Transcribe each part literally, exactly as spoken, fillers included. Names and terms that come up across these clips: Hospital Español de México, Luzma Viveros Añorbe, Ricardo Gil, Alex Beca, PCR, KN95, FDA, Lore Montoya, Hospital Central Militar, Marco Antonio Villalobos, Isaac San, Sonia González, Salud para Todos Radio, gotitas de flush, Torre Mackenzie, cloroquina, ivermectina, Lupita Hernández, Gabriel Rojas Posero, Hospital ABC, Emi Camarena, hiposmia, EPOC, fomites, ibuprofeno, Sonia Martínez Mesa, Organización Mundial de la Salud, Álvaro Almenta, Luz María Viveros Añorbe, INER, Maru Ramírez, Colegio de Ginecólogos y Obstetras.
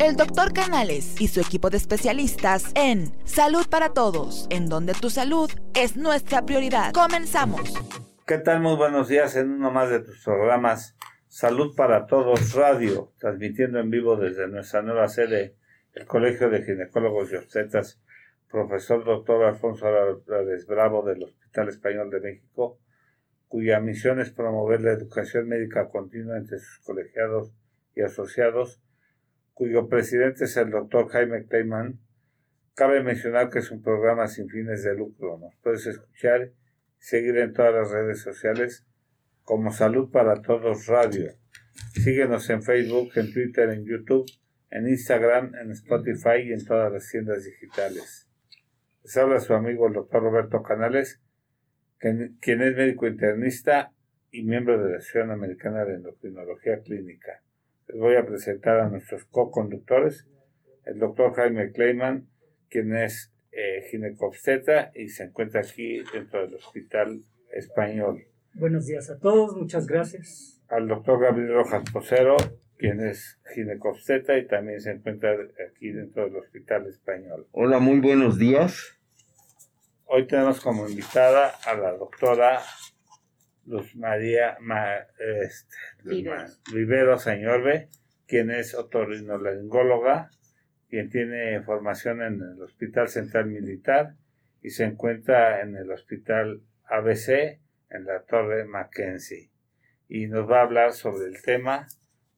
el doctor Canales y su equipo de especialistas en Salud para Todos, en donde tu salud es nuestra prioridad. Comenzamos. ¿Qué tal? Muy buenos días en uno más de tus programas Salud para Todos Radio, transmitiendo en vivo desde nuestra nueva sede, el Colegio de Ginecólogos y Obstetras, profesor doctor Alfonso Álvarez Bravo del Hospital Español de México, cuya misión es promover la educación médica continua entre sus colegiados y asociados, cuyo presidente es el doctor Jaime Kleiman. Cabe mencionar que es un programa sin fines de lucro. Nos puedes escuchar y seguir en todas las redes sociales como Salud para Todos Radio. Síguenos en Facebook, en Twitter, en YouTube, en Instagram, en Spotify y en todas las tiendas digitales. Les habla su amigo el doctor Roberto Canales, quien es médico internista y miembro de la Asociación Americana de Endocrinología Clínica. Les voy a presentar a nuestros co-conductores, el doctor Jaime Kleiman, quien es eh, ginecobstetra y se encuentra aquí dentro del Hospital Español. Buenos días a todos, muchas gracias. Al doctor Gabriel Rojas Posero, quien es ginecobstetra y también se encuentra aquí dentro del Hospital Español. Hola, muy buenos días. Hoy tenemos como invitada a la doctora Luz María Ma, este, Viveros. Ma, Viveros Añorbe, quien es otorrinolaringóloga, quien tiene formación en el Hospital Central Militar y se encuentra en el Hospital A B C, en la Torre Mackenzie. Y nos va a hablar sobre el tema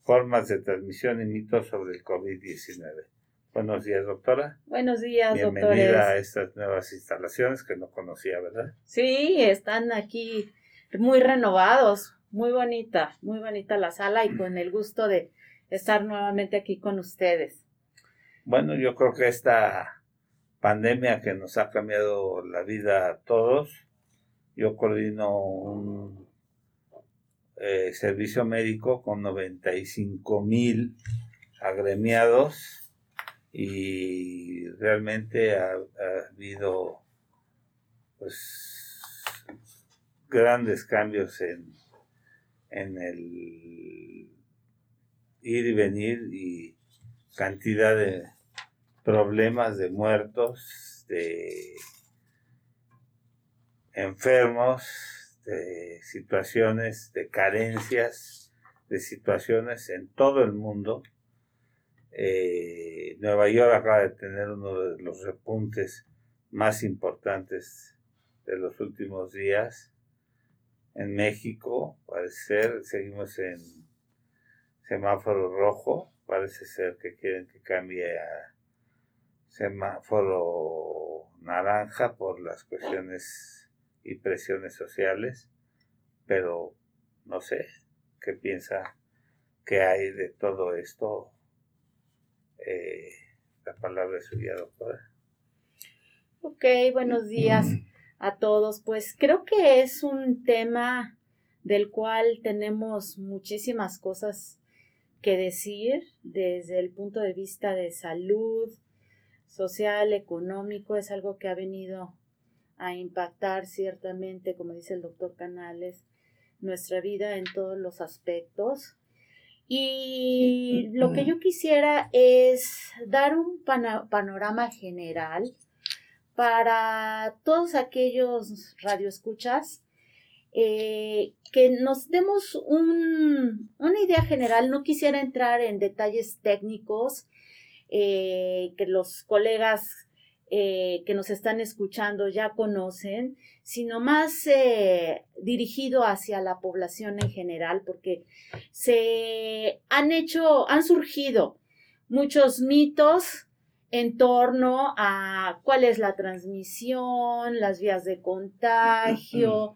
formas de transmisión y mitos sobre el covid diecinueve. Buenos días, doctora. Buenos días, bienvenida, doctores. Bienvenida a estas nuevas instalaciones que no conocía, ¿verdad? Sí, están aquí muy renovados, muy bonita, muy bonita la sala y con el gusto de estar nuevamente aquí con ustedes. Bueno, yo creo que esta pandemia que nos ha cambiado la vida a todos, yo coordino un eh, servicio médico con noventa y cinco mil agremiados. Y realmente ha, ha habido pues grandes cambios en, en el ir y venir y cantidad de problemas, de muertos, de enfermos, de situaciones, de carencias, de situaciones en todo el mundo. Eh, Nueva York acaba de tener uno de los repuntes más importantes de los últimos días. En México, parece ser, seguimos en semáforo rojo, parece ser que quieren que cambie a semáforo naranja por las cuestiones y presiones sociales, pero no sé qué piensa que hay de todo esto. Eh, la palabra es suya, doctora. Ok, buenos días a todos. Pues creo que es un tema del cual tenemos muchísimas cosas que decir desde el punto de vista de salud, social, económico. Es algo que ha venido a impactar ciertamente, como dice el doctor Canales, nuestra vida en todos los aspectos. Y lo que yo quisiera es dar un pano- panorama general para todos aquellos radioescuchas eh, que nos demos un, una idea general. No quisiera entrar en detalles técnicos eh, que los colegas eh, que nos están escuchando ya conocen, sino más eh, dirigido hacia la población en general, porque se han hecho, han surgido muchos mitos en torno a cuál es la transmisión, las vías de contagio,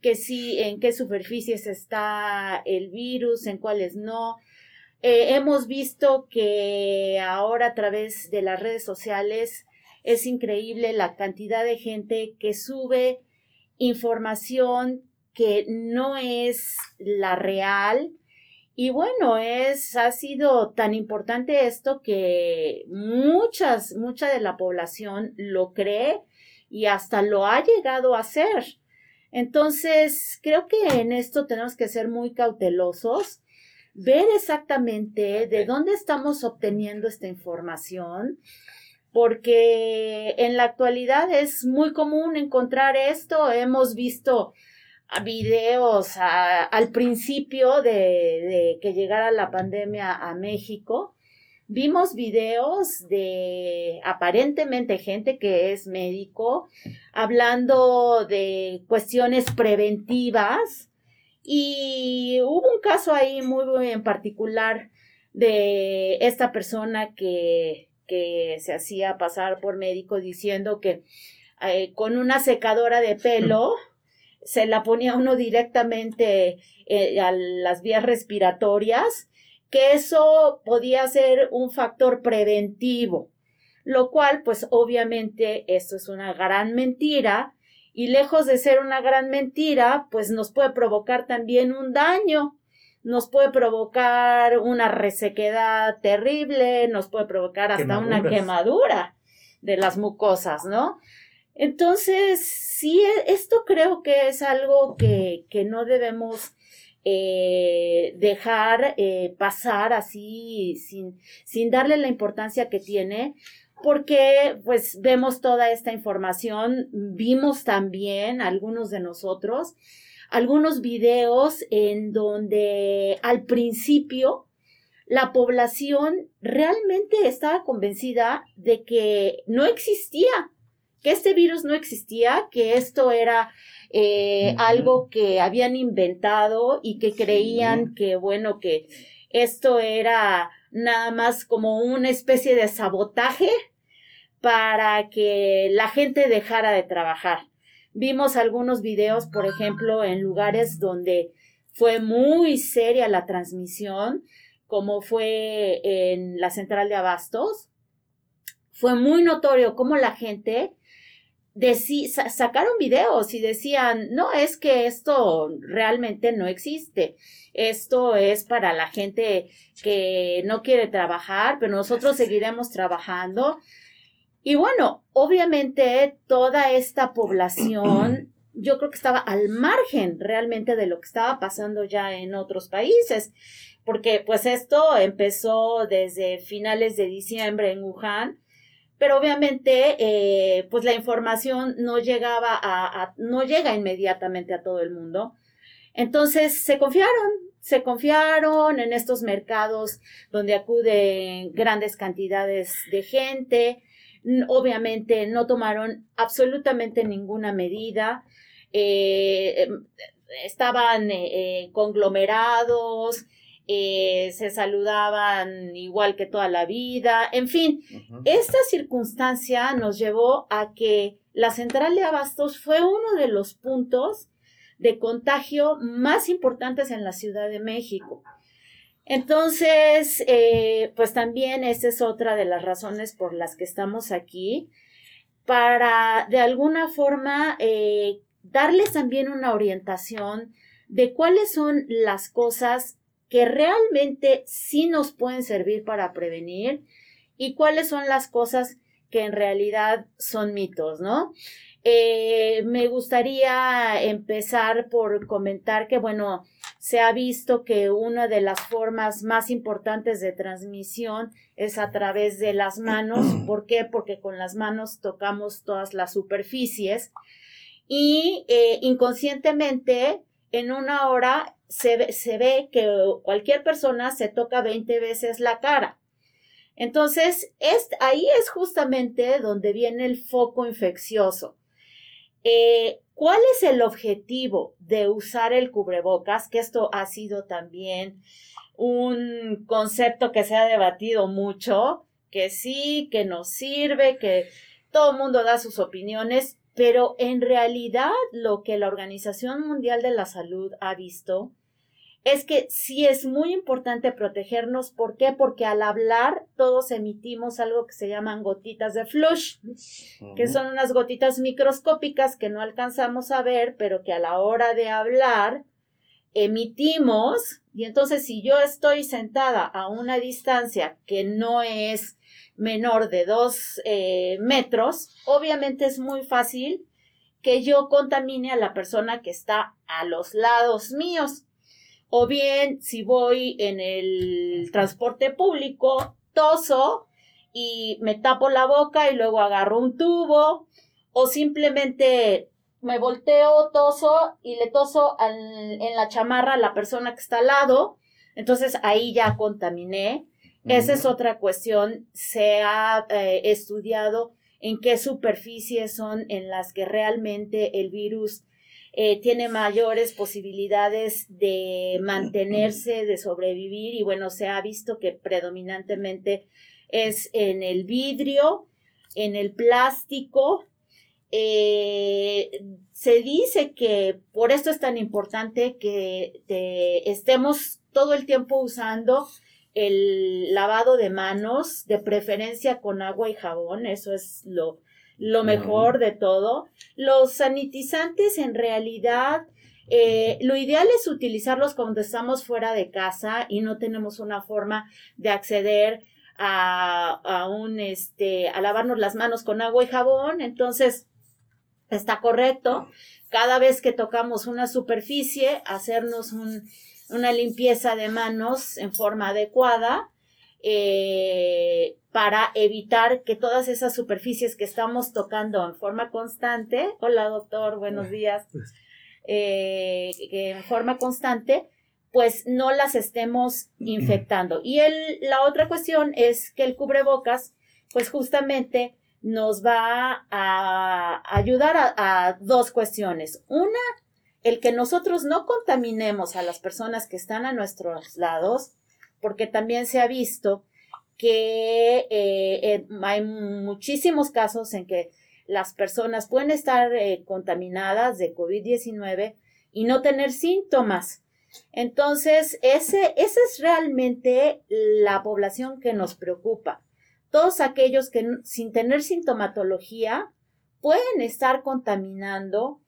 que sí, en qué superficies está el virus, en cuáles no. Eh, hemos visto que ahora a través de las redes sociales es increíble la cantidad de gente que sube información que no es la real. Y bueno, es, ha sido tan importante esto que muchas, mucha de la población lo cree y hasta lo ha llegado a hacer. Entonces, creo que en esto tenemos que ser muy cautelosos. ver exactamente de dónde estamos obteniendo esta información, porque en la actualidad es muy común encontrar esto. Hemos visto videos a, al principio de, de que llegara la pandemia a México. Vimos videos de aparentemente gente que es médico hablando de cuestiones preventivas, y hubo un caso ahí muy, muy en particular de esta persona que, que se hacía pasar por médico diciendo que eh, con una secadora de pelo se la ponía uno directamente eh, a las vías respiratorias, que eso podía ser un factor preventivo, lo cual, pues obviamente esto es una gran mentira, y lejos de ser una gran mentira, pues nos puede provocar también un daño, nos puede provocar una resequedad terrible, nos puede provocar hasta Quemaduras. una quemadura de las mucosas, ¿no? Entonces, sí, esto creo que es algo que, que no debemos eh, dejar eh, pasar así sin, sin darle la importancia que tiene, porque pues vemos toda esta información, vimos también algunos de nosotros, algunos videos en donde al principio la población realmente estaba convencida de que no existía, que este virus no existía, que esto era eh, uh-huh. algo que habían inventado y que creían sí. que, bueno, que esto era nada más como una especie de sabotaje para que la gente dejara de trabajar. Vimos algunos videos, por ejemplo, en lugares donde fue muy seria la transmisión, como fue en la Central de Abastos. Fue muy notorio cómo la gente Decí, sacaron videos y decían, no, es que esto realmente no existe, esto es para la gente que no quiere trabajar, pero nosotros seguiremos trabajando. Y bueno, obviamente toda esta población, yo creo que estaba al margen realmente de lo que estaba pasando ya en otros países, porque pues esto empezó desde finales de diciembre en Wuhan, pero obviamente eh, pues la información no llegaba a, a no llega inmediatamente a todo el mundo. Entonces se confiaron, se confiaron en estos mercados donde acuden grandes cantidades de gente. Obviamente no tomaron absolutamente ninguna medida. Eh, estaban eh, conglomerados. Eh, se saludaban igual que toda la vida, en fin, uh-huh. esta circunstancia nos llevó a que la Central de Abastos fue uno de los puntos de contagio más importantes en la Ciudad de México. Entonces, eh, pues también esta es otra de las razones por las que estamos aquí, para de alguna forma eh, darles también una orientación de cuáles son las cosas que realmente sí nos pueden servir para prevenir y cuáles son las cosas que en realidad son mitos, ¿no? Eh, me gustaría empezar por comentar que, bueno, se ha visto que una de las formas más importantes de transmisión es a través de las manos. ¿Por qué? Porque con las manos tocamos todas las superficies y eh, inconscientemente en una hora Se, se ve que cualquier persona se toca veinte veces la cara. Entonces, es, ahí es justamente donde viene el foco infeccioso. Eh, ¿Cuál es el objetivo de usar el cubrebocas? Que esto ha sido también un concepto que se ha debatido mucho, que sí, que no sirve, que todo el mundo da sus opiniones, pero en realidad lo que la Organización Mundial de la Salud ha visto es que sí es muy importante protegernos. ¿Por qué? Porque al hablar todos emitimos algo que se llaman gotitas de flush, uh-huh. que son unas gotitas microscópicas que no alcanzamos a ver, pero que a la hora de hablar emitimos. Y entonces, si yo estoy sentada a una distancia que no es menor de dos eh, metros, obviamente es muy fácil que yo contamine a la persona que está a los lados míos. o bien si voy en el transporte público, toso y me tapo la boca y luego agarro un tubo, o simplemente me volteo, toso y le toso al, en la chamarra a la persona que está al lado, entonces ahí ya contaminé. Esa es otra cuestión. Se ha eh, estudiado en qué superficies son en las que realmente el virus eh, tiene mayores posibilidades de mantenerse, de sobrevivir, y bueno, se ha visto que predominantemente es en el vidrio, en el plástico. Eh, se dice que por esto es tan importante que te, estemos todo el tiempo usando el lavado de manos, de preferencia con agua y jabón, eso es lo, lo mejor de todo. Los sanitizantes, en realidad, eh, lo ideal es utilizarlos cuando estamos fuera de casa y no tenemos una forma de acceder a, a un, este, a lavarnos las manos con agua y jabón, entonces está correcto. Cada vez que tocamos una superficie, hacernos un una limpieza de manos en forma adecuada eh, para evitar que todas esas superficies que estamos tocando en forma constante, hola doctor, buenos días, eh, en forma constante, pues no las estemos infectando. Y el, la otra cuestión es que el cubrebocas, pues justamente nos va a ayudar a, a dos cuestiones. Una, el que nosotros no contaminemos a las personas que están a nuestros lados, porque también se ha visto que eh, eh, hay muchísimos casos en que las personas pueden estar eh, contaminadas de covid diecinueve y no tener síntomas. Entonces, ese, esa es realmente la población que nos preocupa. Todos aquellos que sin tener sintomatología pueden estar contaminando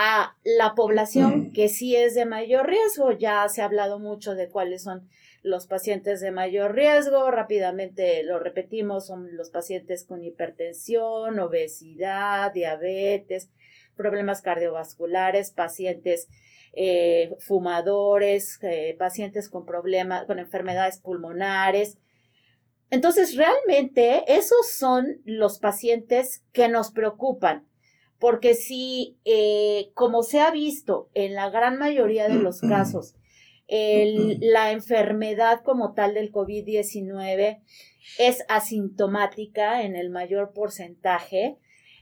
a la población que sí es de mayor riesgo. Ya se ha hablado mucho de cuáles son los pacientes de mayor riesgo, rápidamente lo repetimos, son los pacientes con hipertensión, obesidad, diabetes, problemas cardiovasculares, pacientes eh, fumadores, eh, pacientes con problemas, con enfermedades pulmonares. Entonces, realmente esos son los pacientes que nos preocupan. Porque si, eh, como se ha visto en la gran mayoría de los casos, el, la enfermedad como tal del covid diecinueve es asintomática en el mayor porcentaje,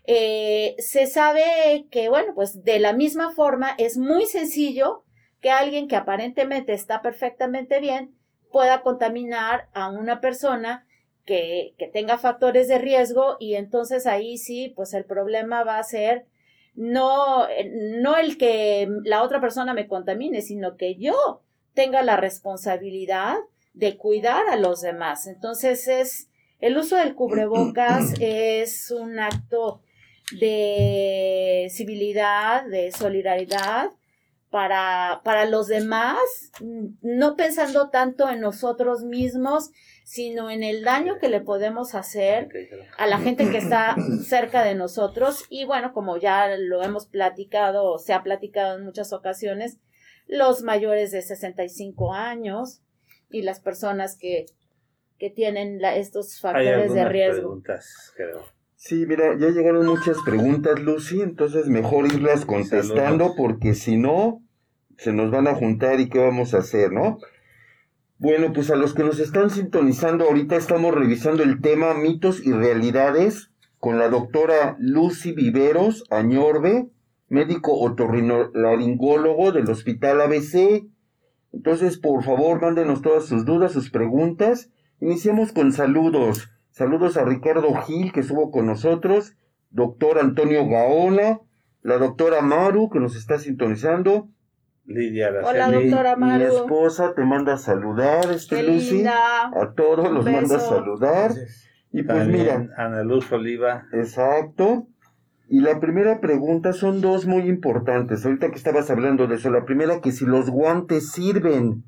eh, se sabe que, bueno, pues de la misma forma es muy sencillo que alguien que aparentemente está perfectamente bien pueda contaminar a una persona Que, que tenga factores de riesgo, y entonces ahí sí, pues el problema va a ser no, no el que la otra persona me contamine, sino que yo tenga la responsabilidad de cuidar a los demás. Entonces, es el uso del cubrebocas es un acto de civilidad, de solidaridad para, para los demás, no pensando tanto en nosotros mismos, sino en el daño que le podemos hacer a la gente que está cerca de nosotros. Y bueno, como ya lo hemos platicado, o se ha platicado en muchas ocasiones, los mayores de sesenta y cinco años y las personas que, que tienen la, estos factores de riesgo. Preguntas, creo. Sí, mira, ya llegaron muchas preguntas, Lucy, entonces mejor irlas contestando, porque si no, se nos van a juntar y qué vamos a hacer, ¿no? Bueno, pues a los que nos están sintonizando ahorita, estamos revisando el tema mitos y realidades con la doctora Luzma Viveros Añorbe, médico otorrinolaringólogo del Hospital A B C. Entonces, por favor, mándenos todas sus dudas, sus preguntas. Iniciamos con saludos. Saludos a Ricardo Gil, que estuvo con nosotros, doctor Antonio Gaola, la doctora Maru, que nos está sintonizando. Lidia, hola, doctora Maru. Mi esposa te manda a saludar, este Lucy, a todos los manda a saludar. Entonces, y pues también, mira, Ana Luz Oliva. Exacto. Y la primera pregunta, son dos muy importantes, ahorita que estabas hablando de eso. La primera, que si los guantes sirven,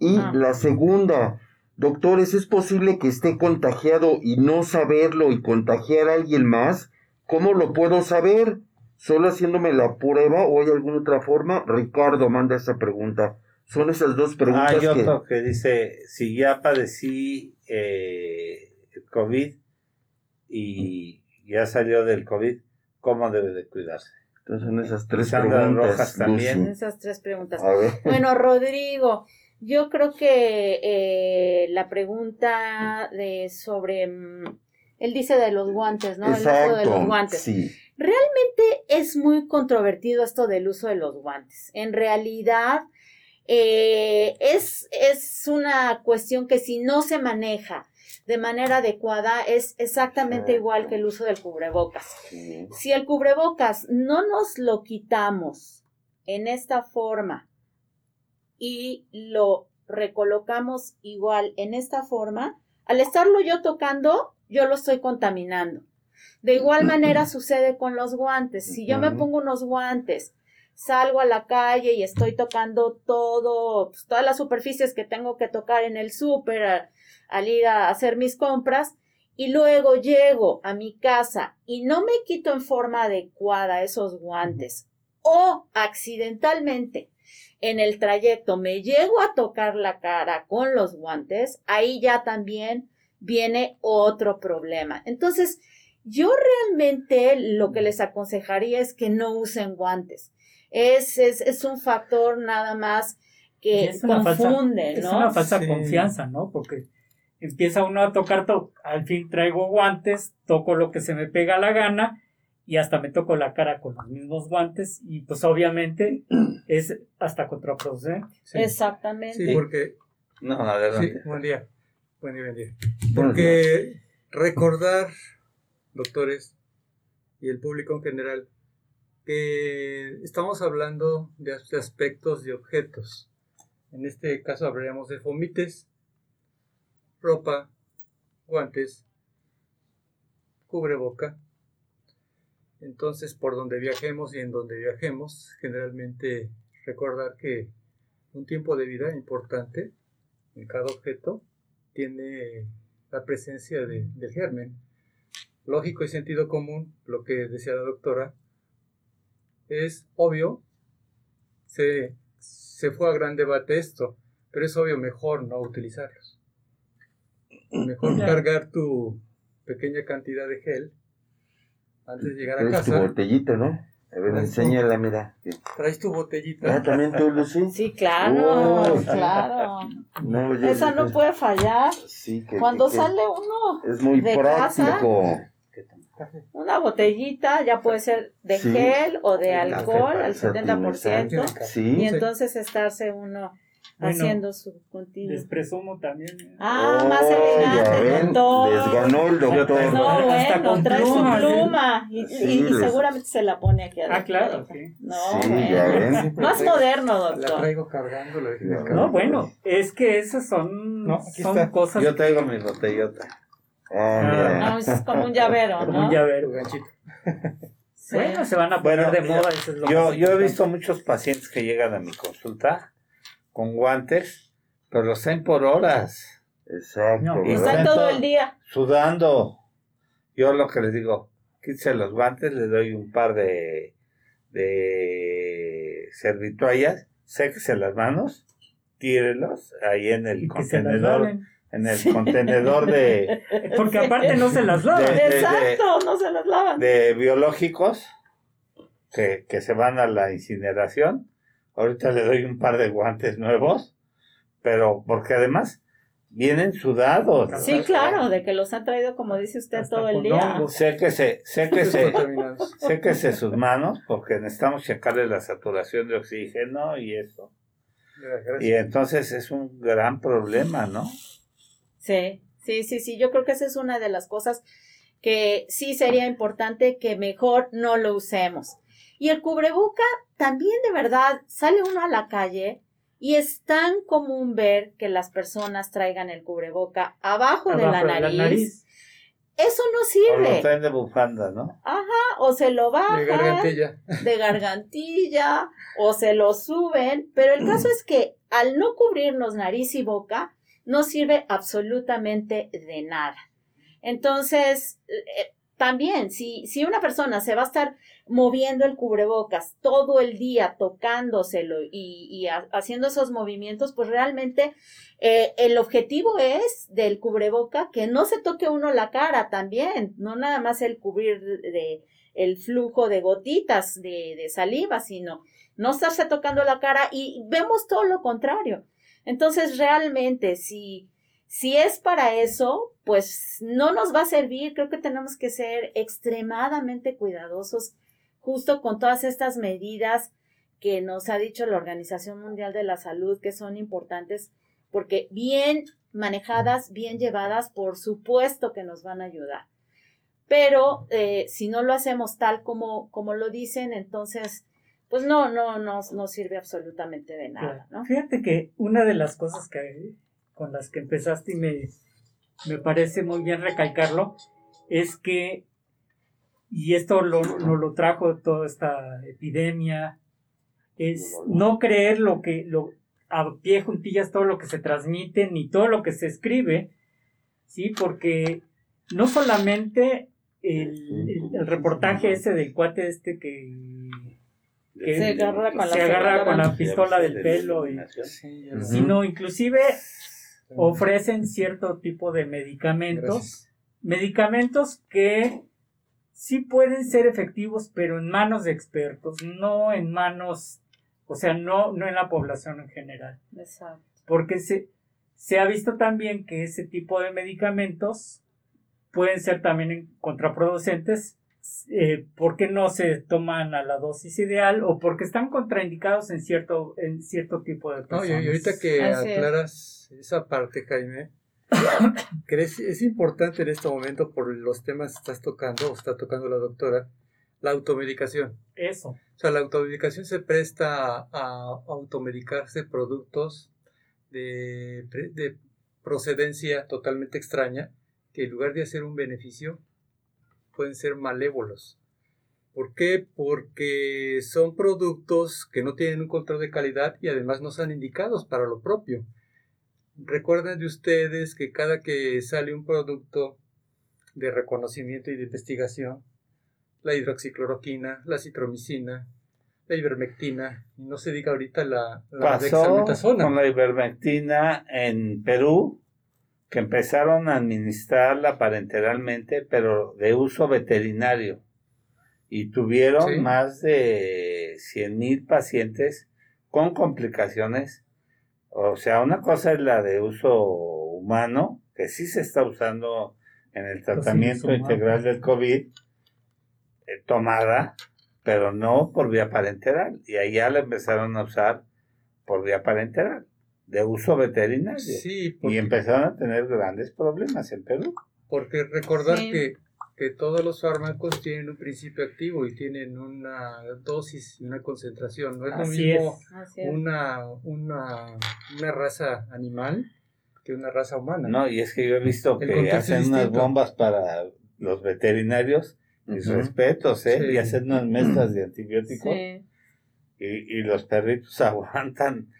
y ah. la segunda, doctores, ¿es posible que esté contagiado y no saberlo y contagiar a alguien más? ¿Cómo lo puedo saber? ¿Solo haciéndome la prueba o hay alguna otra forma? Ricardo manda esa pregunta. Son esas dos preguntas. Hay otro que, que dice, si ya padecí eh, COVID y ya salió del COVID, ¿cómo debe de cuidarse? Entonces son esas tres Sandra preguntas. Rojas también. Son esas tres preguntas. Bueno, Rodrigo, yo creo que eh, la pregunta de sobre, él dice de los guantes, ¿no? Exacto, el uso de los guantes. Sí. Realmente es muy controvertido esto del uso de los guantes. En realidad eh, es, es una cuestión que si no se maneja de manera adecuada es exactamente igual que el uso del cubrebocas. Si el cubrebocas no nos lo quitamos en esta forma y lo recolocamos igual en esta forma, al estarlo yo tocando, yo lo estoy contaminando. De igual manera sucede con los guantes. Si yo me pongo unos guantes, salgo a la calle y estoy tocando todo, pues, todas las superficies que tengo que tocar en el súper, al ir a hacer mis compras, y luego llego a mi casa y no me quito en forma adecuada esos guantes, o accidentalmente en el trayecto me llego a tocar la cara con los guantes, ahí ya también viene otro problema. Entonces, yo realmente lo que les aconsejaría es que no usen guantes. Es, es, es un factor nada más que confunde, falsa, ¿no? Es una falsa sí. confianza, ¿no? Porque empieza uno a tocar, to- al fin traigo guantes, toco lo que se me pega la gana y hasta me toco la cara con los mismos guantes y pues obviamente es hasta contraproducente. Sí. Exactamente. Sí, porque... No, adelante. Sí, buen día. Buen día, buen día. Porque recordar, doctores y el público en general, que estamos hablando de, de aspectos de objetos. En este caso hablaríamos de fomites, ropa, guantes, cubreboca. Entonces, por donde viajemos y en donde viajemos, generalmente recordar que un tiempo de vida importante en cada objeto tiene la presencia de, del germen. Lógico y sentido común, lo que decía la doctora, es obvio, se... Se fue a gran debate esto, pero es obvio mejor no utilizarlos. Mejor claro. cargar tu pequeña cantidad de gel antes de llegar a casa. Traes tu botellita, ¿no? A ver, enséñala, mira. Traes tu botellita. Ah, ¿también tú, Lucy? Sí, claro, oh, claro. No, ya, Esa no puede fallar. Sí, que, Cuando que, sale uno es muy de práctico. Casa, una botellita, ya puede ser de sí. gel o de alcohol al setenta por ciento, sí. y entonces estarse uno bueno, haciendo su continuo. Les presumo también. Ah, oh, más elegante, doctor. Les ganó el doctor. No, bueno, trae pluma, su pluma ¿sí? y, sí, y, les... y seguramente se la pone aquí adentro. Ah, claro, sí. No, sí, bueno. Más moderno, doctor. La traigo cargando. La no, cargando. No, bueno, es que esas son, no, son cosas. Yo traigo mi botellota. Oh, no, es como un llavero, ¿no? Un llavero, ganchito. Sí. Bueno, se van a poner bueno, de moda. Eso es lo yo, yo he visto muchos pacientes que llegan a mi consulta con guantes, pero los hacen por horas. Exacto. No, y están todo el día sudando. Yo lo que les digo, quítense los guantes, les doy un par de, de servituallas, séquense las manos, tírenlos ahí en el contenedor. En el sí. contenedor de... Porque aparte no se las lavan. De, de, Exacto, de, no se las lavan. De biológicos que, que se van a la incineración. Ahorita le doy un par de guantes nuevos, pero porque además vienen sudados. Sí, ¿no? Claro, de que los han traído, como dice usted, hasta todo el día. Séquese, séquese, séquese sus manos, porque necesitamos checarle la saturación de oxígeno y eso. Gracias. Y entonces es un gran problema, ¿no? Sí, sí, sí, sí, yo creo que esa es una de las cosas que sí sería importante que mejor no lo usemos. Y el cubreboca también de verdad sale uno a la calle y es tan común ver que las personas traigan el cubreboca abajo, abajo de, la nariz. de la nariz. Eso no sirve. O lo traen de bufanda, ¿no? Ajá, o se lo bajan. De gargantilla. De gargantilla, o se lo suben, pero el caso es que al no cubrirnos nariz y boca, no sirve absolutamente de nada. Entonces, También, si, si una persona se va a estar moviendo el cubrebocas todo el día, tocándoselo y, y a, haciendo esos movimientos, pues realmente eh, el objetivo es del cubreboca que no se toque uno la cara también, no nada más el cubrir de, de, el flujo de gotitas de, de saliva, sino no estarse tocando la cara y vemos todo lo contrario. Entonces, realmente, si... Si es para eso, pues no nos va a servir. Creo que tenemos que ser extremadamente cuidadosos justo con todas estas medidas que nos ha dicho la Organización Mundial de la Salud, que son importantes porque bien manejadas, bien llevadas, por supuesto que nos van a ayudar. Pero eh, si no lo hacemos tal como, como lo dicen, entonces... pues no, no, no, no sirve absolutamente de nada, ¿no? Fíjate que una de las cosas que... con las que empezaste y me, me parece muy bien recalcarlo, es que, y esto lo, lo, lo trajo toda esta epidemia, es no creer lo que lo, a pie juntillas todo lo que se transmite ni todo lo que se escribe, ¿sí? Porque no solamente el, el reportaje ese del cuate este que... que se agarra con, se la, agarra con la pistola del pelo, y, sino inclusive... ofrecen cierto tipo de medicamentos, Gracias. medicamentos que sí pueden ser efectivos, pero en manos de expertos, no en manos, o sea, no, no en la población en general. Exacto. Porque se, se ha visto también que ese tipo de medicamentos pueden ser también contraproducentes eh, porque no se toman a la dosis ideal o porque están contraindicados en cierto, en cierto tipo de personas. No, y ahorita que Así aclaras... esa parte, Jaime, que es, es importante en este momento por los temas que estás tocando, o está tocando la doctora, la automedicación. Eso. O sea, la automedicación se presta a, a automedicarse productos de, de procedencia totalmente extraña, que en lugar de hacer un beneficio, pueden ser malévolos. ¿Por qué? Porque son productos que no tienen un control de calidad y además no son indicados para lo propio. Recuerden de ustedes que cada que sale un producto de reconocimiento y de investigación, la hidroxicloroquina, la citromicina, la ivermectina, y no se diga ahorita la, la dexametasona. Con la ivermectina en Perú, que empezaron a administrarla parenteralmente, pero de uso veterinario, y tuvieron ¿Sí? más de cien mil pacientes con complicaciones. O sea, una cosa es la de uso humano, que sí se está usando en el tratamiento pues sí, integral del COVID, eh, tomada, pero no por vía parenteral. Y allá la empezaron a usar por vía parenteral, de uso veterinario. Sí, porque, y empezaron a tener grandes problemas en Perú. Porque recordar sí. que, que todos los fármacos tienen un principio activo y tienen una dosis y una concentración. No es Así lo mismo es. Una, una, una raza animal que una raza humana. No, y es que yo he visto El que hacen unas bombas para los veterinarios, mis uh-huh. respetos, ¿eh? Sí. Y hacen unas mesas de antibióticos. Sí. Y, y los perritos aguantan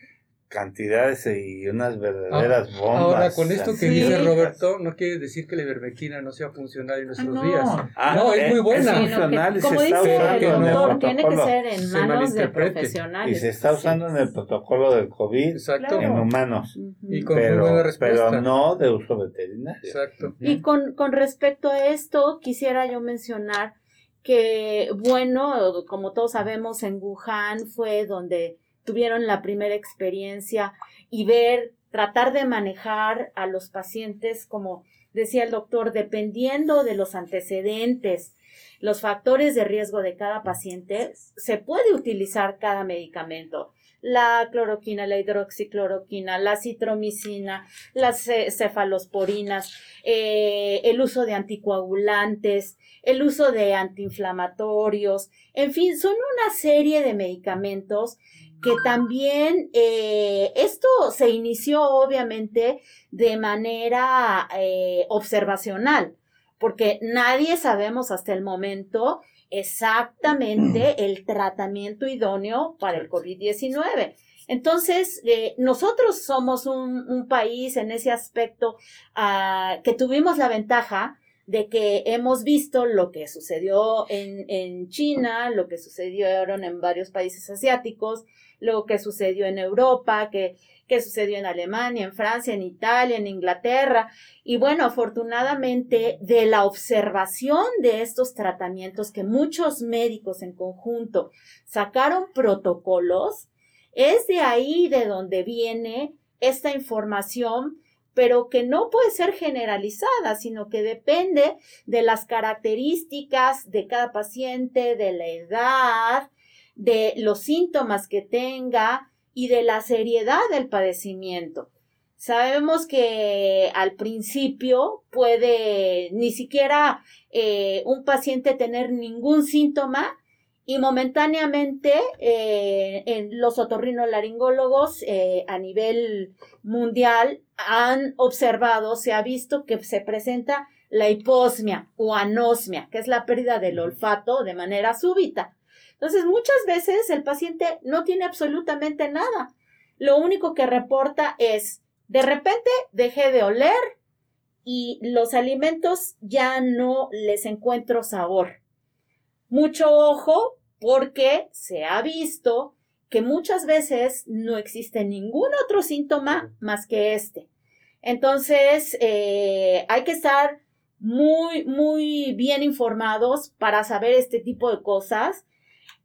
cantidades y unas verdaderas ah, bombas. Ahora, con esto que sí. dice Roberto, no quiere decir que la ivermectina no sea funcional en nuestros no. días. Ah, no, es, es muy buena. Es funcional y se está usando en el protocolo. Tiene que ser en manos de profesionales. Y se está usando sí. en el protocolo del COVID Exacto. en humanos. Uh-huh. Y con pero, muy buena respuesta. Pero no de uso veterinario. Exacto. Uh-huh. Y con, con respecto a esto, quisiera yo mencionar que, bueno, como todos sabemos, en Wuhan fue donde tuvieron la primera experiencia y ver, tratar de manejar a los pacientes, como decía el doctor, dependiendo de los antecedentes, los factores de riesgo de cada paciente, se puede utilizar cada medicamento. La cloroquina, la hidroxicloroquina, la citromicina, las cefalosporinas, eh, el uso de anticoagulantes, el uso de antiinflamatorios, en fin, son una serie de medicamentos que también eh, esto se inició obviamente de manera eh, observacional, porque nadie sabemos hasta el momento exactamente el tratamiento idóneo para el COVID diecinueve. Entonces, eh, nosotros somos un, un país en ese aspecto uh, que tuvimos la ventaja de que hemos visto lo que sucedió en, en China, lo que sucedieron en varios países asiáticos, lo que sucedió en Europa, que, que sucedió en Alemania, en Francia, en Italia, en Inglaterra. Y bueno, afortunadamente, de la observación de estos tratamientos que muchos médicos en conjunto sacaron protocolos, es de ahí de donde viene esta información, pero que no puede ser generalizada, sino que depende de las características de cada paciente, de la edad, de los síntomas que tenga y de la seriedad del padecimiento. Sabemos que al principio puede ni siquiera eh, un paciente tener ningún síntoma y momentáneamente eh, en los otorrinolaringólogos eh, a nivel mundial han observado, se ha visto que se presenta la hiposmia o anosmia, que es la pérdida del olfato de manera súbita. Entonces, muchas veces el paciente no tiene absolutamente nada. Lo único que reporta es, de repente dejé de oler y los alimentos ya no les encuentro sabor. Mucho ojo, porque se ha visto que muchas veces no existe ningún otro síntoma más que este. Entonces, eh, hay que estar muy, muy bien informados para saber este tipo de cosas.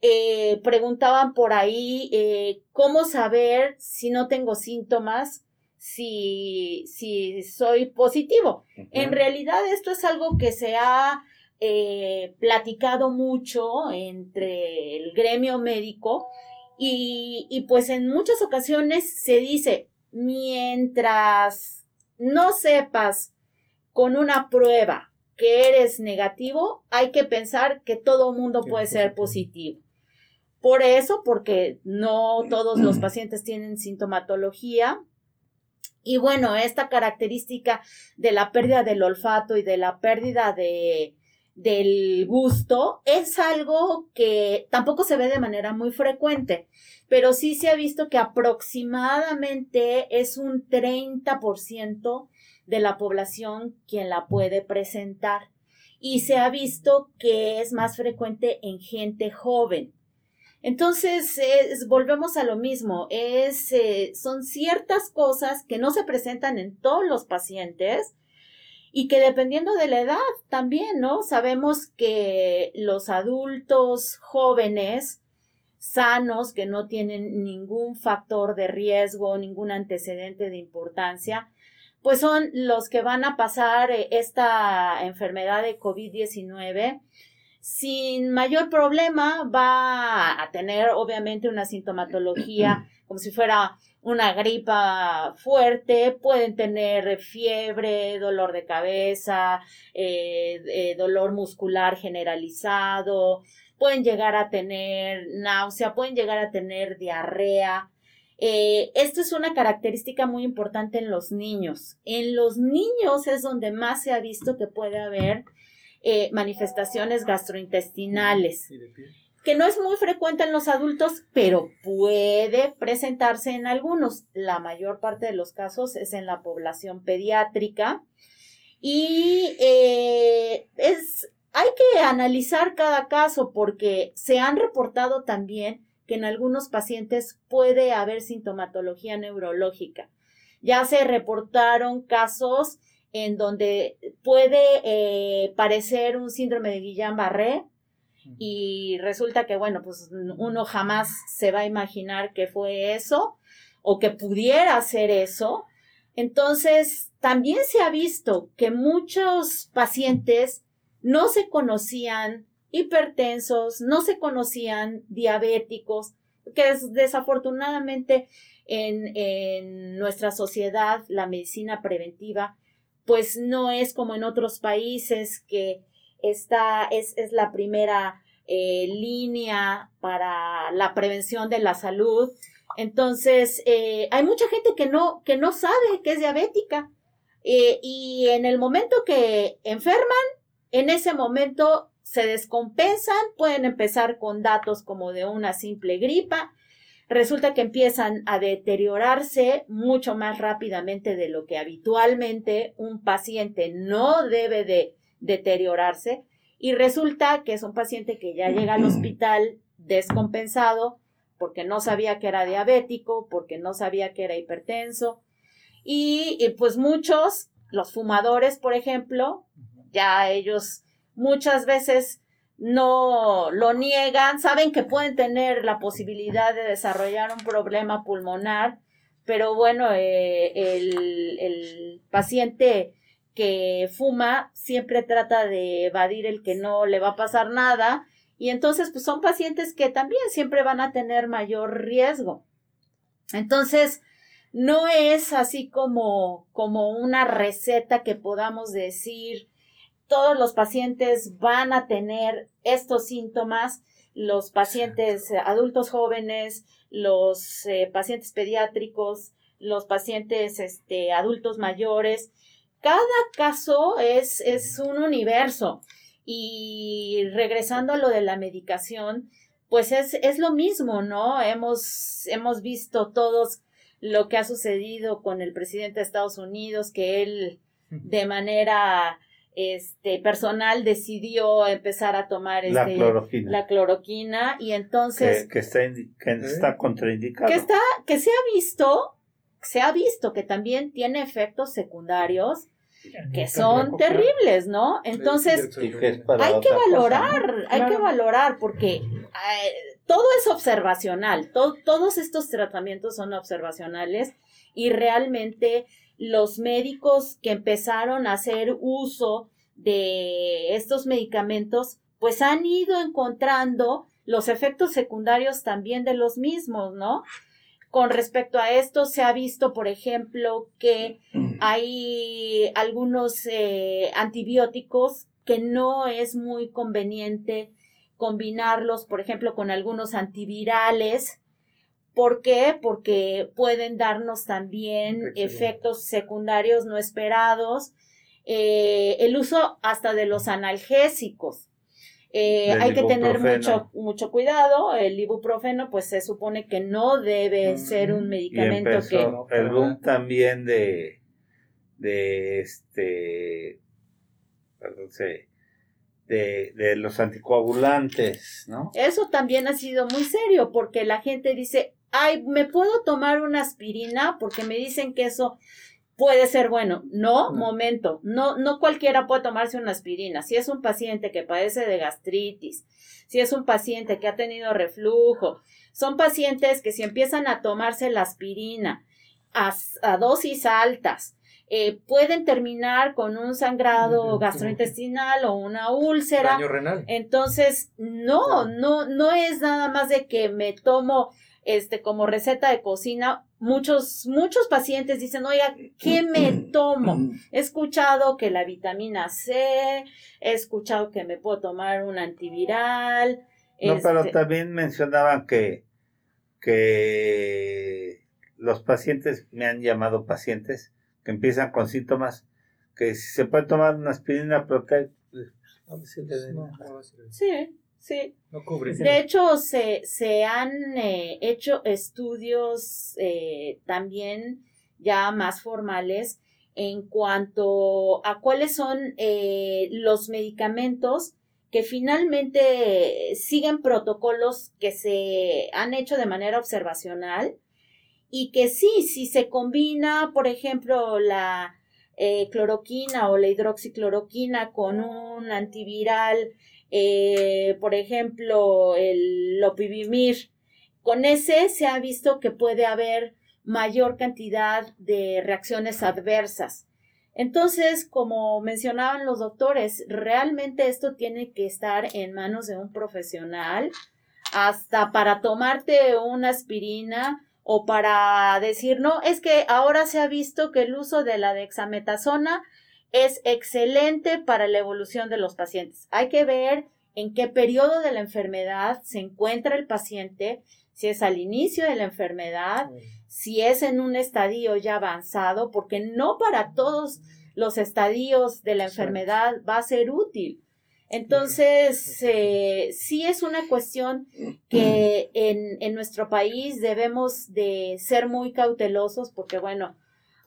Eh, preguntaban por ahí eh, cómo saber si no tengo síntomas, si, si soy positivo. Uh-huh. En realidad, esto es algo que se ha eh, platicado mucho entre el gremio médico. Y, y pues en muchas ocasiones se dice, mientras no sepas con una prueba que eres negativo, hay que pensar que todo mundo puede ser positivo. Por eso, porque no todos los pacientes tienen sintomatología. Y bueno, esta característica de la pérdida del olfato y de la pérdida de... del gusto es algo que tampoco se ve de manera muy frecuente, pero sí se ha visto que aproximadamente es un treinta por ciento de la población quien la puede presentar, y se ha visto que es más frecuente en gente joven. Entonces, es, volvemos a lo mismo, es, eh, son ciertas cosas que no se presentan en todos los pacientes, y que dependiendo de la edad también, ¿no? Sabemos que los adultos jóvenes, sanos, que no tienen ningún factor de riesgo, ningún antecedente de importancia, pues son los que van a pasar esta enfermedad de covid diecinueve sin mayor problema. Va a tener obviamente una sintomatología como si fuera una gripa fuerte, pueden tener fiebre, dolor de cabeza, eh, eh, dolor muscular generalizado, pueden llegar a tener náusea, pueden llegar a tener diarrea. Eh, esto es una característica muy importante en los niños. En los niños es donde más se ha visto que puede haber eh, manifestaciones gastrointestinales, que no es muy frecuente en los adultos, pero puede presentarse en algunos. La mayor parte de los casos es en la población pediátrica. Y eh, es, hay que analizar cada caso, porque se han reportado también que en algunos pacientes puede haber sintomatología neurológica. Ya se reportaron casos en donde puede eh, parecer un síndrome de Guillain-Barré, y resulta que, bueno, pues uno jamás se va a imaginar que fue eso o que pudiera ser eso. Entonces, también se ha visto que muchos pacientes no se conocían hipertensos, no se conocían diabéticos, que es, desafortunadamente en, en nuestra sociedad la medicina preventiva pues no es como en otros países, que Esta es, es la primera eh, línea para la prevención de la salud. Entonces, eh, hay mucha gente que no, que no sabe que es diabética. Eh, y en el momento que enferman, en ese momento se descompensan, pueden empezar con datos como de una simple gripa. Resulta que empiezan a deteriorarse mucho más rápidamente de lo que habitualmente un paciente no debe de deteriorarse, y resulta que es un paciente que ya llega al hospital descompensado porque no sabía que era diabético, porque no sabía que era hipertenso, y, y pues muchos, los fumadores, por ejemplo, ya ellos muchas veces no lo niegan, saben que pueden tener la posibilidad de desarrollar un problema pulmonar, pero bueno, eh, el, el paciente que fuma siempre trata de evadir el que no le va a pasar nada, y entonces pues son pacientes que también siempre van a tener mayor riesgo. Entonces, no es así como, como una receta que podamos decir, todos los pacientes van a tener estos síntomas, los pacientes adultos jóvenes, los eh, pacientes pediátricos, los pacientes este, adultos mayores. Cada caso es, es un universo. Y regresando a lo de la medicación, pues es, es lo mismo, ¿no? Hemos, hemos visto todos lo que ha sucedido con el presidente de Estados Unidos, que él de manera... Este personal decidió empezar a tomar este, la, cloroquina. la cloroquina y entonces que, que está indi- que ¿Eh? está contraindicado, que está que se ha visto se ha visto que también tiene efectos secundarios que son terribles, ¿no? Entonces hay que valorar, hay que valorar porque eh, todo es observacional, to- todos estos tratamientos son observacionales y realmente los médicos que empezaron a hacer uso de estos medicamentos, pues han ido encontrando los efectos secundarios también de los mismos, ¿no? Con respecto a esto, se ha visto, por ejemplo, que hay algunos eh, antibióticos que no es muy conveniente combinarlos, por ejemplo, con algunos antivirales. ¿Por qué? Porque pueden darnos también efectos secundarios no esperados, eh, el uso hasta de los analgésicos. Eh, hay que tener mucho, mucho cuidado, el ibuprofeno pues se supone que no debe mm, ser un medicamento empezó, que... No, el boom también de, de este, perdón, sí. De, de los anticoagulantes, ¿no? Eso también ha sido muy serio, porque la gente dice, ay, ¿me puedo tomar una aspirina? Porque me dicen que eso puede ser bueno. No, no. momento, no, no cualquiera puede tomarse una aspirina. Si es un paciente que padece de gastritis, si es un paciente que ha tenido reflujo, son pacientes que si empiezan a tomarse la aspirina a, a dosis altas, Eh, pueden terminar con un sangrado gastrointestinal o una úlcera. Daño renal. Entonces, no, no, no es nada más de que me tomo este como receta de cocina. Muchos, muchos pacientes dicen, oiga, ¿qué me tomo? He escuchado que la vitamina C, he escuchado que me puedo tomar un antiviral. No, este... pero también mencionaban que, que los pacientes, me han llamado pacientes, que empiezan con síntomas, que si se puede tomar una aspirina proteica. No, no, sí, sí. No cubre. De hecho, se, se han eh, hecho estudios eh, también ya más formales en cuanto a cuáles son eh, los medicamentos que finalmente eh, siguen protocolos que se han hecho de manera observacional. Y que sí, si se combina, por ejemplo, la eh, cloroquina o la hidroxicloroquina con un antiviral, eh, por ejemplo, el lopivimir, con ese se ha visto que puede haber mayor cantidad de reacciones adversas. Entonces, como mencionaban los doctores, realmente esto tiene que estar en manos de un profesional, hasta para tomarte una aspirina, o para decir, no, es que ahora se ha visto que el uso de la dexametasona es excelente para la evolución de los pacientes. Hay que ver en qué periodo de la enfermedad se encuentra el paciente, si es al inicio de la enfermedad, si es en un estadio ya avanzado, porque no para todos los estadios de la enfermedad va a ser útil. Entonces, eh, sí es una cuestión que en, en nuestro país debemos de ser muy cautelosos porque, bueno,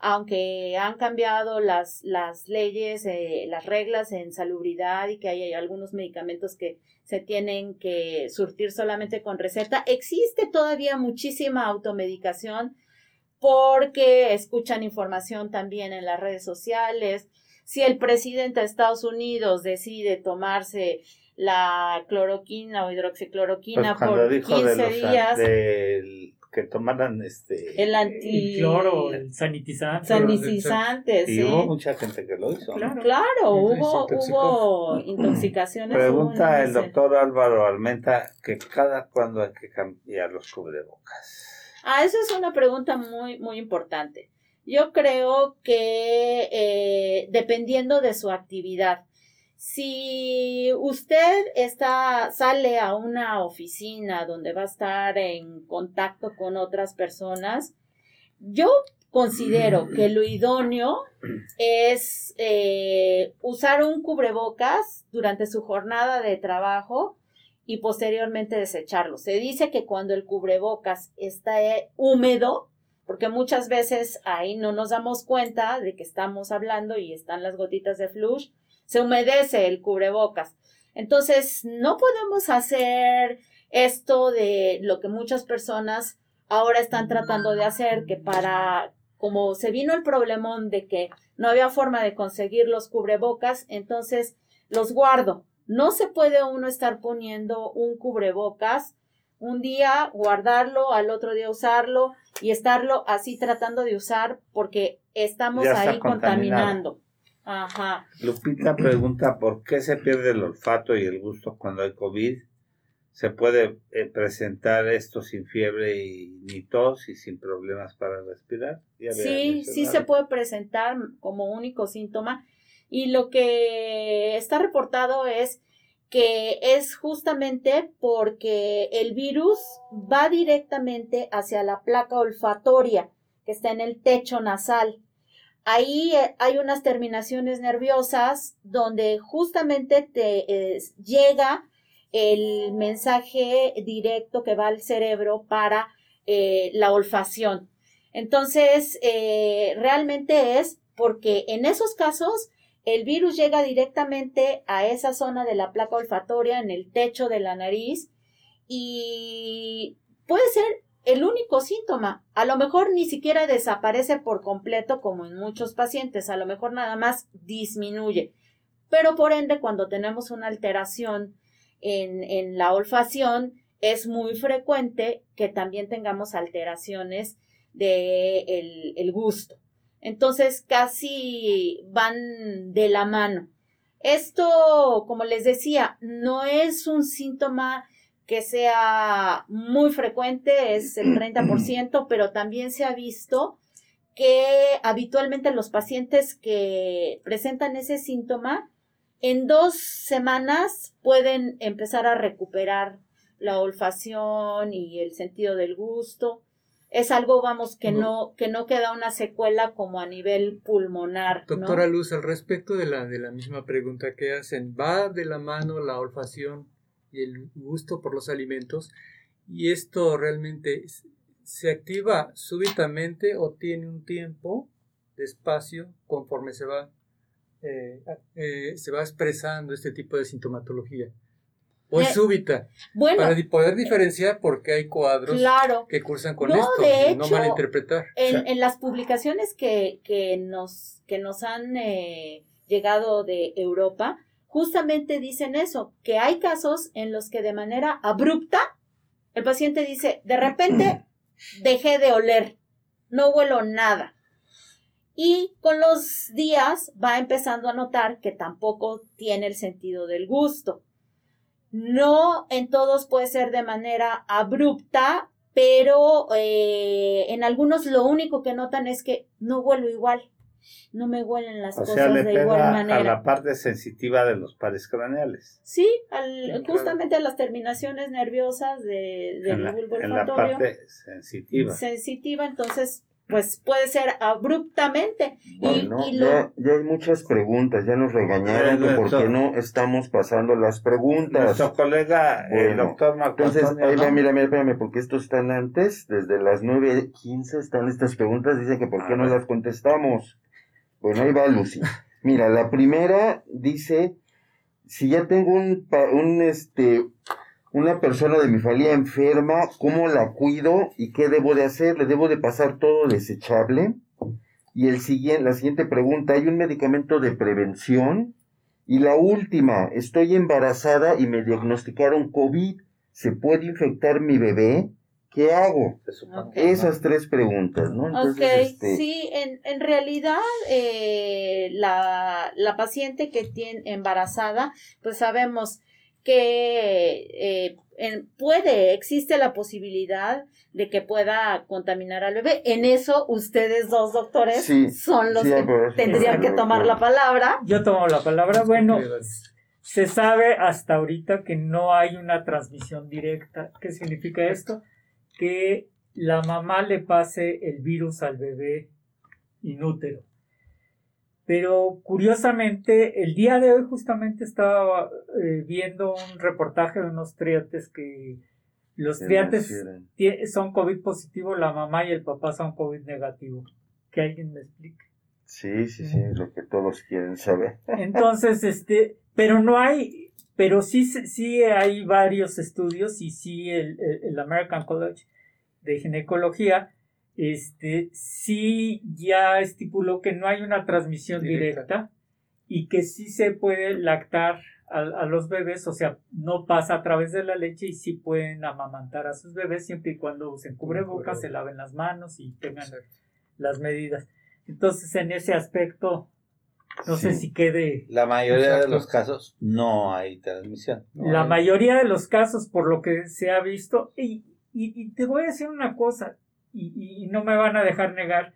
aunque han cambiado las, las leyes, eh, las reglas en salubridad y que hay, hay algunos medicamentos que se tienen que surtir solamente con receta, existe todavía muchísima automedicación porque escuchan información también en las redes sociales. Si el presidente de Estados Unidos decide tomarse la cloroquina o hidroxicloroquina pues por quince días... Del... que tomaran este el anti el cloro, el sanitizante, sanitizante, sí. Y hubo mucha gente que lo hizo. Claro, ¿no? Claro, hubo hubo intoxicaciones. Pregunta hubo el doctor Álvaro Almenta que cada cuándo hay que cambiar los cubrebocas. Ah, esa es una pregunta muy muy importante. Yo creo que eh, dependiendo de su actividad. Si usted está, sale a una oficina donde va a estar en contacto con otras personas, yo considero que lo idóneo es eh, usar un cubrebocas durante su jornada de trabajo y posteriormente desecharlo. Se dice que cuando el cubrebocas está húmedo, porque muchas veces ahí no nos damos cuenta de que estamos hablando y están las gotitas de flush, se humedece el cubrebocas. Entonces, no podemos hacer esto de lo que muchas personas ahora están tratando de hacer, que para, como se vino el problemón de que no había forma de conseguir los cubrebocas, entonces los guardo. No se puede uno estar poniendo un cubrebocas un día, guardarlo, al otro día usarlo y estarlo así tratando de usar porque estamos ahí contaminando. Ajá. Lupita pregunta, ¿por qué se pierde el olfato y el gusto cuando hay COVID? ¿Se puede eh, presentar esto sin fiebre y ni tos y sin problemas para respirar? Ya sí, sí se puede presentar como único síntoma. Y lo que está reportado es que es justamente porque el virus va directamente hacia la placa olfatoria que está en el techo nasal. Ahí hay unas terminaciones nerviosas donde justamente te eh, llega el mensaje directo que va al cerebro para eh, la olfacción. Entonces, eh, realmente es porque en esos casos el virus llega directamente a esa zona de la placa olfatoria en el techo de la nariz y puede ser el único síntoma. A lo mejor ni siquiera desaparece por completo como en muchos pacientes, a lo mejor nada más disminuye, pero por ende cuando tenemos una alteración en, en la olfacción es muy frecuente que también tengamos alteraciones de el, el gusto, entonces casi van de la mano. Esto, como les decía, no es un síntoma que sea muy frecuente, es el treinta por ciento, pero también se ha visto que habitualmente los pacientes que presentan ese síntoma, en dos semanas pueden empezar a recuperar la olfacción y el sentido del gusto. Es algo, vamos, que no, que no queda una secuela como a nivel pulmonar, ¿no? Doctora Luz, al respecto de la, de la misma pregunta que hacen, ¿va de la mano la olfacción y el gusto por los alimentos, y esto realmente se activa súbitamente o tiene un tiempo de espacio conforme se va eh, eh, se va expresando este tipo de sintomatología? ¿O es eh, súbita? Bueno, para poder diferenciar porque hay cuadros claro, que cursan con no, esto, de hecho, no malinterpretar. En, o sea, en las publicaciones que, que, nos, que nos han eh, llegado de Europa, justamente dicen eso, que hay casos en los que de manera abrupta el paciente dice, de repente dejé de oler, no huelo nada. Y con los días va empezando a notar que tampoco tiene el sentido del gusto. No en todos puede ser de manera abrupta, pero eh, en algunos lo único que notan es que no huelo igual. No me huelen las o cosas sea, le de pega igual manera. A la parte sensitiva de los pares craneales. Sí, al, justamente a las terminaciones nerviosas de, del bulbo olfatorio. En la parte sensitiva. Sensitiva, entonces pues puede ser abruptamente. Bueno, y, y lo... ya, ya hay muchas preguntas, ya nos regañaron que por qué no estamos pasando las preguntas. Nuestro colega, bueno, el doctor Marco Antonio, entonces, ahí va, mira, mira, espérame, porque estos están antes, desde las nueve quince están estas preguntas, dicen que por qué no las contestamos. Bueno, ahí va Lucy. Mira, la primera dice, si ya tengo un, un este... una persona de mi familia enferma, ¿cómo la cuido y qué debo de hacer? ¿Le debo de pasar todo desechable? Y el siguiente, la siguiente pregunta, ¿hay un medicamento de prevención? Y la última, estoy embarazada y me diagnosticaron COVID, ¿se puede infectar mi bebé? ¿Qué hago? Okay. Esas tres preguntas, ¿no? Entonces, ok, este... sí, en, en realidad eh, la, la paciente que tiene embarazada, pues sabemos que eh, en, puede, existe la posibilidad de que pueda contaminar al bebé. En eso, ustedes dos doctores sí, son los sí, que ver, tendrían ver, que tomar la palabra. Yo tomo la palabra. Bueno, se sabe hasta ahorita que no hay una transmisión directa. ¿Qué significa esto? Que la mamá le pase el virus al bebé inútero. Pero curiosamente, el día de hoy justamente estaba eh, viendo un reportaje de unos triates que los triates t- son COVID positivo, la mamá y el papá son COVID negativo. Que alguien me explique. Sí, sí, sí, es lo que todos quieren saber. Entonces, este, pero no hay, pero sí, sí hay varios estudios y sí el, el American College de Ginecología Este, sí ya estipuló que no hay una transmisión directa, directa y que sí se puede lactar a, a los bebés, o sea, no pasa a través de la leche y sí pueden amamantar a sus bebés siempre y cuando usen cubrebocas, se laven las manos y tengan las medidas. Entonces, en ese aspecto, no sí. sé si quede... La mayoría exacto. de los casos no hay transmisión. No la hay... mayoría de los casos, por lo que se ha visto, y, y, y te voy a decir una cosa, Y, y no me van a dejar negar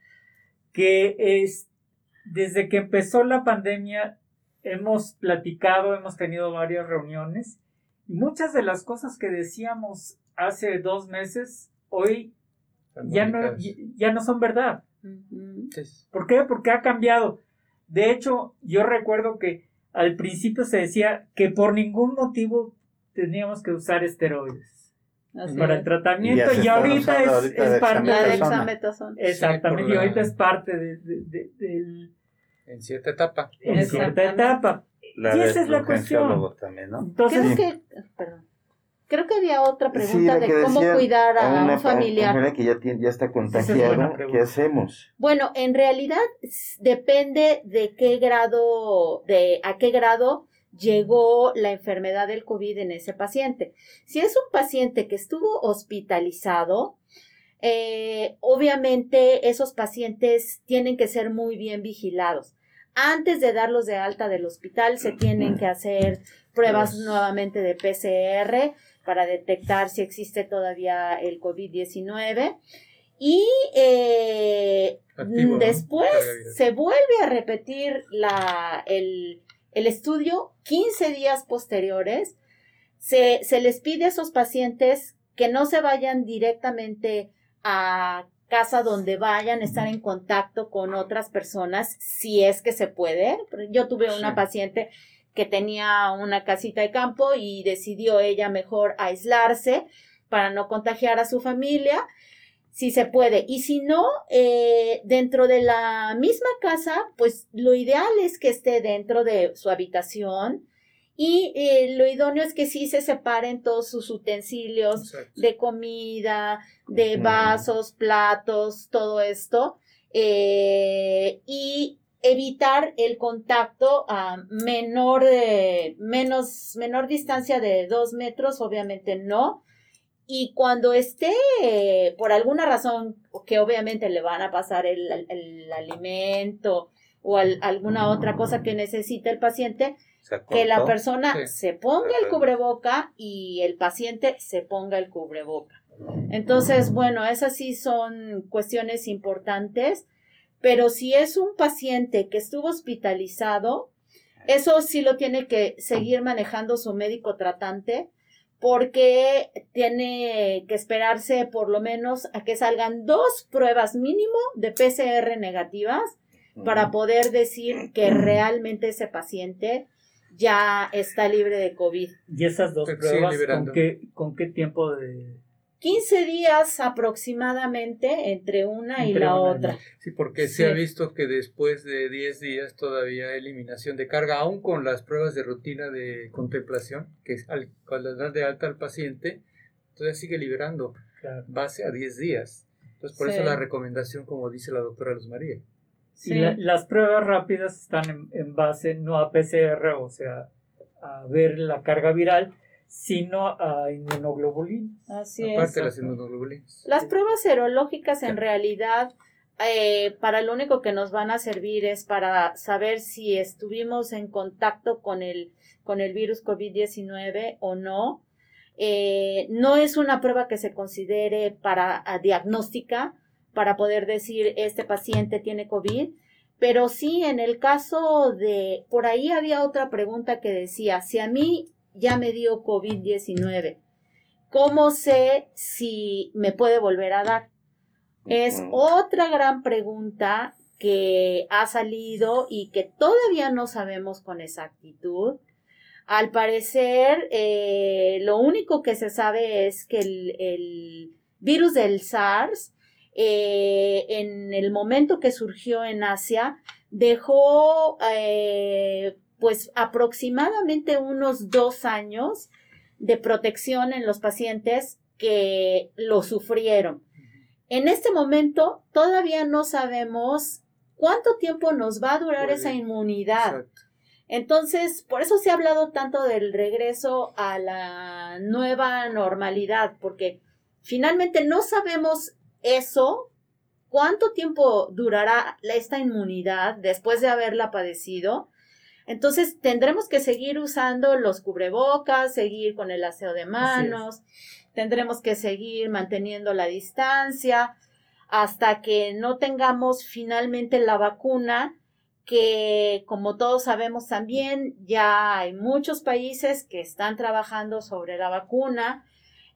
que es, desde que empezó la pandemia hemos platicado, hemos tenido varias reuniones y muchas de las cosas que decíamos hace dos meses hoy ya no, ya no son verdad. Sí. ¿Por qué? Porque ha cambiado. De hecho, yo recuerdo que al principio se decía que por ningún motivo teníamos que usar esteroides. Así para es. El tratamiento, y, y ahorita, es, ahorita es parte de la dexametasona. Exactamente, sí, y ahorita la... es parte de, de, de, del. En cierta etapa. En cierta etapa. La y esa es la cuestión. También, ¿no? Entonces, creo que, perdón, creo que había otra pregunta sí, de decía, cómo cuidar a, a una, un familiar. A que ya, tiene, ya está contagiado, es ¿qué hacemos? Bueno, en realidad depende de qué grado, de a qué grado llegó la enfermedad del COVID en ese paciente. Si es un paciente que estuvo hospitalizado, eh, obviamente esos pacientes tienen que ser muy bien vigilados. Antes de darlos de alta del hospital, se tienen que hacer pruebas nuevamente de P C R para detectar si existe todavía el COVID diecinueve. Y eh, Activo, después ¿no? se vuelve a repetir la, el... El estudio, quince días posteriores, se, se les pide a esos pacientes que no se vayan directamente a casa donde vayan a estar en contacto con otras personas, si es que se puede. Yo tuve una sí. paciente que tenía una casita de campo y decidió ella mejor aislarse para no contagiar a su familia, si se puede. Y si no, eh, dentro de la misma casa, pues lo ideal es que esté dentro de su habitación y eh, lo idóneo es que sí se separen todos sus utensilios Exacto. de comida, de vasos, platos, todo esto, eh, y evitar el contacto a menor, eh, menos, menor distancia de dos metros, obviamente no. Y cuando esté, eh, por alguna razón, que obviamente le van a pasar el, el, el alimento o al, alguna otra cosa que necesita el paciente, que la persona sí. se ponga el cubreboca y el paciente se ponga el cubreboca. Entonces, bueno, esas sí son cuestiones importantes, pero si es un paciente que estuvo hospitalizado, eso sí lo tiene que seguir manejando su médico tratante, porque tiene que esperarse por lo menos a que salgan dos pruebas mínimo de P C R negativas uh-huh. para poder decir que realmente ese paciente ya está libre de COVID. ¿Y esas dos pruebas con qué, con qué tiempo de...? quince días aproximadamente entre una entre y la una otra. Sí, porque sí. se ha visto que después de diez días todavía eliminación de carga, aún con las pruebas de rutina de contemplación, que es al, cuando dan de alta al paciente, todavía sigue liberando claro. base a diez días. Entonces, por sí. eso la recomendación, como dice la doctora Luz María. Sí. Y la, las pruebas rápidas están en, en base no a P C R, o sea, a ver la carga viral, sino a inmunoglobulinas. Así es. Aparte de las inmunoglobulinas. Las pruebas serológicas en realidad, eh, para lo único que nos van a servir es para saber si estuvimos en contacto con el, con el virus COVID diecinueve o no. Eh, no es una prueba que se considere para a diagnóstica, para poder decir este paciente tiene COVID, pero sí en el caso de, por ahí había otra pregunta que decía, si a mí ya me dio COVID diecinueve. ¿Cómo sé si me puede volver a dar? Es otra gran pregunta que ha salido y que todavía no sabemos con exactitud. Al parecer, eh, lo único que se sabe es que el, el virus del SARS, eh, en el momento que surgió en Asia, dejó... Eh, pues aproximadamente unos dos años de protección en los pacientes que lo sufrieron. En este momento todavía no sabemos cuánto tiempo nos va a durar Muy esa bien. inmunidad. Exacto. Entonces, por eso se ha hablado tanto del regreso a la nueva normalidad, porque finalmente no sabemos eso, cuánto tiempo durará esta inmunidad después de haberla padecido. Entonces, tendremos que seguir usando los cubrebocas, seguir con el aseo de manos, tendremos que seguir manteniendo la distancia hasta que no tengamos finalmente la vacuna, que como todos sabemos también, ya hay muchos países que están trabajando sobre la vacuna,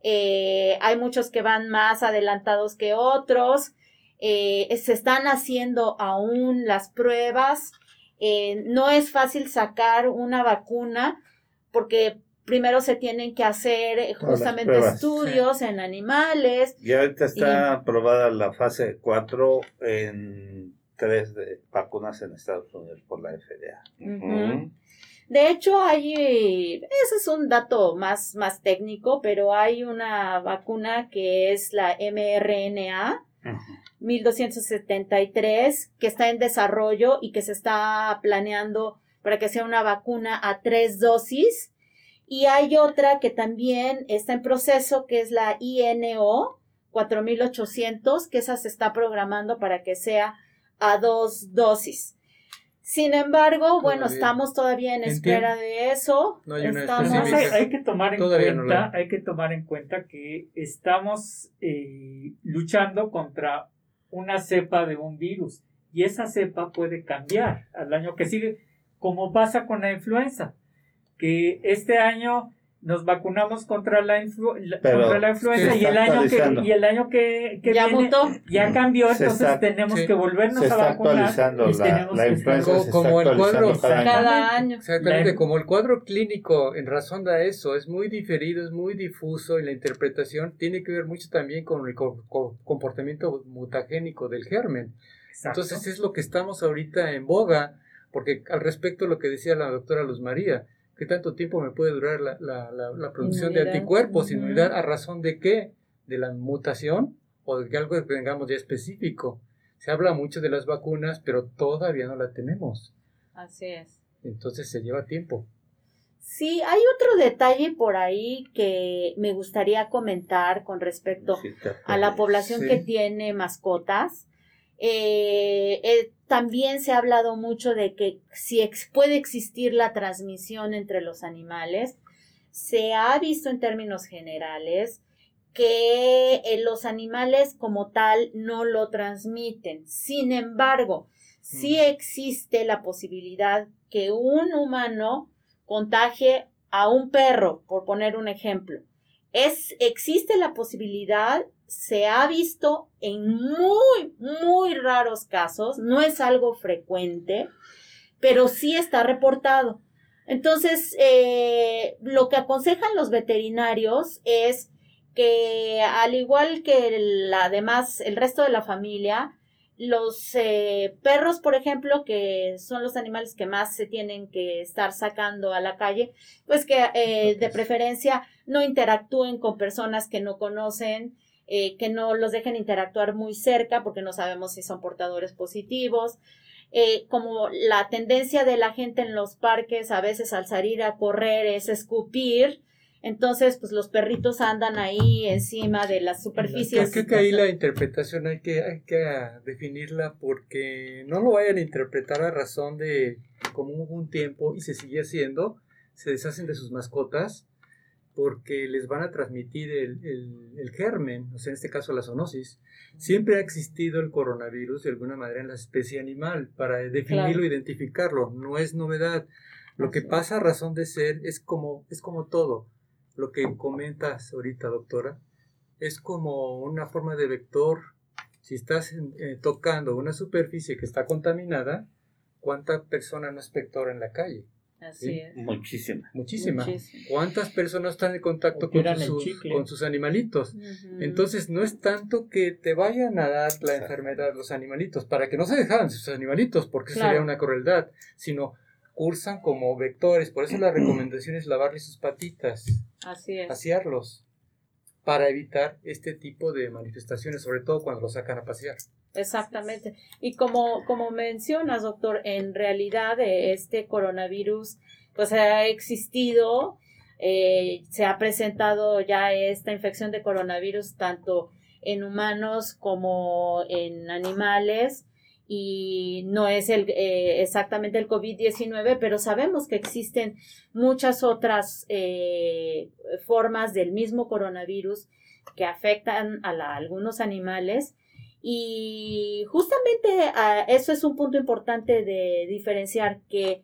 eh, hay muchos que van más adelantados que otros, eh, se están haciendo aún las pruebas. Eh, no es fácil sacar una vacuna porque primero se tienen que hacer justamente estudios en animales. Y ahorita está y... aprobada la fase cuatro en tres de vacunas en Estados Unidos por la F D A. Uh-huh. Uh-huh. De hecho, hay, ese es un dato más, más técnico, pero hay una vacuna que es la eme erre ene a. mil doscientos setenta y tres que está en desarrollo y que se está planeando para que sea una vacuna a tres dosis, y hay otra que también está en proceso que es la i ene o cuatro mil ochocientos, que esa se está programando para que sea a dos dosis. Sin embargo, todavía, bueno, estamos todavía en espera ¿Entiendo? de eso. No hay, estamos... una hay, hay que tomar en todavía cuenta, no hay que tomar en cuenta que estamos eh, luchando contra una cepa de un virus, y esa cepa puede cambiar al año que sigue, como pasa con la influenza, que este año nos vacunamos contra la, influ, la, contra la influenza y el año que y el año que, que ya viene mutó. ya cambió, entonces está, tenemos sí. que volvernos se está a vacunar. Actualizando la, la influenza como, se está como actualizando el cuadro cada, cada año. año. Exactamente, la, como el cuadro clínico en razón de eso es muy diferido, es muy difuso en la interpretación, tiene que ver mucho también con el co- co- comportamiento mutagénico del germen. Exacto. Entonces es lo que estamos ahorita en boga, porque al respecto lo que decía la doctora Luz María, ¿qué tanto tiempo me puede durar la, la, la, la producción inmunidad. de anticuerpos? Uh-huh. ¿Inmunidad a razón de qué? ¿De la mutación? ¿O de que algo que tengamos ya específico? Se habla mucho de las vacunas, pero todavía no la tenemos. Así es. Entonces se lleva tiempo. Sí, hay otro detalle por ahí que me gustaría comentar con respecto sí, a la población sí. que tiene mascotas. Eh, eh, también se ha hablado mucho de que si ex, puede existir la transmisión entre los animales. Se ha visto en términos generales que eh, los animales como tal no lo transmiten. Sin embargo, mm. sí existe la posibilidad que un humano contagie a un perro, por poner un ejemplo. Es, existe la posibilidad, se ha visto en muy, muy raros casos, no es algo frecuente, pero sí está reportado. Entonces, eh, lo que aconsejan los veterinarios es que, al igual que la demás, el resto de la familia, los eh, perros, por ejemplo, que son los animales que más se tienen que estar sacando a la calle, pues que eh, de preferencia no interactúen con personas que no conocen, eh, que no los dejen interactuar muy cerca porque no sabemos si son portadores positivos. Eh, como la tendencia de la gente en los parques a veces al salir a correr es escupir, entonces pues los perritos andan ahí encima de las superficies. Creo que ahí la interpretación hay que, hay que definirla porque no lo vayan a interpretar a razón de como hubo un tiempo y se sigue haciendo, se deshacen de sus mascotas porque les van a transmitir el, el, el germen, o sea, en este caso la zoonosis. Siempre ha existido el coronavirus de alguna manera en la especie animal para definirlo, claro, identificarlo, no es novedad. Lo que pasa a razón de ser es como, es como todo. Lo que comentas ahorita, doctora, es como una forma de vector. Si estás eh, tocando una superficie que está contaminada, ¿cuántas personas no es vector en la calle? Así ¿sí? es. Muchísima. Muchísima. Muchísima. ¿Cuántas personas están en contacto con sus, con sus animalitos? Uh-huh. Entonces, no es tanto que te vayan a dar la enfermedad los animalitos, para que no se dejaran sus animalitos, porque claro, sería una crueldad, sino cursan como vectores, por eso la recomendación es lavarles sus patitas, así es, pasearlos, para evitar este tipo de manifestaciones, sobre todo cuando los sacan a pasear. Exactamente, y como, como mencionas, doctor, en realidad este coronavirus pues ha existido, eh, se ha presentado ya esta infección de coronavirus tanto en humanos como en animales, y no es el eh, exactamente el COVID diecinueve, pero sabemos que existen muchas otras eh, formas del mismo coronavirus que afectan a, la, a algunos animales, y justamente a, eso es un punto importante de diferenciar, que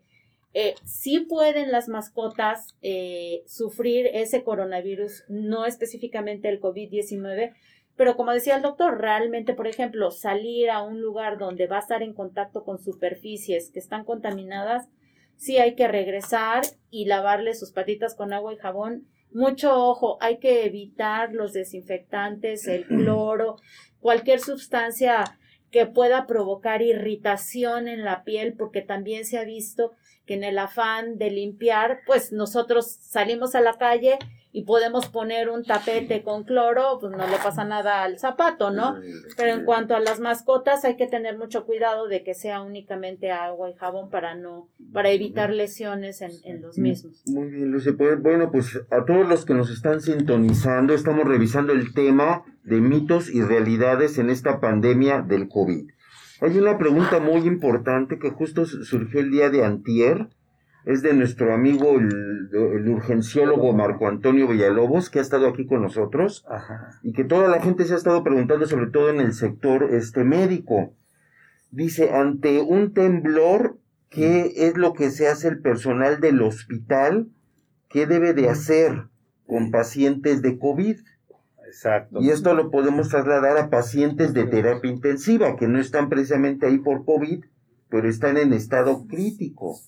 eh, sí pueden las mascotas eh, sufrir ese coronavirus, no específicamente el COVID diecinueve, pero como decía el doctor, realmente, por ejemplo, salir a un lugar donde va a estar en contacto con superficies que están contaminadas, sí hay que regresar y lavarle sus patitas con agua y jabón. Mucho ojo, hay que evitar los desinfectantes, el cloro, cualquier sustancia que pueda provocar irritación en la piel, porque también se ha visto que en el afán de limpiar, pues nosotros salimos a la calle y podemos poner un tapete con cloro, pues no le pasa nada al zapato, ¿no? Pero en cuanto a las mascotas, hay que tener mucho cuidado de que sea únicamente agua y jabón para no para evitar lesiones en, en los mismos. Muy bien, Luce. Bueno, pues a todos los que nos están sintonizando, estamos revisando el tema de mitos y realidades en esta pandemia del COVID. Hay una pregunta muy importante que justo surgió el día de antier. Es de nuestro amigo, el, el urgenciólogo Marco Antonio Villalobos, que ha estado aquí con nosotros. Ajá. Y que toda la gente se ha estado preguntando, sobre todo en el sector este médico. Dice, ante un temblor, ¿qué es lo que se hace el personal del hospital? ¿Qué debe de hacer con pacientes de COVID? Exacto. Y esto lo podemos trasladar a pacientes de terapia intensiva, que no están precisamente ahí por COVID, pero están en estado crítico.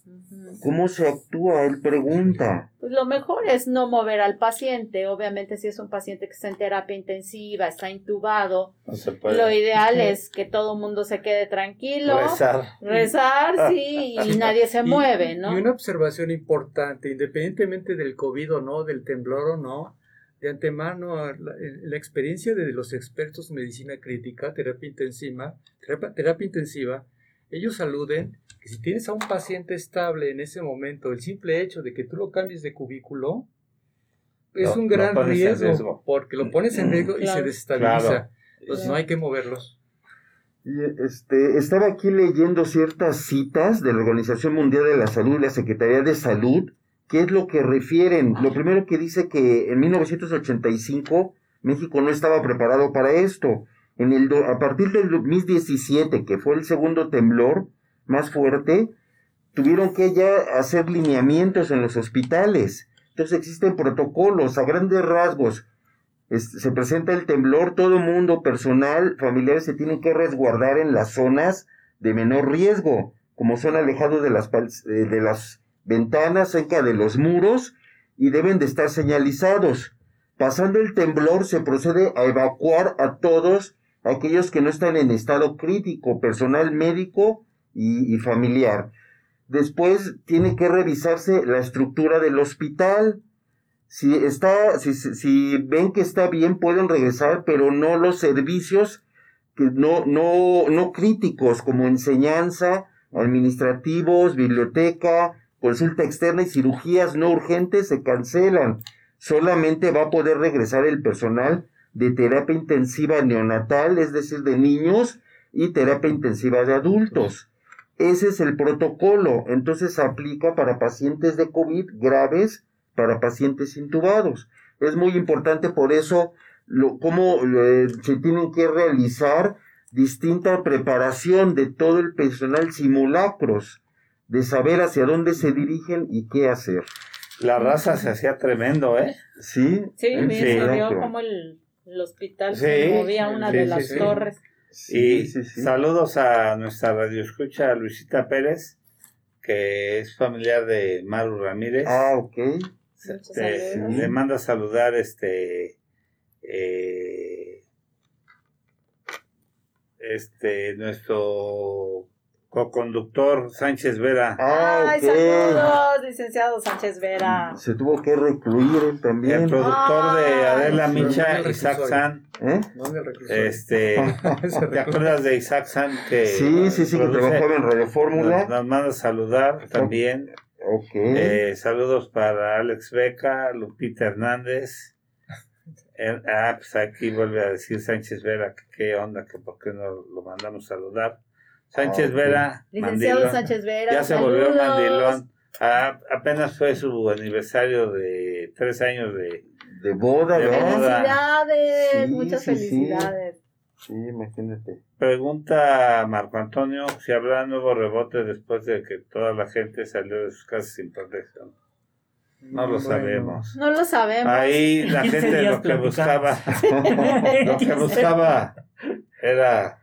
¿Cómo se actúa? Él pregunta. Pues lo mejor es no mover al paciente. Obviamente, si es un paciente que está en terapia intensiva, está intubado, no se puede. Lo ideal es que todo el mundo se quede tranquilo. Rezar. Rezar, sí, y nadie se y, mueve, ¿no? Y una observación importante, independientemente del COVID o no, del temblor o no, de antemano, la, la experiencia de los expertos en medicina crítica, terapia intensiva, terapia, terapia intensiva, ellos aluden que si tienes a un paciente estable en ese momento, el simple hecho de que tú lo cambies de cubículo es no, un gran no riesgo, riesgo, porque lo pones en riesgo, claro, y se desestabiliza. Claro. Entonces, claro, no hay que moverlos. Y este, estaba aquí leyendo ciertas citas de la Organización Mundial de la Salud, la Secretaría de Salud, ¿qué es lo que refieren? Lo primero que dice que en mil novecientos ochenta y cinco México no estaba preparado para esto. En el do, a partir del dos mil diecisiete, que fue el segundo temblor más fuerte, tuvieron que ya hacer lineamientos en los hospitales. Entonces existen protocolos a grandes rasgos. es, se presenta el temblor, todo mundo, personal, familiares se tienen que resguardar en las zonas de menor riesgo, como son alejados de las, de las ventanas, cerca de los muros, y deben de estar señalizados. Pasando el temblor, se procede a evacuar a todos aquellos que no están en estado crítico, personal médico y, y familiar. Después tiene que revisarse la estructura del hospital. Si está, si, si ven que está bien, pueden regresar, pero no los servicios que no, no, no críticos, como enseñanza, administrativos, biblioteca, consulta externa y cirugías no urgentes se cancelan. Solamente va a poder regresar el personal de terapia intensiva neonatal, es decir, de niños, y terapia intensiva de adultos. Ese es el protocolo. Entonces aplica para pacientes de COVID graves, para pacientes intubados. Es muy importante por eso lo, cómo eh, se tienen que realizar distinta preparación de todo el personal, simulacros, de saber hacia dónde se dirigen y qué hacer. La raza se hacía tremendo, ¿eh? Sí. Sí, se vio como el, el hospital sí, se movía una sí, de sí, las sí. torres. Sí, y sí, sí. Saludos a nuestra radioescucha Luisita Pérez, que es familiar de Maru Ramírez. Ah, ok. Se, te, le manda a saludar este... Eh, Este, nuestro co-conductor Sánchez Vera. Ah, okay. ¡Ay, saludos, licenciado Sánchez Vera! Se tuvo que recluir también. El productor Ay, de Adela Micha, Isaac San. ¿Eh? ¿Dónde el este, ¿Te acuerdas de Isaac San? Que sí, sí, sí, produce, que trabajaba en Radio Fórmula. Nos, nos manda a saludar también. Okay. Eh, saludos para Alex Beca, Lupita Hernández. Ah, pues aquí vuelve a decir Sánchez Vera que qué onda, que por qué no lo mandamos saludar. Sánchez okay. Vera, licenciado Mandilón, Sánchez Vera, ya saludos. Se volvió Mandilón. Ah, apenas fue su aniversario de tres años de, de boda. De felicidades, boda. Sí, muchas sí, felicidades. Sí. sí, imagínate. Pregunta Marco Antonio si habrá nuevo rebote después de que toda la gente salió de sus casas sin protección. No lo sabemos. No lo sabemos. Ahí la gente lo que buscaba, lo que buscaba era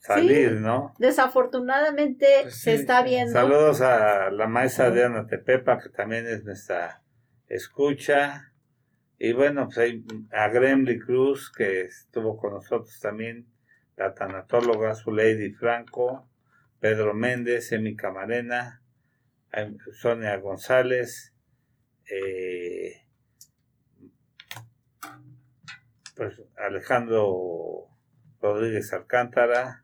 salir, sí, ¿no? Desafortunadamente pues sí. se está viendo. Saludos a la maestra de Anatepepa, que también es nuestra escucha. Y bueno, pues a Gremly Cruz, que estuvo con nosotros también, la tanatóloga Zulady Franco, Pedro Méndez, Emi Camarena, Sonia González. Eh, pues Alejandro Rodríguez Alcántara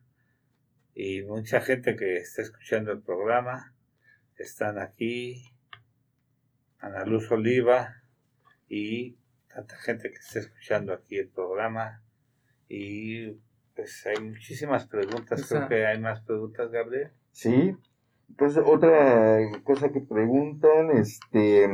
y mucha gente que está escuchando el programa están aquí, Ana Luz Oliva y tanta gente que está escuchando aquí el programa, y pues hay muchísimas preguntas. Esa. Creo que hay más preguntas, Gabriel. Sí, pues otra cosa que preguntan, este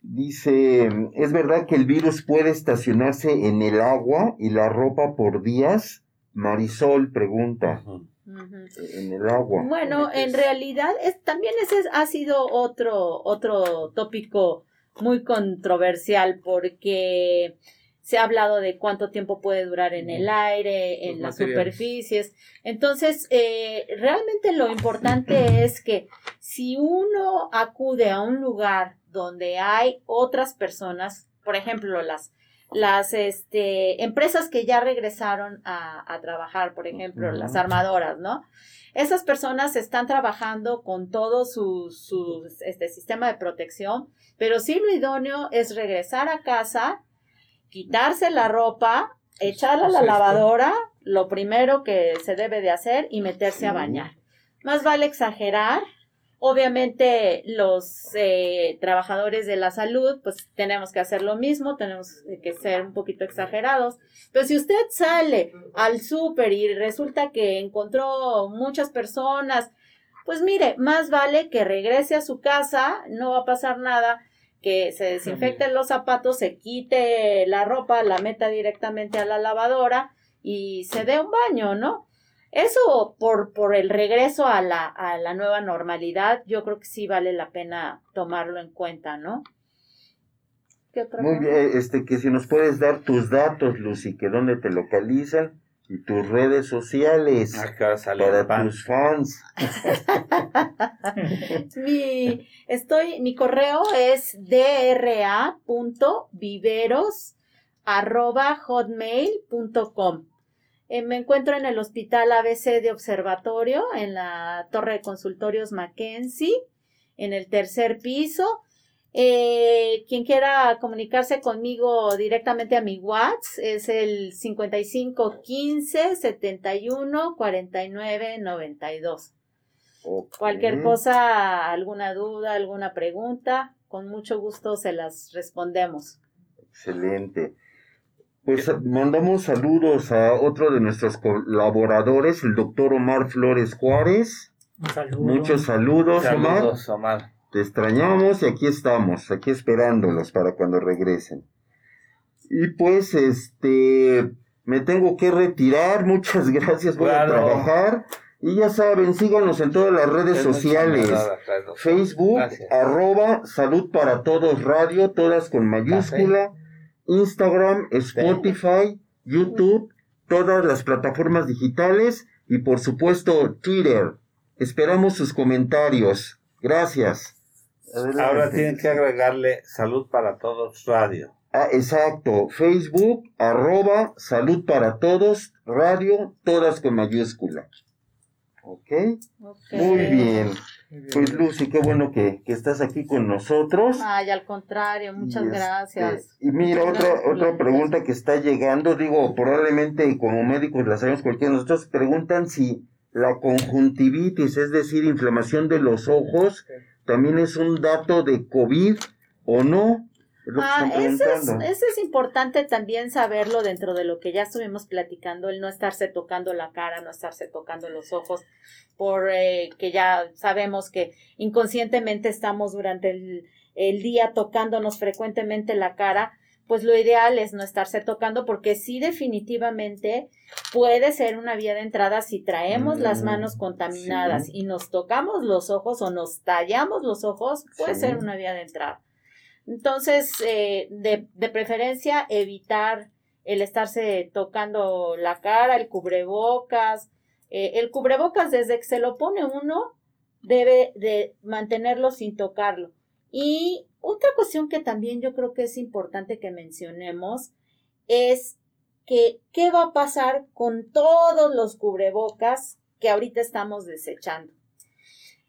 dice, ¿es verdad que el virus puede estacionarse en el agua y la ropa por días? Marisol pregunta. Uh-huh. En el agua. Bueno, en realidad es, también ese ha sido otro, otro tópico muy controversial, porque se ha hablado de cuánto tiempo puede durar en el aire, en las superficies. Entonces, eh, realmente lo importante es que si uno acude a un lugar donde hay otras personas, por ejemplo, las, las este, empresas que ya regresaron a, a trabajar, por ejemplo, uh-huh. las armadoras, ¿no? Esas personas están trabajando con todo su, su este, sistema de protección, pero sí lo idóneo es regresar a casa, quitarse la ropa, echarla a la lavadora, lo primero que se debe de hacer, y meterse a bañar. Más vale exagerar. Obviamente los eh, trabajadores de la salud, pues tenemos que hacer lo mismo, tenemos que ser un poquito exagerados. Pero si usted sale al súper y resulta que encontró muchas personas, pues mire, más vale que regrese a su casa, no va a pasar nada, que se desinfecten los zapatos, se quite la ropa, la meta directamente a la lavadora y se dé un baño, ¿no? Eso por, por el regreso a la, a la nueva normalidad, yo creo que sí vale la pena tomarlo en cuenta, ¿no? ¿Qué otra Muy cosa? Bien, este, que si nos puedes dar tus datos, Lucy, que dónde te localizan y tus redes sociales. Acá sale para pan. Tus fans. mi, estoy, mi correo es dra punto viveros arroba hotmail punto com. Eh, me encuentro en el Hospital A B C de Observatorio, en la Torre de Consultorios Mackenzie, en el tercer piso. Eh, quien quiera comunicarse conmigo directamente a mi WhatsApp es el cincuenta y cinco quince setenta y uno cuarenta y nueve noventa y dos. Okay. Cualquier cosa, alguna duda, alguna pregunta, con mucho gusto se las respondemos. Excelente. Pues mandamos saludos a otro de nuestros colaboradores, el doctor Omar Flores Juárez. Un saludo. Muchos saludos, Omar. Saludos, Omar. Te extrañamos y aquí estamos, aquí esperándolos para cuando regresen. Y pues, este, me tengo que retirar, muchas gracias, voy claro. a trabajar. Y ya saben, síganos en todas las redes sociales. Facebook, gracias. Arroba, Salud para Todos Radio, todas con mayúscula. Instagram, Spotify, YouTube, todas las plataformas digitales y por supuesto Twitter. Esperamos sus comentarios. Gracias. Adelante. Ahora tienen que agregarle Salud para Todos Radio. Ah, exacto. Facebook, arroba, Salud para Todos, Radio, todas con mayúscula. ¿Ok? Okay. Muy bien. Muy bien. Pues Lucy, qué bueno que, que estás aquí con nosotros. Ay, al contrario, muchas y gracias. Este, y mira, muchas otra gracias. Otra pregunta que está llegando, digo, probablemente como médicos la sabemos cualquiera de nosotros, preguntan si la conjuntivitis, es decir, inflamación de los ojos, también es un dato de COVID o no. Ah, eso es, eso es importante también saberlo dentro de lo que ya estuvimos platicando, el no estarse tocando la cara, no estarse tocando los ojos, porque eh, ya sabemos que inconscientemente estamos durante el, el día tocándonos frecuentemente la cara, pues lo ideal es no estarse tocando porque sí definitivamente puede ser una vía de entrada si traemos mm, las manos contaminadas sí. y nos tocamos los ojos o nos tallamos los ojos, puede sí. ser una vía de entrada. Entonces, eh, de, de preferencia, evitar el estarse tocando la cara, el cubrebocas. Eh, el cubrebocas, desde que se lo pone uno, debe de mantenerlo sin tocarlo. Y otra cuestión que también yo creo que es importante que mencionemos es que qué va a pasar con todos los cubrebocas que ahorita estamos desechando.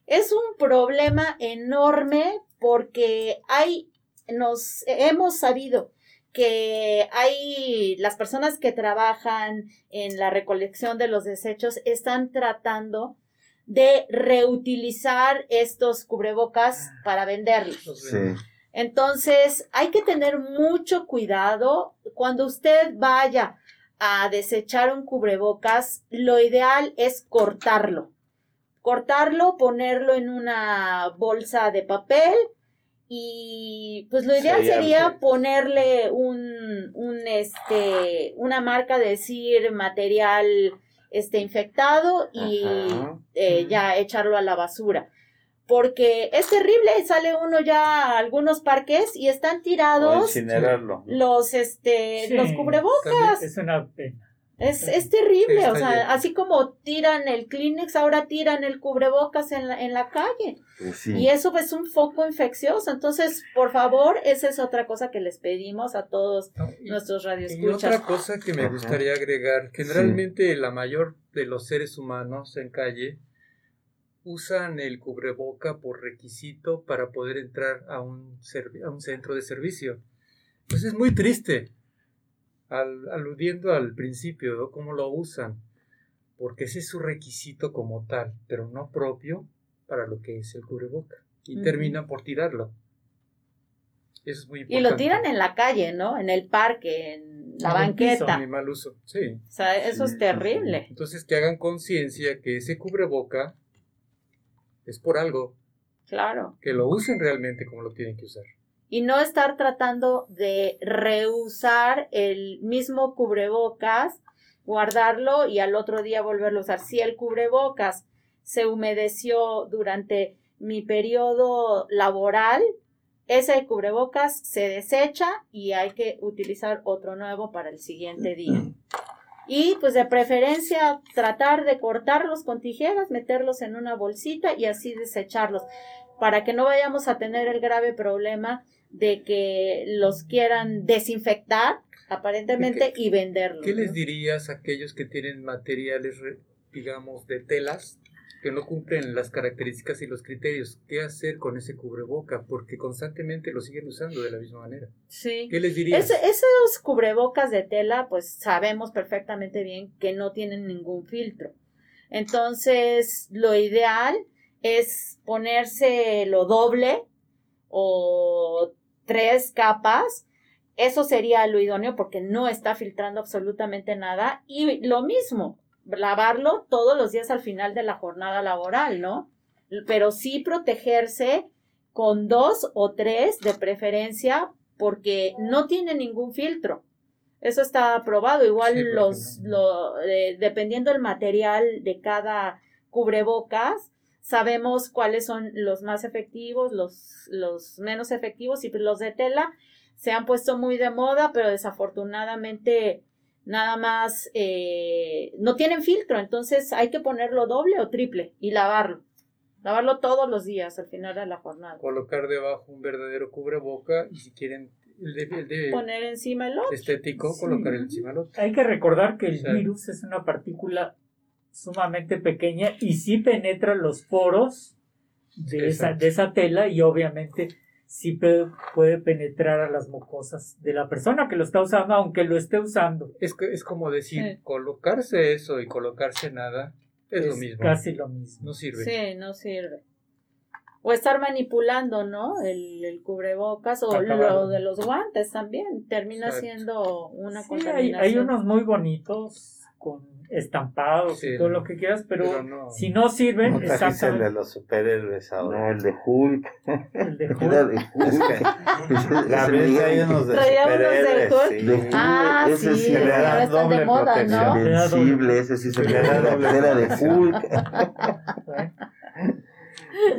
Es un problema enorme porque hay... Nos hemos sabido que hay las personas que trabajan en la recolección de los desechos están tratando de reutilizar estos cubrebocas para venderlos. Sí. Entonces, hay que tener mucho cuidado. Cuando usted vaya a desechar un cubrebocas, lo ideal es cortarlo. Cortarlo, ponerlo en una bolsa de papel. Y pues lo ideal sería, sería ponerle un, un este, una marca, decir material este infectado y eh, ya echarlo a la basura. Porque es terrible, sale uno ya a algunos parques y están tirados los este sí, los cubrebocas. Es una pena. Es, es terrible, sí, o sea, bien. Así como tiran el Kleenex, ahora tiran el cubrebocas en la, en la calle. Sí. Y eso es un foco infeccioso. Entonces, por favor, esa es otra cosa que les pedimos a todos no, y, nuestros radioescuchas. Y otra cosa que me Ajá. gustaría agregar, generalmente sí. la mayor de los seres humanos en calle usan el cubreboca por requisito para poder entrar a un, servi- a un centro de servicio. Entonces es muy triste. Al, aludiendo al principio, ¿no? Cómo lo usan, porque ese es su requisito como tal, pero no propio para lo que es el cubreboca, y uh-huh. terminan por tirarlo. Eso es muy importante. Y lo tiran en la calle, ¿no? En el parque, en la banqueta. Muy mal uso, sí. O sea, eso sí, es terrible. Sí. Entonces, que hagan conciencia que ese cubreboca es por algo. Claro. Que lo usen realmente como lo tienen que usar. Y no estar tratando de reusar el mismo cubrebocas, guardarlo y al otro día volverlo a usar. Si el cubrebocas se humedeció durante mi periodo laboral, Ese cubrebocas se desecha y hay que utilizar otro nuevo para el siguiente día. Y pues de preferencia tratar de cortarlos con tijeras, meterlos en una bolsita y así desecharlos, para que no vayamos a tener el grave problema de que los quieran desinfectar aparentemente y venderlos. ¿Qué, ¿no? les dirías a aquellos que tienen materiales, digamos, de telas que no cumplen las características y los criterios? ¿Qué hacer con ese cubreboca? Porque constantemente lo siguen usando de la misma manera. Sí. ¿Qué les dirías? Es, esos cubrebocas de tela, pues sabemos perfectamente bien que no tienen ningún filtro. Entonces, lo ideal es ponerse lo doble o tres capas. Eso sería lo idóneo porque no está filtrando absolutamente nada. Y lo mismo, lavarlo todos los días al final de la jornada laboral, ¿no? Pero sí protegerse con dos o tres de preferencia porque no tiene ningún filtro. Eso está probado. Igual sí, los, no. lo, eh, dependiendo del material de cada cubrebocas, sabemos cuáles son los más efectivos, los, los menos efectivos, y los de tela se han puesto muy de moda, pero desafortunadamente nada más eh, no tienen filtro, entonces hay que ponerlo doble o triple y lavarlo. Lavarlo todos los días al final de la jornada. Colocar debajo un verdadero cubreboca y si quieren el de, el de poner encima el otro. Estético, sí. Colocar encima el otro. Hay que recordar que el virus es una partícula sumamente pequeña y sí penetra los poros de esa, de esa tela y obviamente sí puede, puede penetrar a las mucosas de la persona que lo está usando, aunque lo esté usando. Es, es como decir, sí. Colocarse eso y colocarse nada es, es lo mismo. Casi lo mismo. No sirve. Sí, no sirve. O estar manipulando, ¿no? El, el cubrebocas o lo de los guantes también. Termina Exacto. siendo una sí, contaminación. Hay, hay unos muy bonitos con estampados sí, y todo no, lo que quieras, pero, pero no, si no sirven, no exactamente. El de los superhéroes ahora. No, el de Hulk. El de Hulk. Era de Hulk. La vez hay unos de superhéroes. Sí. De ah, ese sí. Le da doble protección. Invencible, ese sí se le da doble. Era de Hulk.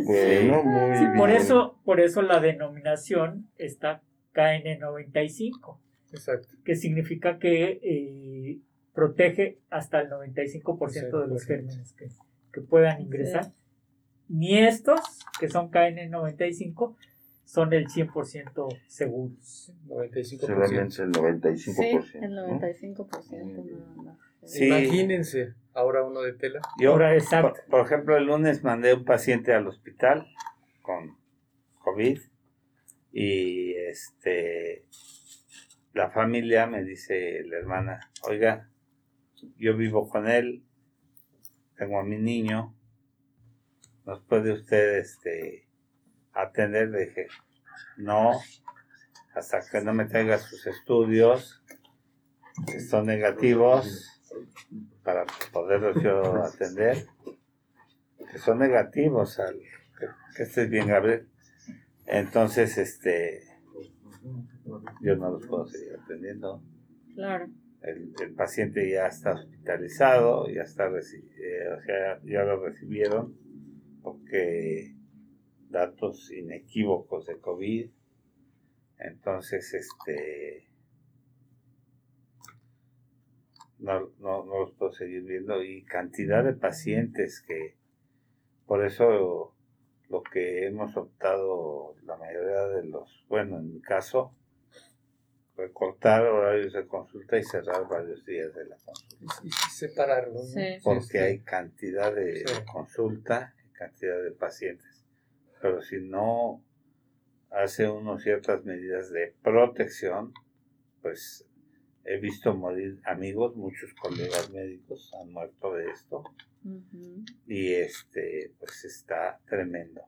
Bueno, muy sí, bien. Por eso, por eso la denominación está K N noventa y cinco. Exacto. Que significa que eh, protege hasta el noventa y cinco por ciento de los gérmenes que, que puedan ingresar. Sí. Ni estos, que son K N noventa y cinco, son el cien por ciento seguros. noventa y cinco por ciento. Solamente el noventa y cinco por ciento. Sí, el noventa y cinco por ciento. ¿No? No. Sí. Imagínense, ahora uno de tela. Yo, ahora por, por ejemplo, el lunes mandé un paciente al hospital con COVID y este la familia me dice, la hermana, oiga, yo vivo con él, tengo a mi niño, ¿nos puede usted este, atender? Le dije, no, hasta que no me traiga sus estudios, que son negativos, para poderlos yo atender, que son negativos, al, que, que estés bien, Gabriel. Entonces, este, yo no los puedo seguir atendiendo. Claro. El, el paciente ya está hospitalizado, ya está reci- eh, o sea, ya lo recibieron porque datos inequívocos de COVID. Entonces, este, no, no, no los puedo seguir viendo y cantidad de pacientes que, por eso lo que hemos optado la mayoría de los, bueno, en mi caso, recortar horarios de consulta y cerrar varios días de la consulta. Y separarlos, ¿no? Sí. Porque sí, sí. hay cantidad de sí. consulta, cantidad de pacientes. Pero si no hace uno ciertas medidas de protección, pues he visto morir amigos, muchos colegas médicos han muerto de esto. Uh-huh. Y este, pues está tremendo.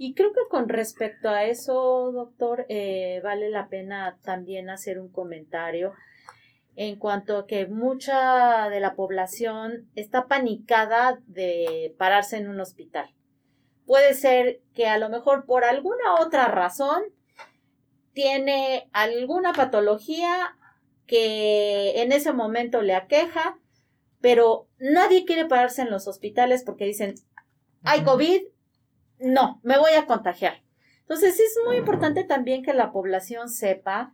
Y creo que con respecto a eso, doctor, eh, vale la pena también hacer un comentario en cuanto a que mucha de la población está panicada de pararse en un hospital. Puede ser que a lo mejor por alguna otra razón tiene alguna patología que en ese momento le aqueja, pero nadie quiere pararse en los hospitales porque dicen, hay COVID, no, me voy a contagiar. Entonces, es muy importante también que la población sepa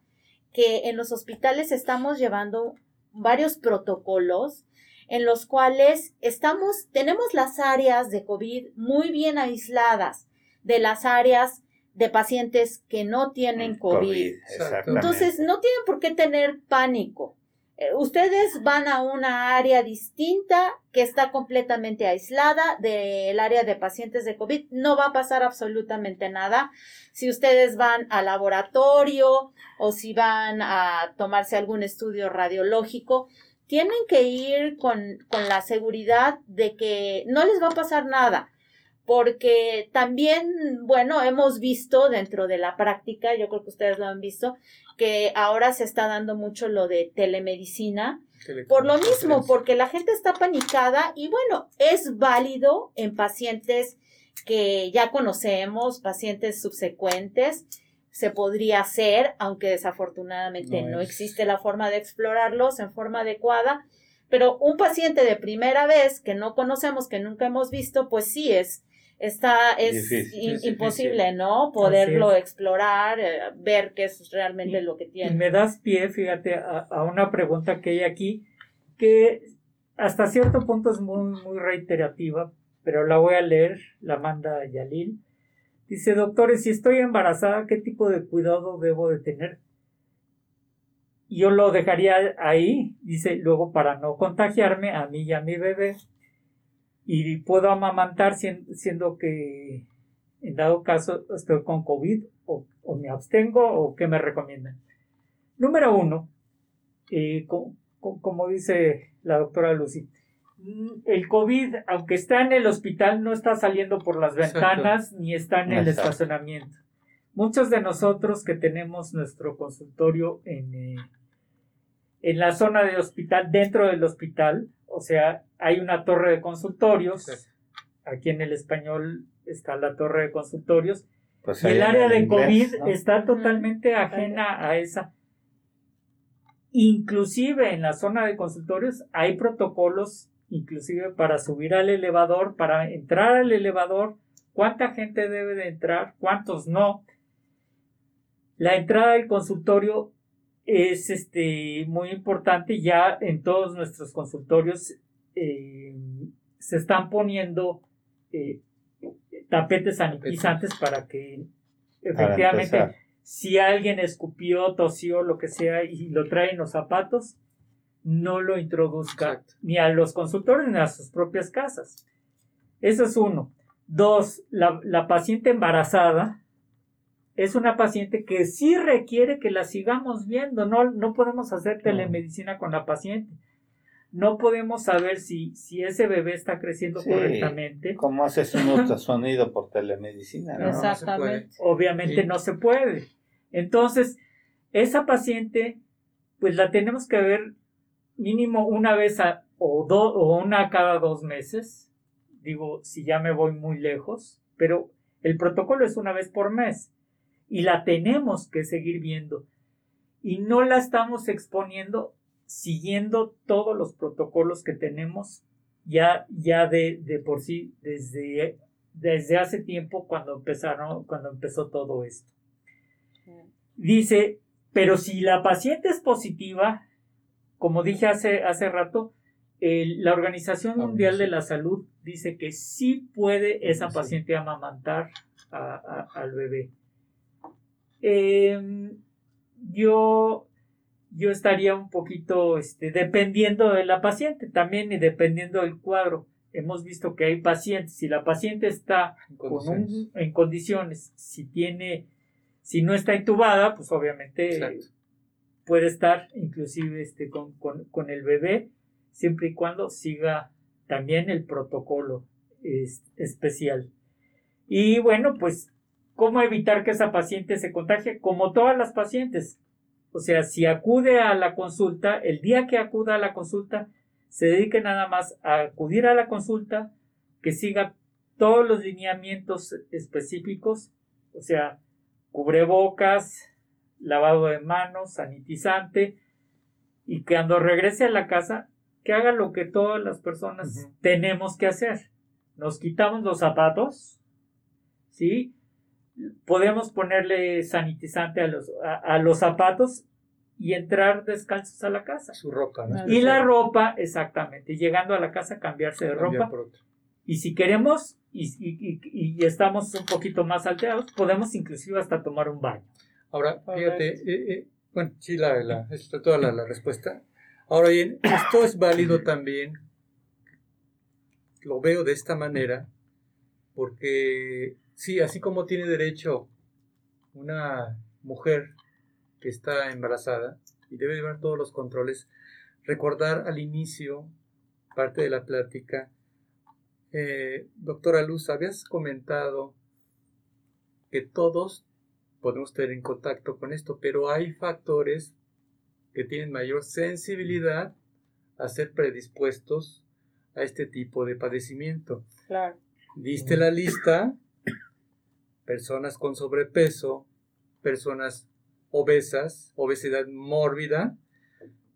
que en los hospitales estamos llevando varios protocolos en los cuales estamos, tenemos las áreas de COVID muy bien aisladas de las áreas de pacientes que no tienen COVID. COVID Entonces, no tienen por qué tener pánico. Eh, ustedes van a una área distinta que está completamente aislada del área de pacientes de COVID. No va a pasar absolutamente nada. Si ustedes van al laboratorio o si van a tomarse algún estudio radiológico, tienen que ir con, con la seguridad de que no les va a pasar nada. Porque también, bueno, hemos visto dentro de la práctica, yo creo que ustedes lo han visto, que ahora se está dando mucho lo de telemedicina, por lo mismo, porque la gente está panicada y bueno, es válido en pacientes que ya conocemos, pacientes subsecuentes, se podría hacer, aunque desafortunadamente no, no existe la forma de explorarlos en forma adecuada, pero un paciente de primera vez que no conocemos, que nunca hemos visto, pues sí es, está, es difícil, in, es imposible, ¿no? Poderlo explorar, eh, ver qué es realmente y, lo que tiene. Y me das pie, fíjate, a, a una pregunta que hay aquí, que hasta cierto punto es muy, muy reiterativa, pero la voy a leer, la manda Yalil. Dice, doctores, si estoy embarazada, ¿qué tipo de cuidado debo de tener? Yo lo dejaría ahí, dice, luego para no contagiarme a mí y a mi bebé. Y puedo amamantar siendo que, en dado caso, estoy con COVID o, o me abstengo o qué me recomiendan. Número uno, eh, como, como dice la doctora Lucy, el COVID, aunque está en el hospital, no está saliendo por las ventanas Exacto. ni está en el Exacto. estacionamiento. Muchos de nosotros que tenemos nuestro consultorio en, eh, en la zona de hospital, dentro del hospital, o sea, hay una torre de consultorios, sí. Aquí en el Español está la torre de consultorios, pues y el área de inglés, COVID ¿no? está totalmente ajena a esa. Inclusive en la zona de consultorios hay protocolos, inclusive para subir al elevador, para entrar al elevador, cuánta gente debe de entrar, cuántos no. La entrada del consultorio es este, muy importante, ya en todos nuestros consultorios eh, se están poniendo eh, tapetes sanitizantes para que efectivamente para si alguien escupió, tosió, lo que sea y lo trae en los zapatos, no lo introduzca Exacto. ni a los consultorios ni a sus propias casas. Eso es uno. Dos, la, la paciente embarazada es una paciente que sí requiere que la sigamos viendo. No, no podemos hacer telemedicina con la paciente. No podemos saber si, si ese bebé está creciendo sí, correctamente. ¿Cómo haces un ultrasonido por telemedicina? No, Exactamente. No se puede. Obviamente sí. no se puede. Entonces, esa paciente, pues la tenemos que ver mínimo una vez a, o, do, o una cada dos meses. Digo, si ya me voy muy lejos, pero el protocolo es una vez por mes. Y la tenemos que seguir viendo. Y no la estamos exponiendo siguiendo todos los protocolos que tenemos ya, ya de, de por sí desde, desde hace tiempo cuando empezaron, cuando empezó todo esto. Dice, pero si la paciente es positiva, como dije hace, hace rato, eh, la Organización Mundial de la Salud dice que sí puede esa paciente amamantar a, a, al bebé. Eh, yo, yo estaría un poquito este, dependiendo de la paciente también y dependiendo del cuadro. Hemos visto que hay pacientes, si la paciente está en condiciones, con un, en condiciones si, tiene, si no está intubada, pues obviamente eh, puede estar inclusive este, con, con, con el bebé, siempre y cuando siga también el protocolo es, especial. Y bueno, pues ¿cómo evitar que esa paciente se contagie? Como todas las pacientes. O sea, si acude a la consulta, el día que acuda a la consulta, se dedique nada más a acudir a la consulta, que siga todos los lineamientos específicos, o sea, cubrebocas, lavado de manos, sanitizante, y cuando regrese a la casa, que haga lo que todas las personas Uh-huh. tenemos que hacer. Nos quitamos los zapatos, ¿sí? podemos ponerle sanitizante a los, a, a los zapatos y entrar descalzos a la casa. Su ropa, ¿no? Y la ropa, exactamente, llegando a la casa cambiarse de ropa. Y si queremos y, y, y, y estamos un poquito más alterados, podemos inclusive hasta tomar un baño. Ahora, fíjate, eh, eh, bueno, sí, la, la, está toda la, la respuesta. Ahora bien, esto es válido también, lo veo de esta manera, porque sí, así como tiene derecho una mujer que está embarazada y debe llevar todos los controles, recordar al inicio, parte de la plática, eh, doctora Luz, habías comentado que todos podemos tener en contacto con esto, pero hay factores que tienen mayor sensibilidad a ser predispuestos a este tipo de padecimiento. Claro. Diste la lista, personas con sobrepeso, personas obesas, obesidad mórbida,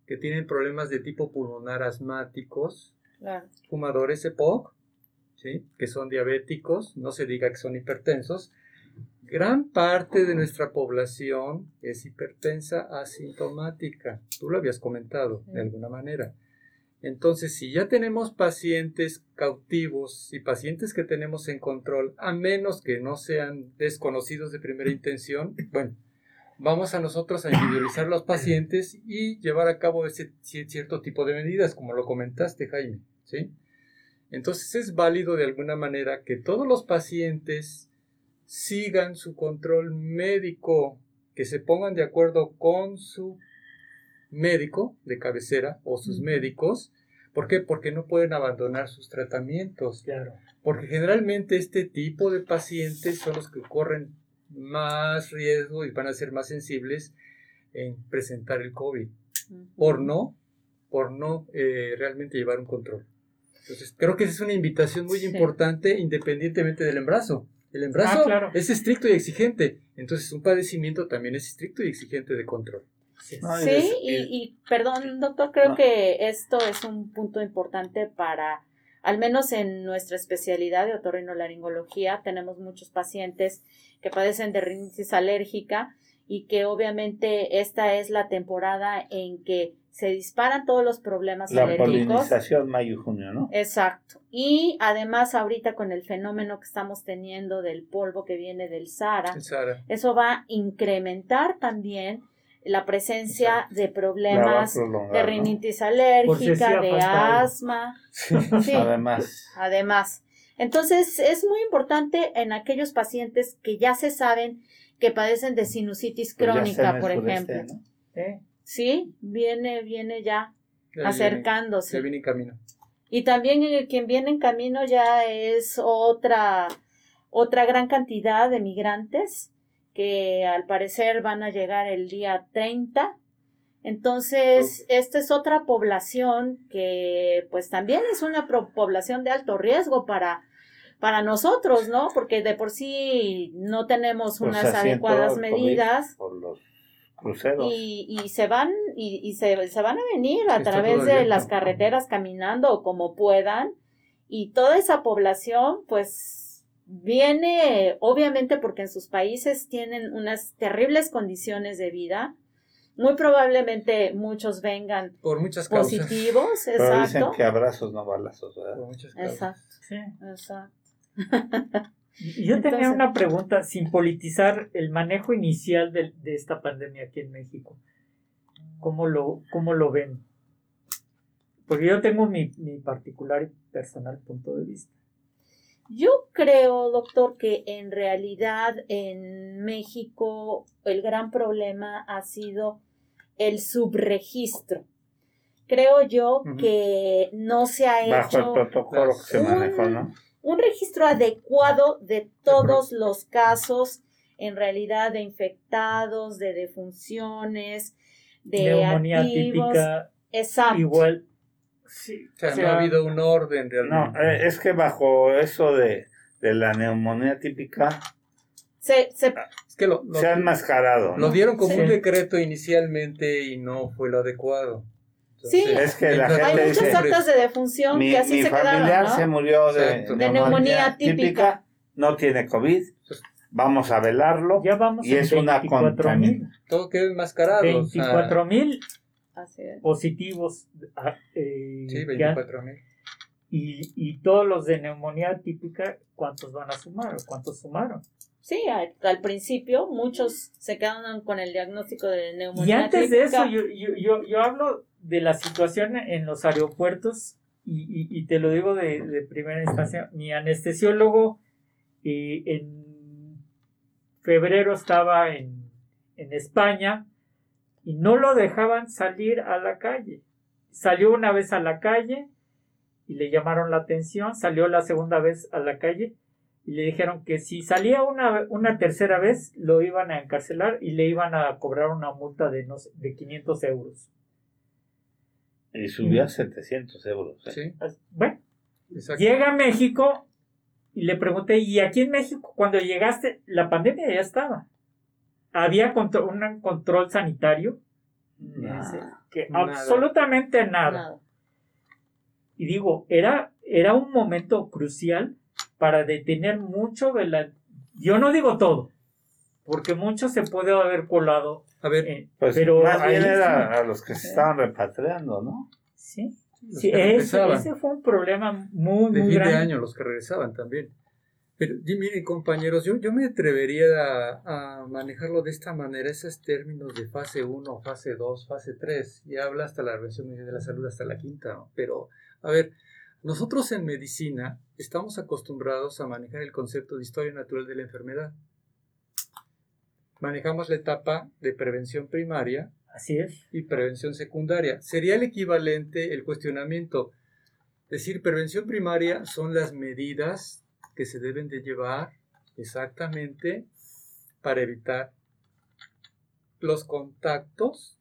que tienen problemas de tipo pulmonar asmáticos, claro. Fumadores E P O C, ¿sí? Que son diabéticos, no se diga que son hipertensos. Gran parte de nuestra población es hipertensa asintomática, tú lo habías comentado de alguna manera. Entonces, si ya tenemos pacientes cautivos y pacientes que tenemos en control, a menos que no sean desconocidos de primera intención, bueno, vamos a nosotros a individualizar a los pacientes y llevar a cabo ese cierto tipo de medidas, como lo comentaste, Jaime, ¿sí? Entonces, es válido de alguna manera que todos los pacientes sigan su control médico, que se pongan de acuerdo con su médico de cabecera o sus médicos. ¿Por qué? Porque no pueden abandonar sus tratamientos. Claro. Porque generalmente este tipo de pacientes son los que corren más riesgo y van a ser más sensibles en presentar el COVID. Uh-huh. Por no, por no eh, realmente llevar un control. Entonces creo que esa es una invitación muy sí. importante, independientemente del embarazo. El embarazo ah, claro. es estricto y exigente. Entonces un padecimiento también es estricto y exigente de control. Sí, sí y, y perdón, doctor, creo no. que esto es un punto importante para, al menos en nuestra especialidad de otorrinolaringología, tenemos muchos pacientes que padecen de rinitis alérgica y que obviamente esta es la temporada en que se disparan todos los problemas la alérgicos. La polinización mayo-junio, ¿no? Exacto. Y además ahorita con el fenómeno que estamos teniendo del polvo que viene del Sahara, el Sahara. Eso va a incrementar también la presencia o sea, de problemas de rinitis ¿no? alérgica, de asma. Sí. Sí. Además. Además. Entonces, es muy importante en aquellos pacientes que ya se saben que padecen de sinusitis crónica, por ejemplo. Este, ¿no? ¿Eh? Sí, viene, viene ya, ya acercándose. Ya viene en camino. Y también eh, quien viene en camino ya es otra, otra gran cantidad de migrantes que al parecer van a llegar el día treinta, entonces esta es otra población que pues también es una pro- población de alto riesgo para, para nosotros, ¿no? Porque de por sí no tenemos unas pues adecuadas medidas por los cruceros. Y, y se van y, y se, se van a venir a Está través de las no. carreteras caminando o como puedan y toda esa población pues viene, obviamente, porque en sus países tienen unas terribles condiciones de vida. Muy probablemente muchos vengan por muchas causas. Positivos. Pero exacto. dicen que abrazos, no balazos, ¿verdad? Por muchas causas. Exacto. Sí. Exacto. Yo Entonces, tenía una pregunta, sin politizar el manejo inicial de, de esta pandemia aquí en México. ¿Cómo lo, cómo lo ven? Porque yo tengo mi, mi particular y personal punto de vista. Yo creo, doctor, que en realidad en México el gran problema ha sido el subregistro. Creo yo uh-huh. que no se ha Bajo hecho el protocolo que se manejó, ¿no? un registro adecuado de todos los casos, en realidad de infectados, de defunciones, de neumonía activos. Típica, exacto. Igual. Sí, o sea, o sea, no ha habido un orden realmente. No, es que bajo eso de, de la neumonía típica se, se, es que lo, lo, se ha enmascarado. Lo ¿no? dieron como sí. un decreto inicialmente y no fue lo adecuado. Entonces, sí, es que la gente hay muchos dice, actos de defunción mi, que así mi se quedaron. Mi familiar se murió de, de neumonía, neumonía típica. típica, no tiene COVID. vamos a velarlo. Ya vamos y en es veinticuatro una contaminación. Todo quedó enmascarado. veinticuatro mil o sea, positivos. Eh, sí, veinticuatro mil. Y, y todos los de neumonía típica, ¿cuántos van a sumar? ¿Cuántos sumaron? Sí, al, al principio muchos se quedan con el diagnóstico de neumonía. Y antes típica. De eso, yo, yo, yo, yo hablo de la situación en los aeropuertos y, y, y te lo digo de, de primera instancia. Mi anestesiólogo eh, en febrero estaba en, en España y no lo dejaban salir a la calle. Salió una vez a la calle y le llamaron la atención, salió la segunda vez a la calle y le dijeron que si salía una, una tercera vez lo iban a encarcelar y le iban a cobrar una multa de, no sé, de quinientos euros. Y subió a setecientos euros. ¿Eh? Sí. Bueno, exacto. Llega a México y le pregunté, ¿y aquí en México cuando llegaste la pandemia ya estaba? ¿Había contro- un control sanitario? Nah, dice, que nada. Absolutamente nada. nada. Y digo, era, era un momento crucial para detener mucho de la... Yo no digo todo, porque mucho se puede haber colado. A ver, eh, pues pero más bien era sí. A los que se estaban repatriando, ¿no? Sí, sí ese, ese fue un problema muy, de muy grande. De fin de año los que regresaban también. Pero y miren, compañeros, yo, yo me atrevería a, a manejarlo de esta manera, esos términos de fase uno, fase dos, fase tres, y habla hasta la Organización Mundial de la Salud, hasta la quinta, ¿no? Pero, a ver, nosotros en medicina estamos acostumbrados a manejar el concepto de historia natural de la enfermedad. Manejamos la etapa de prevención primaria. Así es. Y prevención secundaria. Sería el equivalente, el cuestionamiento, decir prevención primaria son las medidas que se deben de llevar exactamente para evitar los contactos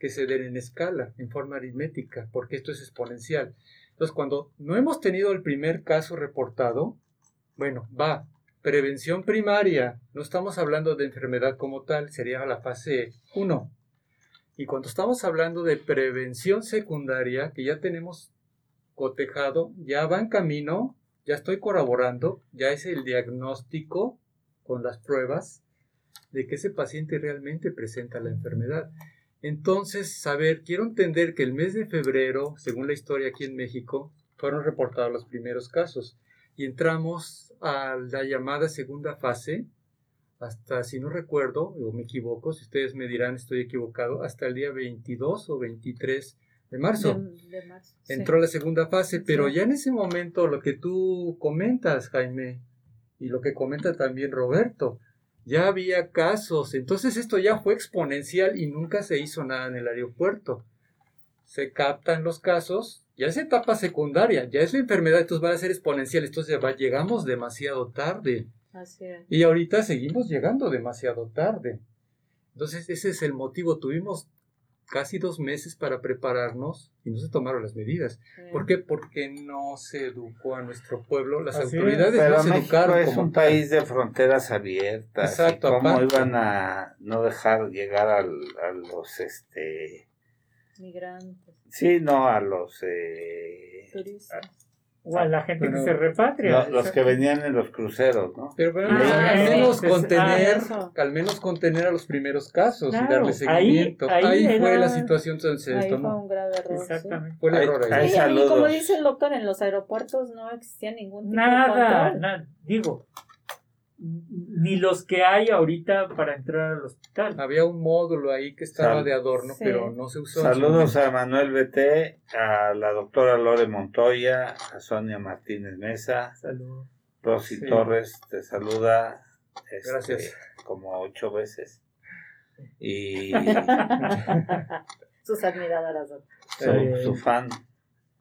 que se den en escala, en forma aritmética, porque esto es exponencial. Entonces, cuando no hemos tenido el primer caso reportado, bueno, va, prevención primaria, no estamos hablando de enfermedad como tal, sería la fase uno. Y cuando estamos hablando de prevención secundaria, que ya tenemos cotejado, ya va en camino, ya estoy corroborando, ya es el diagnóstico con las pruebas de que ese paciente realmente presenta la enfermedad. Entonces, a ver, quiero entender que el mes de febrero, según la historia aquí en México, fueron reportados los primeros casos y entramos a la llamada segunda fase, hasta si no recuerdo, o me equivoco, si ustedes me dirán estoy equivocado, hasta el día veintidós o veintitrés de marzo. De, de marzo entró sí. La segunda fase, pero sí. Ya en ese momento lo que tú comentas, Jaime, y lo que comenta también Roberto, ya había casos, entonces esto ya fue exponencial y nunca se hizo nada en el aeropuerto. Se captan los casos, ya es etapa secundaria, ya es la enfermedad, entonces va a ser exponencial, entonces va, llegamos demasiado tarde. Así es. Y ahorita seguimos llegando demasiado tarde. Entonces ese es el motivo, tuvimos casi dos meses para prepararnos y no se tomaron las medidas. Sí. ¿Por qué? Porque no se educó a nuestro pueblo, las Así autoridades es, pero no se México educaron. Es como un tal. País de fronteras abiertas. Exacto, ¿cómo aparte? Iban a no dejar llegar al, a los... este migrantes. Sí, no, a los... Eh, turistas. O a la gente bueno, que se repatria. Lo, los que venían en los cruceros, ¿no? Pero bueno, ah, al, menos contener, ah, al menos contener a los primeros casos claro, y darle seguimiento. Ahí, ahí, ahí fue era, la situación donde se ahí tomó. Fue un grave error. Exactamente. Sí. Fue el error ahí. Sí, ahí, como dice el doctor, en los aeropuertos no existía ningún tipo nada, de control. Nada, digo... ni los que hay ahorita para entrar al hospital. Había un módulo ahí que estaba Sal- de adorno, sí. Pero no se usó. Saludos a Manuel Beté, a la doctora Lore Montoya, a Sonia Martínez Mesa. Saludos. Rosy sí. Torres te saluda. Este, Gracias. Como ocho veces. Y... sus admiradoras. Su, su fan,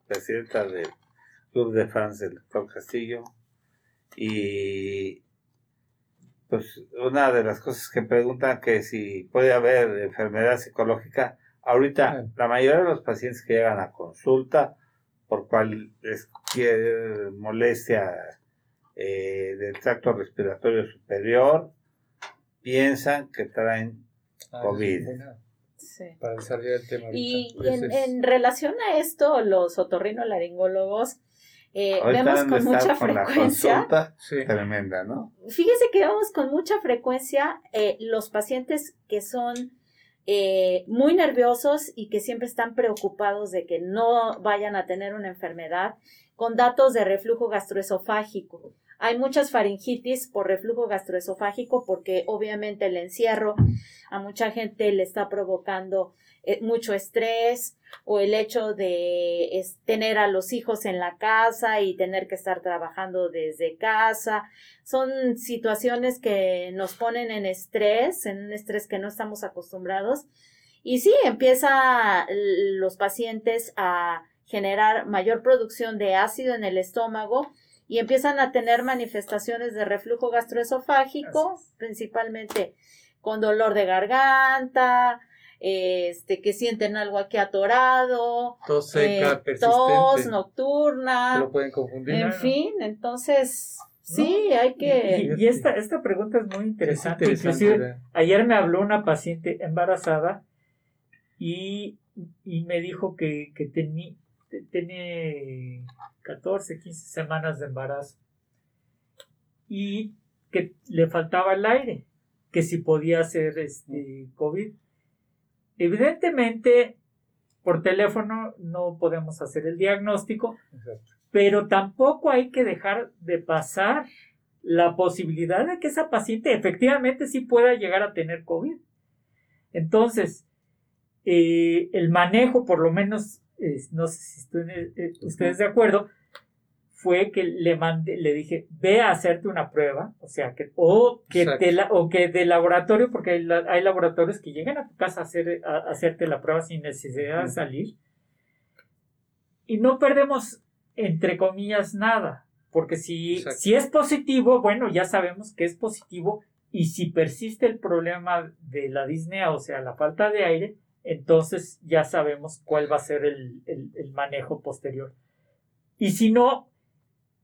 presidenta del Club de Fans del doctor Castillo. Y... pues una de las cosas que preguntan que si puede haber enfermedad psicológica, ahorita la mayoría de los pacientes que llegan a consulta por cualquier molestia eh, del tracto respiratorio superior, piensan que traen COVID. Sí. Para salir del tema ahorita. Y en, en relación a esto, los otorrinolaringólogos Eh, vemos con mucha frecuencia, consulta, sí. Tremenda, ¿no? Fíjese que vemos con mucha frecuencia eh, los pacientes que son eh, muy nerviosos y que siempre están preocupados de que no vayan a tener una enfermedad, con datos de reflujo gastroesofágico. Hay muchas faringitis por reflujo gastroesofágico porque obviamente el encierro a mucha gente le está provocando eh, mucho estrés, o el hecho de es, tener a los hijos en la casa y tener que estar trabajando desde casa. Son situaciones que nos ponen en estrés, en un estrés que no estamos acostumbrados. Y sí, empieza los pacientes a generar mayor producción de ácido en el estómago y empiezan a tener manifestaciones de reflujo gastroesofágico, Gracias. principalmente con dolor de garganta, este, que sienten algo aquí atorado, tos seca, eh, persistente, tos nocturna, lo pueden confundir, en ¿no? fin, entonces sí, no, hay que... Y, y esta, esta pregunta es muy interesante, es interesante inclusive, ¿verdad? Ayer me habló una paciente embarazada y, y me dijo que, que tenía... Tiene catorce, quince semanas de embarazo y que le faltaba el aire, que si podía hacer este COVID. Evidentemente, por teléfono no podemos hacer el diagnóstico, Exacto. pero tampoco hay que dejar de pasar la posibilidad de que esa paciente efectivamente sí pueda llegar a tener COVID. Entonces, eh, el manejo, por lo menos... no sé si ustedes eh, ustedes de acuerdo, fue que le mandé, le dije, ve a hacerte una prueba, o sea, que o que, te la, o que de laboratorio, porque hay, la, hay laboratorios que llegan a tu casa a, hacer, a, a hacerte la prueba sin necesidad de salir, y no perdemos, entre comillas, nada, porque si, si es positivo, bueno, ya sabemos que es positivo, y si persiste el problema de la disnea, o sea, la falta de aire, entonces ya sabemos cuál va a ser el, el, el manejo posterior. Y si no,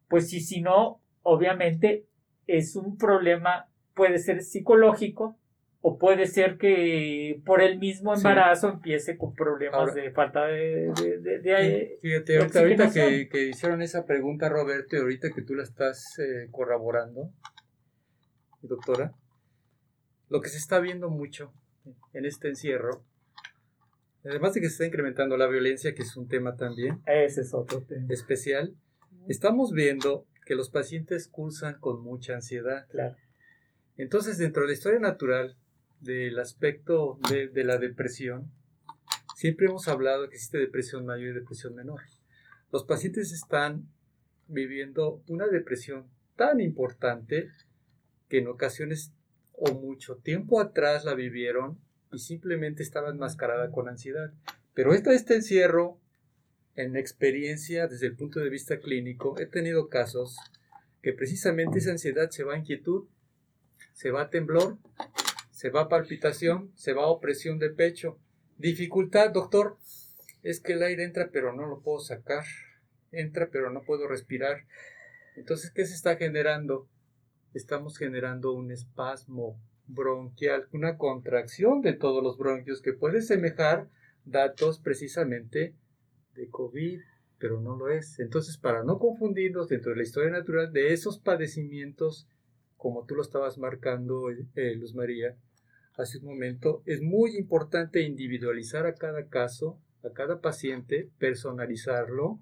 pues y si no, obviamente es un problema, puede ser psicológico o puede ser que por el mismo embarazo sí. empiece con problemas Ahora, de falta de, de, de, de Fíjate, de ahorita, ahorita que, que hicieron esa pregunta, Roberto, y ahorita que tú la estás eh, corroborando, doctora, lo que se está viendo mucho en este encierro, además de que se está incrementando la violencia, que es un tema también. Ese es otro tema especial. Estamos viendo que los pacientes cursan con mucha ansiedad. Claro. Entonces, dentro de la historia natural del aspecto de, de la depresión, siempre hemos hablado que existe depresión mayor y depresión menor. Los pacientes están viviendo una depresión tan importante que en ocasiones o mucho tiempo atrás la vivieron y simplemente estaba enmascarada con ansiedad. Pero esta, este encierro, en experiencia desde el punto de vista clínico, he tenido casos que precisamente esa ansiedad se va a inquietud, se va a temblor, se va a palpitación, se va a opresión de pecho. Dificultad, doctor, es que el aire entra pero no lo puedo sacar, entra pero no puedo respirar. Entonces, ¿qué se está generando? Estamos generando un espasmo bronquial, una contracción de todos los bronquios que puede semejar datos precisamente de COVID, pero no lo es. Entonces, para no confundirnos dentro de la historia natural de esos padecimientos, como tú lo estabas marcando, eh, Luz María, hace un momento, es muy importante individualizar a cada caso, a cada paciente, personalizarlo,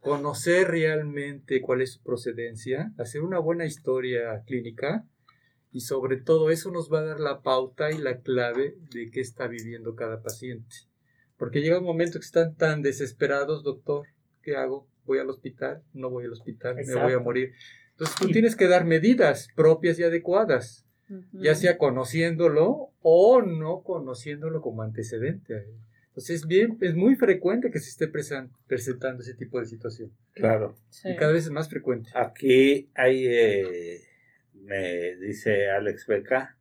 conocer realmente cuál es su procedencia, hacer una buena historia clínica. Y sobre todo eso nos va a dar la pauta y la clave de qué está viviendo cada paciente. Porque llega un momento que están tan desesperados, doctor, ¿qué hago? ¿Voy al hospital? No voy al hospital, Exacto. me voy a morir. Entonces tú y... tienes que dar medidas propias y adecuadas, uh-huh. ya sea conociéndolo o no conociéndolo como antecedente. Entonces es, bien, es muy frecuente que se esté presentando ese tipo de situación. Claro. Sí. Y cada vez es más frecuente. Aquí hay... Eh... Me dice Alex Beca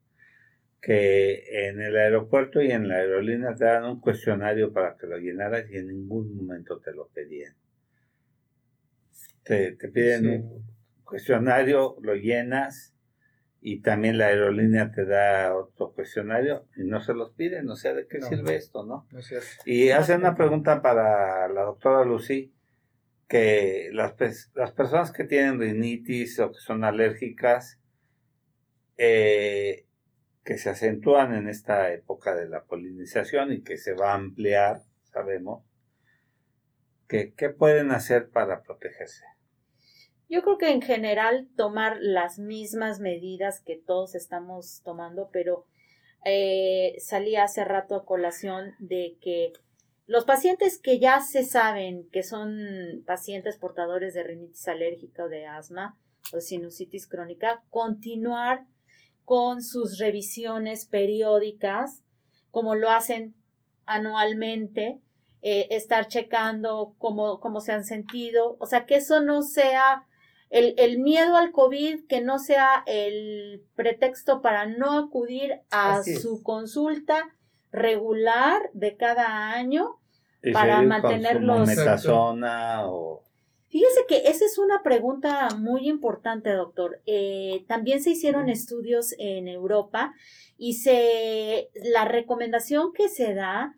que en el aeropuerto y en la aerolínea te dan un cuestionario para que lo llenaras y en ningún momento te lo pedían. Te, te piden sí. un cuestionario, lo llenas y también la aerolínea te da otro cuestionario y no se los piden. O sea, ¿de qué no, sirve no. esto, no? no es y hace una pregunta para la doctora Lucy. que las, las personas que tienen rinitis o que son alérgicas, eh, que se acentúan en esta época de la polinización y que se va a ampliar, sabemos, que, ¿qué pueden hacer para protegerse? Yo creo que en general tomar las mismas medidas que todos estamos tomando, pero eh, salí hace rato a colación de que los pacientes que ya se saben que son pacientes portadores de rinitis alérgica o de asma o sinusitis crónica, continuar con sus revisiones periódicas, como lo hacen anualmente, eh, estar checando cómo, cómo se han sentido, o sea, que eso no sea el, el miedo al COVID, que no sea el pretexto para no acudir a Así su es. consulta regular de cada año y para mantenerlos. Metasona o... Fíjese que esa es una pregunta muy importante, doctor. Eh, también se hicieron estudios en Europa y se la recomendación que se da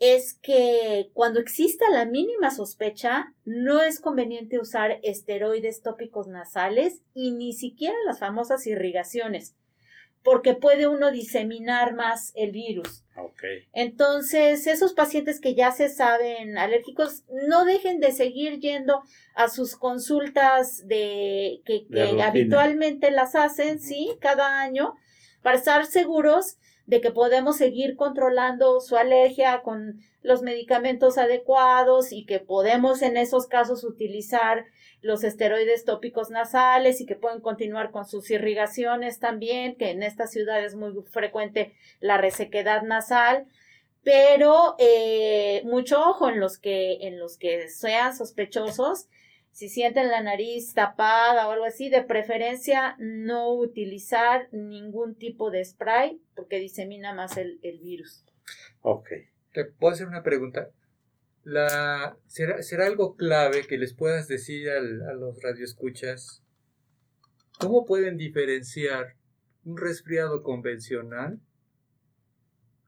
es que cuando exista la mínima sospecha, no es conveniente usar esteroides tópicos nasales y ni siquiera las famosas irrigaciones, porque puede uno diseminar más el virus. Okay. Entonces, esos pacientes que ya se saben alérgicos, no dejen de seguir yendo a sus consultas de que, que de habitualmente las hacen, sí, cada año, para estar seguros de que podemos seguir controlando su alergia con los medicamentos adecuados y que podemos en esos casos utilizar los esteroides tópicos nasales y que pueden continuar con sus irrigaciones también, que en esta ciudad es muy frecuente la resequedad nasal, pero eh, mucho ojo en los que en los que sean sospechosos. Si sienten la nariz tapada o algo así, de preferencia no utilizar ningún tipo de spray porque disemina más el, el virus. Ok. ¿Te puedo hacer una pregunta? La, ¿será, ¿Será algo clave que les puedas decir al, a los radioescuchas? ¿Cómo pueden diferenciar un resfriado convencional?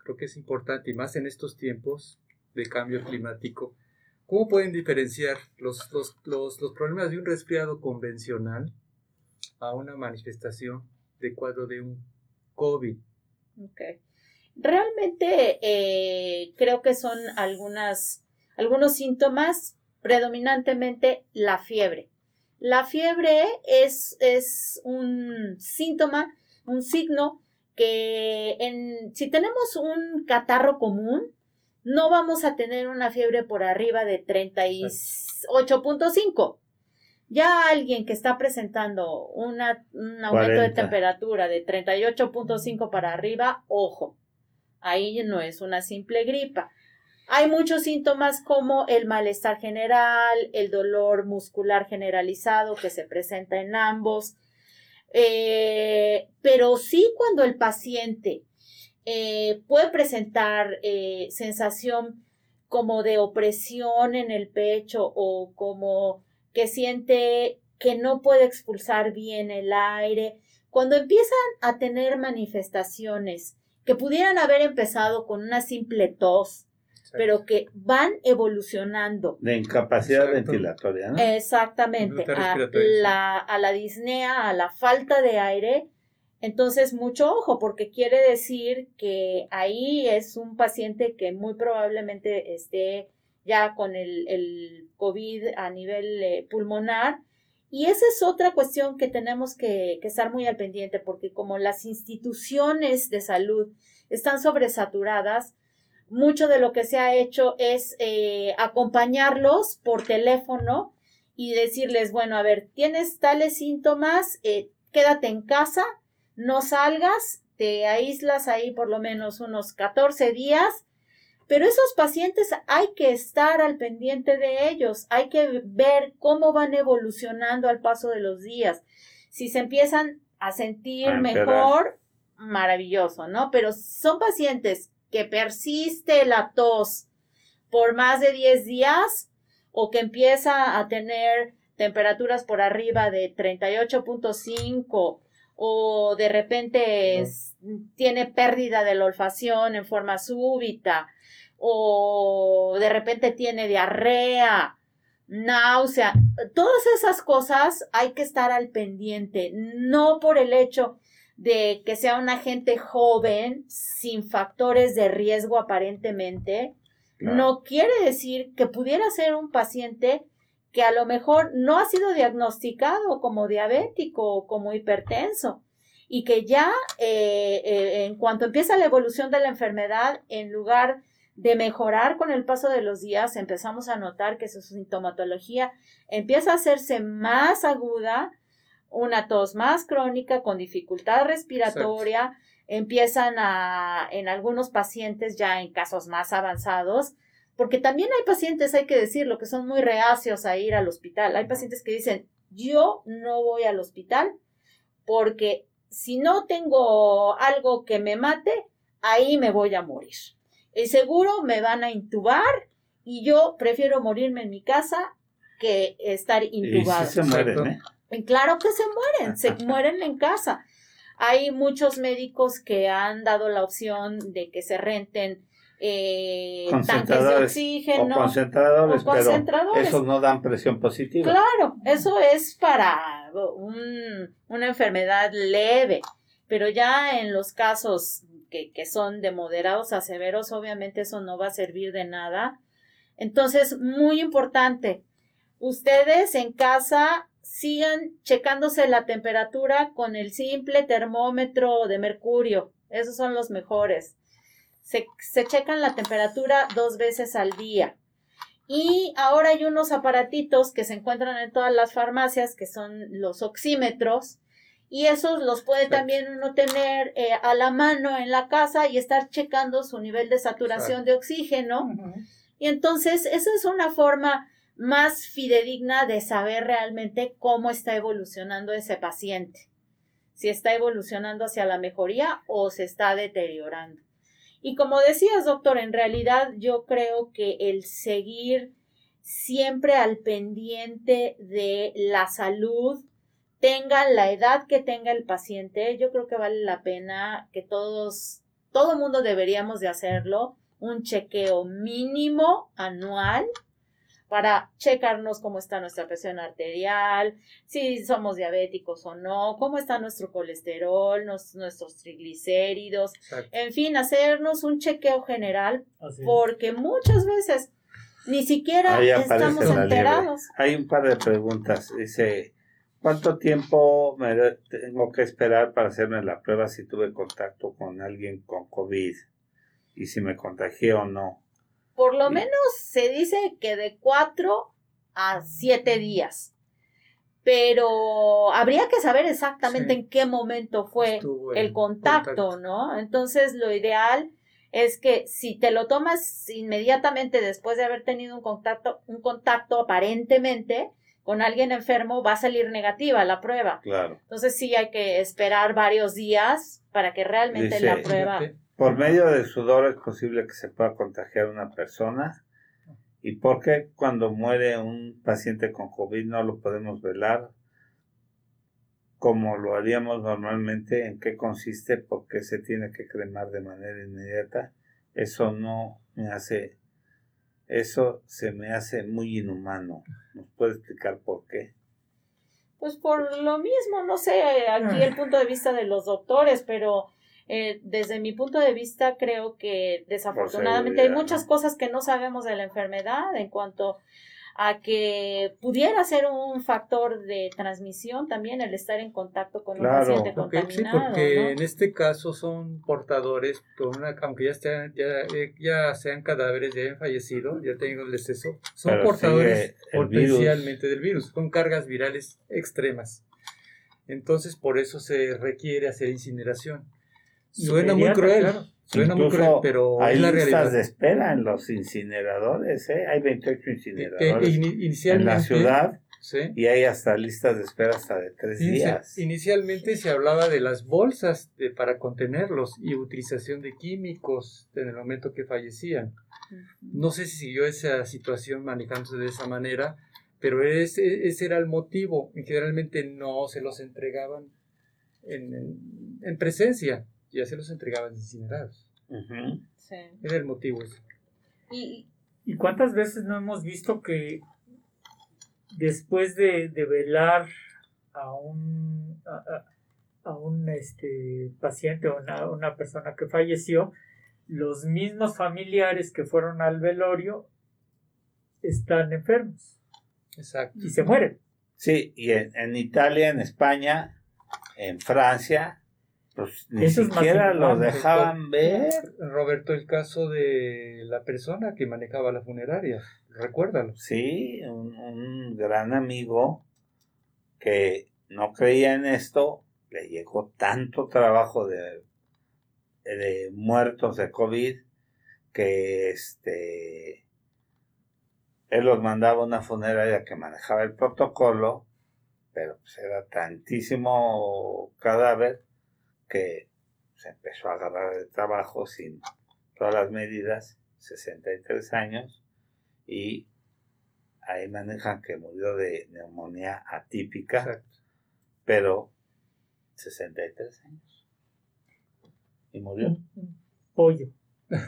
Creo que es importante, y más en estos tiempos de cambio climático. ¿Cómo pueden diferenciar los, los, los, los problemas de un resfriado convencional a una manifestación de cuadro de un COVID? Ok. Realmente eh, creo que son algunas... Algunos síntomas, predominantemente la fiebre. La fiebre es, es un síntoma, un signo que en, si tenemos un catarro común, no vamos a tener una fiebre por arriba de treinta y ocho punto cinco. Ya alguien que está presentando una, un aumento cuarenta de temperatura de treinta y ocho punto cinco para arriba, ojo, ahí no es una simple gripa. Hay muchos síntomas como el malestar general, el dolor muscular generalizado que se presenta en ambos, eh, pero sí cuando el paciente eh, puede presentar eh, sensación como de opresión en el pecho o como que siente que no puede expulsar bien el aire, cuando empiezan a tener manifestaciones que pudieran haber empezado con una simple tos, pero que van evolucionando. De incapacidad Exacto. ventilatoria, ¿no? Exactamente, a la, a la disnea, a la falta de aire. Entonces, mucho ojo, porque quiere decir que ahí es un paciente que muy probablemente esté ya con el, el COVID a nivel eh, pulmonar. Y esa es otra cuestión que tenemos que, que estar muy al pendiente, porque como las instituciones de salud están sobresaturadas, mucho de lo que se ha hecho es eh, acompañarlos por teléfono y decirles, bueno, a ver, tienes tales síntomas, eh, quédate en casa, no salgas, te aíslas ahí por lo menos unos catorce días, pero esos pacientes hay que estar al pendiente de ellos, hay que ver cómo van evolucionando al paso de los días. Si se empiezan a sentir ah, mejor, maravilloso, ¿no? Pero son pacientes que persiste la tos por más de diez días o que empieza a tener temperaturas por arriba de treinta y ocho punto cinco o de repente es, tiene pérdida de la olfacción en forma súbita o de repente tiene diarrea, náusea, todas esas cosas hay que estar al pendiente, no por el hecho de que sea una gente joven, sin factores de riesgo aparentemente, claro. No quiere decir que pudiera ser un paciente que a lo mejor no ha sido diagnosticado como diabético o como hipertenso, y que ya eh, eh, en cuanto empieza la evolución de la enfermedad, en lugar de mejorar con el paso de los días, empezamos a notar que su sintomatología empieza a hacerse más aguda, una tos más crónica, con dificultad respiratoria. Exacto. Empiezan a, en algunos pacientes ya en casos más avanzados, porque también hay pacientes, hay que decirlo, que son muy reacios a ir al hospital. Hay pacientes que dicen, yo no voy al hospital porque si no tengo algo que me mate, ahí me voy a morir. El seguro me van a intubar y yo prefiero morirme en mi casa que estar intubado. Y sí se mueren, ¿eh? Y claro que se mueren, se mueren en casa. Hay muchos médicos que han dado la opción de que se renten eh, tanques de oxígeno. O concentradores, o concentradores. Pero esos no dan presión positiva. Claro, eso es para un, una enfermedad leve, pero ya en los casos Que, que son de moderados a severos, obviamente eso no va a servir de nada. Entonces, muy importante, ustedes en casa sigan checándose la temperatura con el simple termómetro de mercurio. Esos son los mejores. Se, se checan la temperatura dos veces al día. Y ahora hay unos aparatitos que se encuentran en todas las farmacias, que son los oxímetros, y esos los puede también uno tener eh, a la mano en la casa y estar checando su nivel de saturación de oxígeno. Uh-huh. Y entonces esa es una forma más fidedigna de saber realmente cómo está evolucionando ese paciente. Si está evolucionando hacia la mejoría o se está deteriorando. Y como decías, doctor, en realidad yo creo que el seguir siempre al pendiente de la salud, tenga la edad que tenga el paciente, yo creo que vale la pena que todos, todo mundo deberíamos de hacerlo, un chequeo mínimo anual para checarnos cómo está nuestra presión arterial, si somos diabéticos o no, cómo está nuestro colesterol, nos, nuestros triglicéridos. Exacto. En fin, hacernos un chequeo general, porque muchas veces ni siquiera estamos enterados. Hay un par de preguntas, dice... ¿Cuánto tiempo me tengo que esperar para hacerme la prueba si tuve contacto con alguien con COVID? ¿Y si me contagié o no? Por lo y... menos se dice que de cuatro a siete días. Pero habría que saber exactamente sí. en qué momento fue Estuvo el contacto, contacto, ¿no? Entonces, lo ideal es que si te lo tomas inmediatamente después de haber tenido un contacto, un contacto aparentemente... con alguien enfermo, va a salir negativa la prueba. Claro. Entonces sí hay que esperar varios días para que realmente Dice, la prueba... Por medio de sudor es posible que se pueda contagiar una persona. ¿Y por qué cuando muere un paciente con COVID no lo podemos velar como lo haríamos normalmente? ¿En qué consiste? ¿Por qué se tiene que cremar de manera inmediata? Eso no me hace... Eso se me hace muy inhumano. ¿Nos puede explicar por qué? Pues por lo mismo, no sé, aquí el punto de vista de los doctores, pero eh, desde mi punto de vista creo que desafortunadamente hay muchas cosas que no sabemos de la enfermedad en cuanto a que pudiera ser un factor de transmisión también el estar en contacto con claro, un paciente porque, contaminado. Sí, porque ¿no? en este caso son portadores, con una, aunque ya, estén, ya, ya sean cadáveres, ya hayan fallecido, ya tengan el deceso, son Pero portadores potencialmente virus. del virus, con cargas virales extremas. Entonces, por eso se requiere hacer incineración. Suena muy cruel, claro. Suena Incluso muy cruel, pero hay es la realidad. Hay listas de espera en los incineradores, ¿eh? Hay veintiocho incineradores eh, eh, in- en la ciudad ¿sí? y hay hasta listas de espera hasta de tres Inici- días. Inicialmente se hablaba de las bolsas de, para contenerlos y utilización de químicos en el momento que fallecían. No sé si siguió esa situación manejándose de esa manera, pero ese, ese era el motivo. Generalmente no se los entregaban en, en, en presencia. Ya se los entregaban incinerados. Uh-huh. Sí. Era el motivo ese. ¿Y, ¿Y cuántas veces no hemos visto que después de, de velar a un, a, a un este, paciente o una, una persona que falleció, los mismos familiares que fueron al velorio están enfermos. Exacto. Y se mueren. Sí, y en, en Italia, en España, en Francia, pues ni Eso siquiera los dejaban ver. Roberto, el caso de la persona que manejaba la funeraria, recuérdalo. Sí, un, un gran amigo que no creía en esto, le llegó tanto trabajo de, de muertos de COVID que este... él los mandaba a una funeraria que manejaba el protocolo, pero pues era tantísimo cadáver que se empezó a agarrar el trabajo sin todas las medidas, sesenta y tres años, y ahí manejan que murió de neumonía atípica. Exacto. Pero sesenta y tres años. Y murió. Pollo.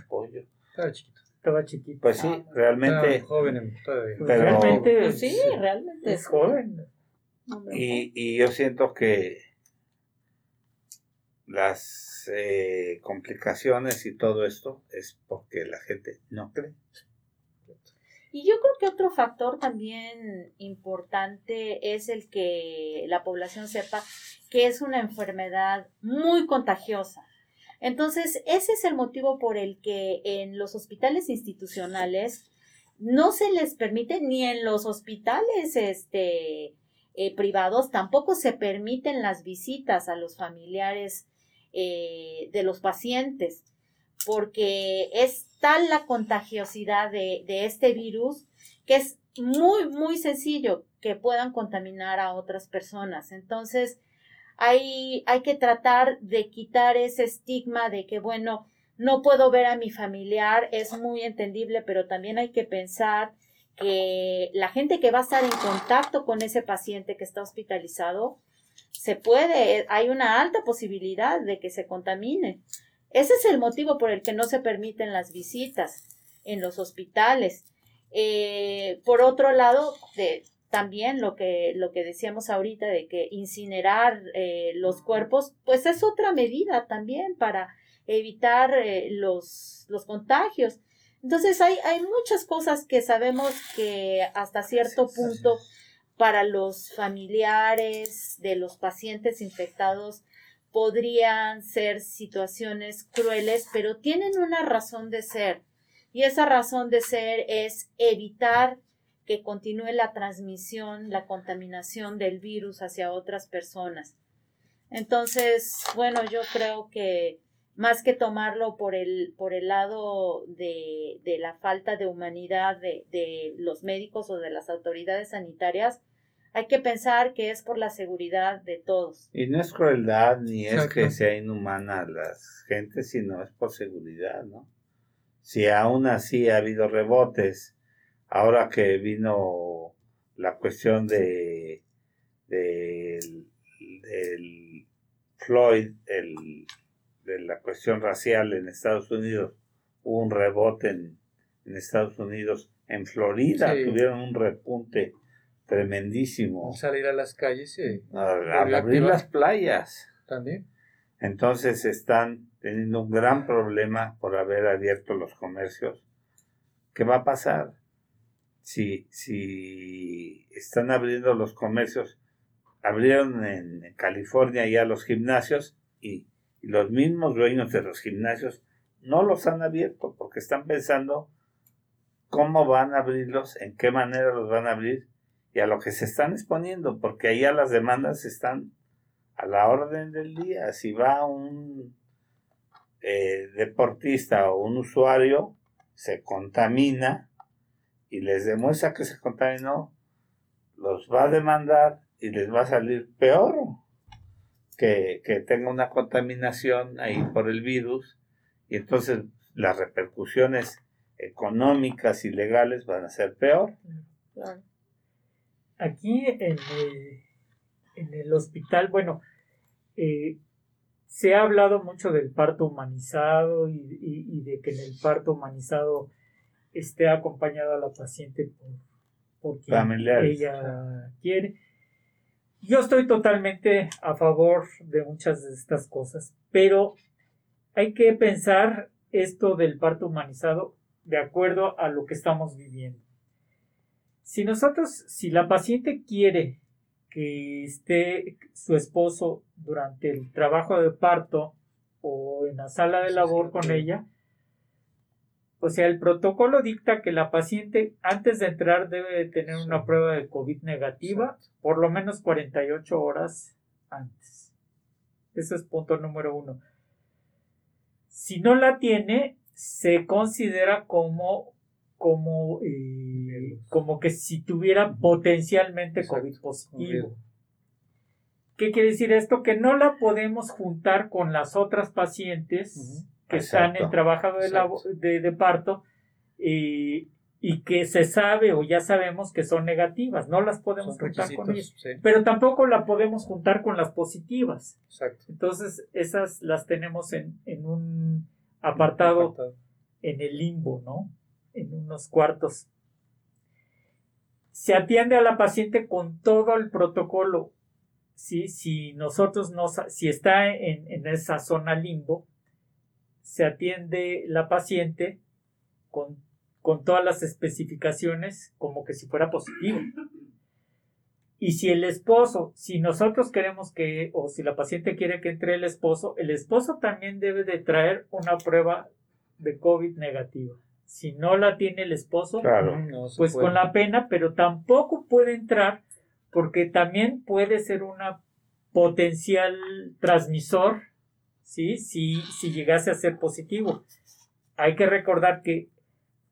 Pollo. Estaba chiquito. Estaba chiquito. Pues sí, ah, realmente. Joven, todavía. Pero, realmente, pues sí, realmente es joven. Y, y yo siento que las eh, complicaciones y todo esto es porque la gente no cree. Y yo creo que otro factor también importante es el que la población sepa que es una enfermedad muy contagiosa. Entonces, ese es el motivo por el que en los hospitales institucionales no se les permite, ni en los hospitales este, eh, privados, tampoco se permiten las visitas a los familiares eh, de los pacientes, porque es tal la contagiosidad de, de este virus que es muy, muy sencillo que puedan contaminar a otras personas. Entonces, Hay, hay que tratar de quitar ese estigma de que, bueno, no puedo ver a mi familiar, es muy entendible, pero también hay que pensar que la gente que va a estar en contacto con ese paciente que está hospitalizado, se puede, hay una alta posibilidad de que se contamine. Ese es el motivo por el que no se permiten las visitas en los hospitales. Eh, por otro lado, de... También lo que, lo que decíamos ahorita de que incinerar eh, los cuerpos, pues es otra medida también para evitar eh, los, los contagios. Entonces hay, hay muchas cosas que sabemos que hasta cierto punto para los familiares de los pacientes infectados podrían ser situaciones crueles, pero tienen una razón de ser. Y esa razón de ser es evitar que continúe la transmisión, la contaminación del virus hacia otras personas. Entonces, bueno, yo creo que más que tomarlo por el, por el lado de, de la falta de humanidad de, de los médicos o de las autoridades sanitarias, hay que pensar que es por la seguridad de todos. Y no es crueldad, ni es que sea inhumana la gente, sino es por seguridad, ¿no? Si aún así ha habido rebotes, ahora que vino la cuestión de, de, de Floyd, el, de la cuestión racial en Estados Unidos, hubo un rebote en, en Estados Unidos, en Florida sí. Tuvieron un repunte tremendísimo. Al salir a las calles, sí. Al abrir las playas. También. Entonces están teniendo un gran problema por haber abierto los comercios. ¿Qué va a pasar? Si, si están abriendo los comercios, abrieron en California ya los gimnasios y, y los mismos dueños de los gimnasios no los han abierto porque están pensando cómo van a abrirlos, en qué manera los van a abrir y a lo que se están exponiendo, porque allá las demandas están a la orden del día. Si va un eh, deportista o un usuario, se contamina y les demuestra que se contaminó, los va a demandar y les va a salir peor que, que tenga una contaminación ahí por el virus. Y entonces las repercusiones económicas y legales van a ser peor. Aquí en el, en el hospital, bueno, eh, se ha hablado mucho del parto humanizado y, y, y de que en el parto humanizado esté acompañada la paciente por, porque ella quiere. Yo estoy totalmente a favor de muchas de estas cosas, pero hay que pensar esto del parto humanizado de acuerdo a lo que estamos viviendo. Si nosotros, si la paciente quiere que esté su esposo durante el trabajo de parto o en la sala de labor con ella, o sea, el protocolo dicta que la paciente antes de entrar debe de tener una prueba de COVID negativa por lo menos cuarenta y ocho horas antes. Eso es punto número uno. Si no la tiene, se considera como, como, eh, como que si tuviera potencialmente Exacto. COVID positivo. ¿Qué quiere decir esto? Que no la podemos juntar con las otras pacientes uh-huh. que Exacto. están en trabajo de, la, de, de parto eh, y que se sabe o ya sabemos que son negativas. No las podemos son juntar con ellas. Sí. Pero tampoco la podemos juntar con las positivas. Exacto. Entonces, esas las tenemos en, en un apartado, apartado en el limbo, ¿no? En unos cuartos. Se atiende a la paciente con todo el protocolo. Sí, si nosotros no, si está en, en esa zona limbo, se atiende la paciente con, con todas las especificaciones como que si fuera positivo. Y si el esposo, si nosotros queremos que, o si la paciente quiere que entre el esposo, el esposo también debe de traer una prueba de COVID negativa. Si no la tiene el esposo, claro, no se pues puede. Con la pena, pero tampoco puede entrar porque también puede ser una potencial transmisor, ¿sí? Si, si llegase a ser positivo. Hay que recordar que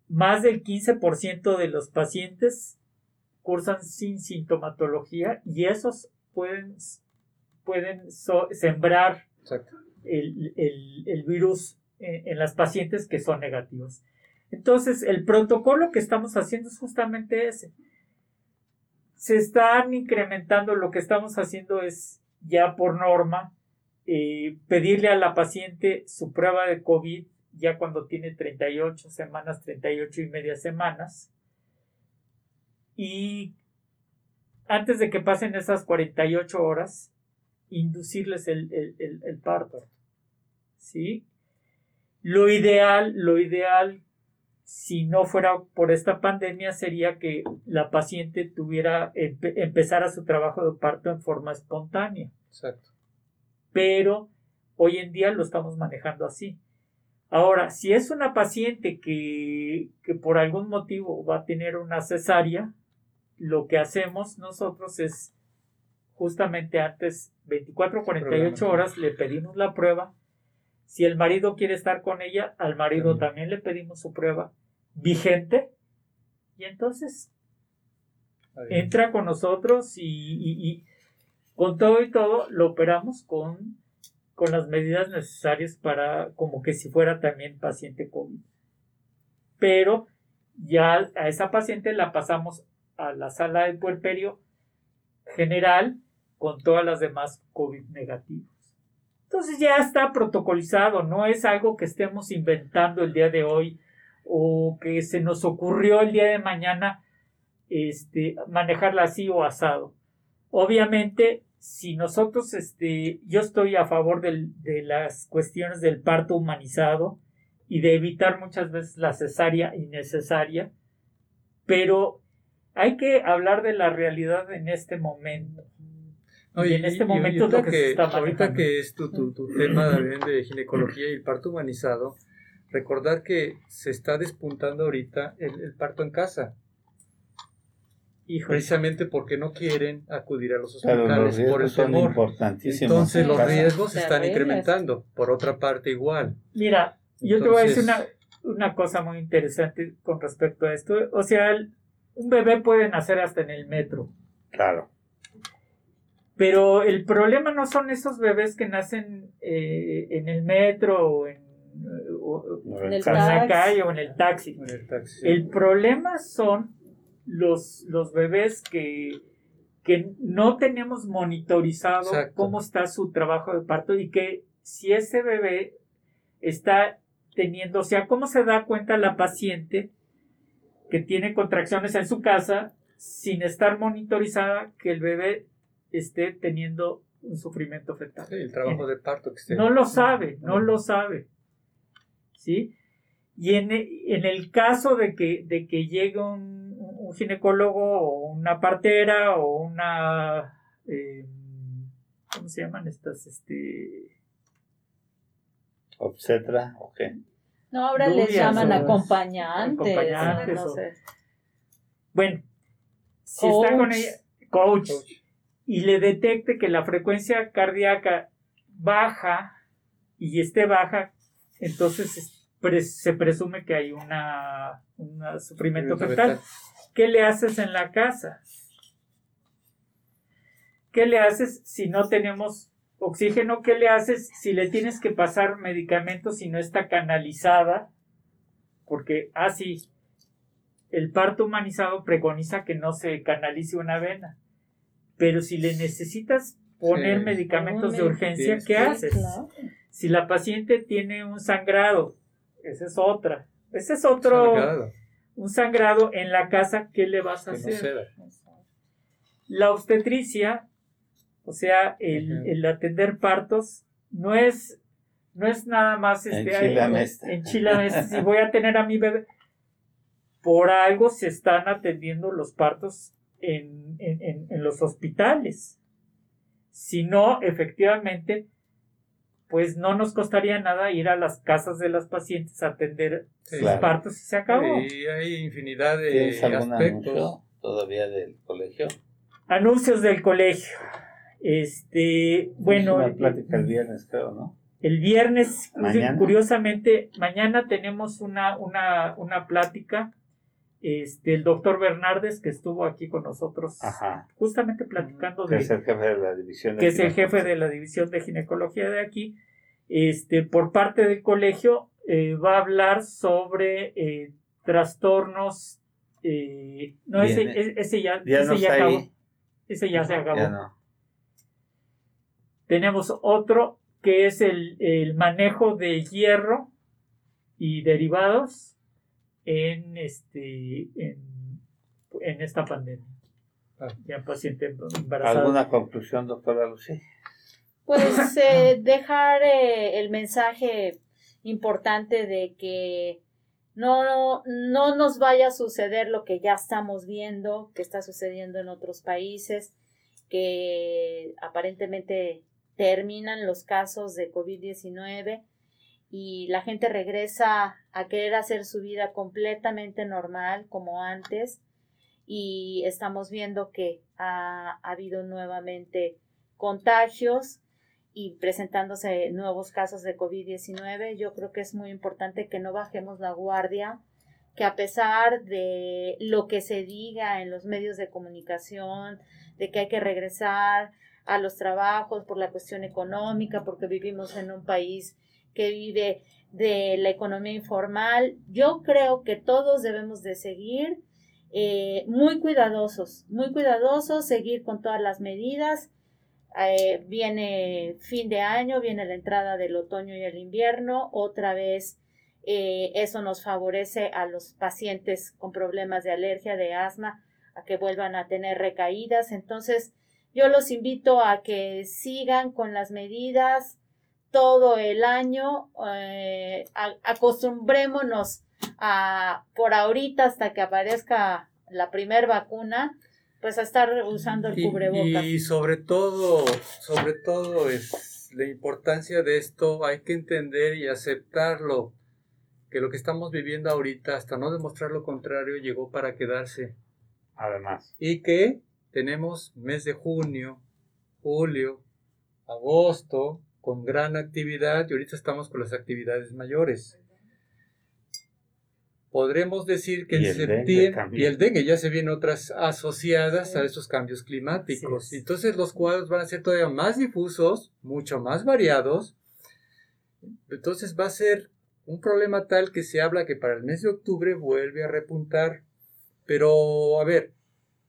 más del quince por ciento de los pacientes cursan sin sintomatología y esos pueden, pueden so- sembrar el, el, el virus en, en las pacientes que son negativos. Entonces, el protocolo que estamos haciendo es justamente ese. Se están incrementando, lo que estamos haciendo es ya por norma eh, pedirle a la paciente su prueba de COVID ya cuando tiene treinta y ocho semanas, treinta y ocho y media semanas. Y antes de que pasen esas cuarenta y ocho horas, inducirles el, el, el, el parto. ¿Sí? Lo ideal, lo ideal... si no fuera por esta pandemia, sería que la paciente tuviera empe, empezara su trabajo de parto en forma espontánea. Exacto. Pero hoy en día lo estamos manejando así. Ahora, si es una paciente que, que por algún motivo va a tener una cesárea, lo que hacemos nosotros es justamente antes, veinticuatro a cuarenta y ocho horas, le pedimos la prueba. Si el marido quiere estar con ella, al marido sí. también le pedimos su prueba vigente y entonces Ahí. entra con nosotros y, y, y con todo y todo lo operamos con, con las medidas necesarias para como que si fuera también paciente COVID. Pero ya a esa paciente la pasamos a la sala de puerperio general con todas las demás COVID negativas. Entonces ya está protocolizado, no es algo que estemos inventando el día de hoy o que se nos ocurrió el día de mañana este, manejarla así o asado. Obviamente, si nosotros, este, yo estoy a favor del, de las cuestiones del parto humanizado y de evitar muchas veces la cesárea innecesaria, pero hay que hablar de la realidad en este momento. No, y, y en este y, momento y que, que se está ahorita que es tu, tu, tu tema también de ginecología y el parto humanizado, recordar que se está despuntando ahorita el, el parto en casa. Híjole. Precisamente porque no quieren acudir a los hospitales claro, los por el temor. Entonces los riesgos se están incrementando, por otra parte igual. Mira, yo Entonces, te voy a decir una, una cosa muy interesante con respecto a esto. O sea, el, un bebé puede nacer hasta en el metro. Claro. Pero el problema no son esos bebés que nacen eh, en el metro o en, o, o en, el en la calle o en el taxi. En el, taxi. El problema son los, los bebés que, que no tenemos monitorizado Exacto. cómo está su trabajo de parto y que si ese bebé está teniendo, o sea, cómo se da cuenta la paciente que tiene contracciones en su casa sin estar monitorizada, que el bebé esté teniendo un sufrimiento fetal. Sí, el trabajo de parto que se... No lo sabe, no lo sabe. ¿Sí? Y en, en el caso de que, de que llegue un, un ginecólogo o una partera o una... Eh, ¿Cómo se llaman estas? Este... Obstetra, ok. No, ahora Lubias, les llaman acompañantes. acompañantes no, no sé. Bueno, si coach. está con ella, coach, coach, y le detecte que la frecuencia cardíaca baja y esté baja, entonces se presume que hay una, una sufrimiento fetal. ¿Qué le haces en la casa? ¿Qué le haces si no tenemos oxígeno? ¿Qué le haces si le tienes que pasar medicamentos si no está canalizada? Porque así, ah, el parto humanizado preconiza que no se canalice una vena. Pero si le necesitas poner sí. medicamentos de urgencia, ¿qué haces? Claro. Si la paciente tiene un sangrado, esa es otra. Ese es otro, sangrado. un sangrado en la casa, ¿qué le vas a que hacer? No la obstetricia... O sea, el, el atender partos no es, no es nada más este enchilame. Si voy a tener a mi bebé, por algo se están atendiendo los partos en, en, en, en los hospitales. Si no, efectivamente, pues no nos costaría nada ir a las casas de las pacientes a atender sí, los claro. partos y se acabó. Y hay infinidad de aspectos todavía del colegio. Anuncios del colegio. Este, bueno, una plática el viernes, creo, ¿no? El viernes, ¿Mañana? curiosamente, mañana tenemos una, una, una plática. Este, el doctor Bernárdez, que estuvo aquí con nosotros, Ajá. justamente platicando de. Que es el jefe de la división de que es el jefe de la división de ginecología de aquí. Este, por parte del colegio, eh, va a hablar sobre eh, trastornos. Eh, no, Bien, ese, ese ya, ya, ese no ya acabó. Ahí. Ese ya no, se acabó. Ya no. Tenemos otro que es el, el manejo de hierro y derivados en, este, en, en esta pandemia. Ah. Ya paciente embarazada. ¿Alguna conclusión, doctora Lucía? Pues eh, dejar eh, el mensaje importante de que no, no, no nos vaya a suceder lo que ya estamos viendo, que está sucediendo en otros países, que aparentemente... terminan los casos de COVID diecinueve y la gente regresa a querer hacer su vida completamente normal como antes y estamos viendo que ha, ha habido nuevamente contagios y presentándose nuevos casos de COVID diecinueve. Yo creo que es muy importante que no bajemos la guardia, que a pesar de lo que se diga en los medios de comunicación, de que hay que regresar a los trabajos, por la cuestión económica, porque vivimos en un país que vive de la economía informal. Yo creo que todos debemos de seguir eh, muy cuidadosos, muy cuidadosos, seguir con todas las medidas. Eh, viene fin de año, viene la entrada del otoño y el invierno. Otra vez eh, eso nos favorece a los pacientes con problemas de alergia, de asma, a que vuelvan a tener recaídas. Entonces, yo los invito a que sigan con las medidas todo el año, eh, a, acostumbrémonos a, por ahorita hasta que aparezca la primer vacuna, pues a estar usando el y, cubrebocas. Y sobre todo, sobre todo es la importancia de esto, hay que entender y aceptarlo, que lo que estamos viviendo ahorita, hasta no demostrar lo contrario, llegó para quedarse. Además. Y que... tenemos mes de junio, julio, agosto, con gran actividad y ahorita estamos con las actividades mayores. Podremos decir que en septiembre, y el dengue ya se vienen otras asociadas sí. a esos cambios climáticos. Sí, sí. Entonces los cuadros van a ser todavía más difusos, mucho más variados. Entonces va a ser un problema tal que se habla que para el mes de octubre vuelve a repuntar. Pero, a ver...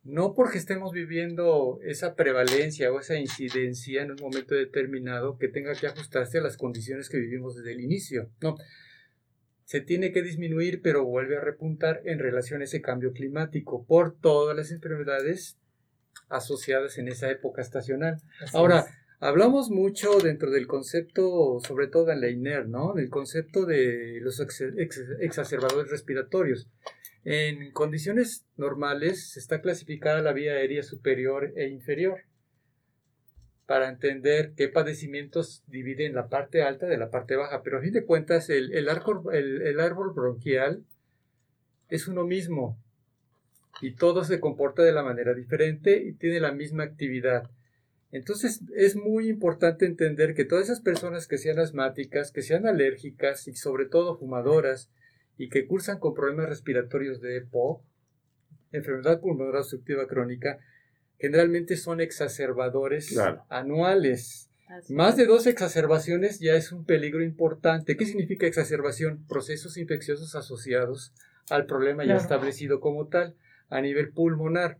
no porque estemos viviendo esa prevalencia o esa incidencia en un momento determinado que tenga que ajustarse a las condiciones que vivimos desde el inicio, ¿no? se tiene que disminuir, pero vuelve a repuntar en relación a ese cambio climático por todas las enfermedades asociadas en esa época estacional. Así Ahora, es. Hablamos mucho dentro del concepto, sobre todo en la I N E R, ¿no? Del concepto de los ex, ex, exacerbadores respiratorios. En condiciones normales está clasificada la vía aérea superior e inferior para entender qué padecimientos dividen la parte alta de la parte baja. Pero a fin de cuentas, el, el, arco, el, el árbol bronquial es uno mismo y todo se comporta de la manera diferente y tiene la misma actividad. Entonces, es muy importante entender que todas esas personas que sean asmáticas, que sean alérgicas y sobre todo fumadoras y que cursan con problemas respiratorios de E P O C, enfermedad pulmonar obstructiva crónica, generalmente son exacerbadores claro. anuales. Así Más es. de dos exacerbaciones ya es un peligro importante. ¿Qué significa exacerbación? Procesos infecciosos asociados al problema claro. ya establecido como tal a nivel pulmonar.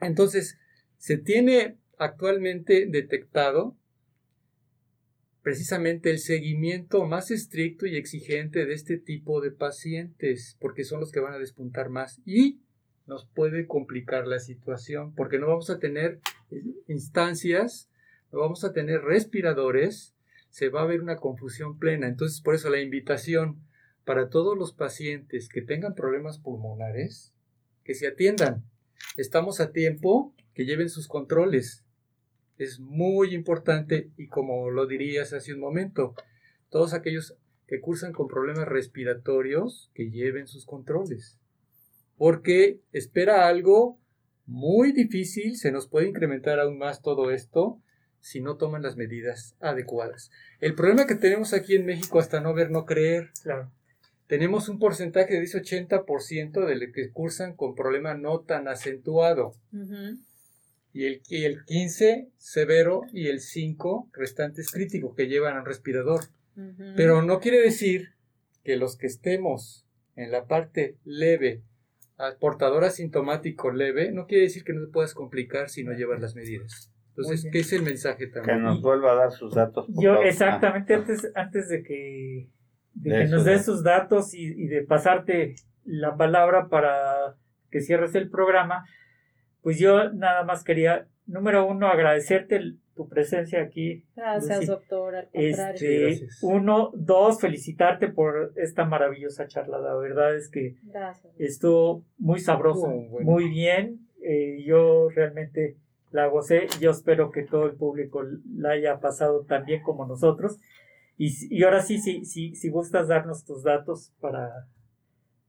Entonces, se tiene actualmente detectado precisamente el seguimiento más estricto y exigente de este tipo de pacientes, porque son los que van a despuntar más y nos puede complicar la situación, porque no vamos a tener instancias, no vamos a tener respiradores, se va a ver una confusión plena. Entonces, por eso la invitación para todos los pacientes que tengan problemas pulmonares, que se atiendan. Estamos a tiempo, que lleven sus controles. Es muy importante y como lo dirías hace un momento, todos aquellos que cursan con problemas respiratorios, que lleven sus controles. Porque espera algo muy difícil, se nos puede incrementar aún más todo esto si no toman las medidas adecuadas. El problema que tenemos aquí en México hasta no ver, no creer. Claro. Tenemos un porcentaje de dice ochenta por ciento de los que cursan con problema no tan acentuado. Uh-huh. Y el, y el quince severo y el cinco restantes críticos que llevan a un respirador. Uh-huh. Pero no quiere decir que los que estemos en la parte leve, portador asintomático leve, no quiere decir que no te puedas complicar si no llevas las medidas. Entonces, ¿qué es el mensaje también? Que nos vuelva a dar sus datos. Yo favor. exactamente, ah, antes, antes de que, de de que nos des sus datos y, y de pasarte la palabra para que cierres el programa, pues yo nada más quería, número uno, agradecerte el, tu presencia aquí. Gracias, Lucy. Doctor, al contrario. Este, Gracias. Uno, dos, felicitarte por esta maravillosa charla. La verdad es que Gracias. estuvo muy sabroso, oh, bueno. muy bien. Eh, yo realmente la gocé. Yo espero que todo el público la haya pasado tan bien como nosotros. Y, y ahora sí, sí, sí, si gustas darnos tus datos para,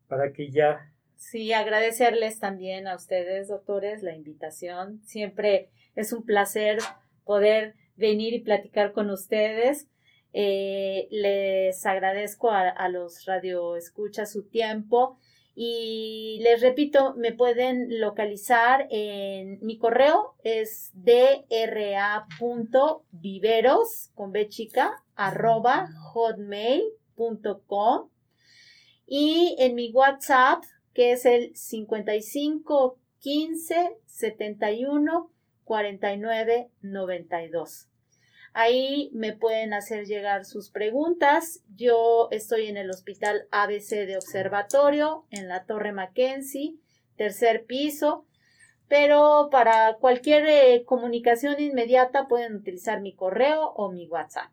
para que ya... Sí, agradecerles también a ustedes, doctores, la invitación. Siempre es un placer poder venir y platicar con ustedes. Eh, les agradezco a, a los radioescuchas su tiempo y les repito, me pueden localizar en mi correo, es dra.viveros, con b chica, arroba hotmail punto com y en mi WhatsApp, que es el cincuenta y cinco, quince, setenta y uno, cuarenta y nueve, noventa y dos. Ahí me pueden hacer llegar sus preguntas. Yo estoy en el Hospital A B C de Observatorio, en la Torre Mackenzie, tercer piso, pero para cualquier eh, comunicación inmediata pueden utilizar mi correo o mi WhatsApp.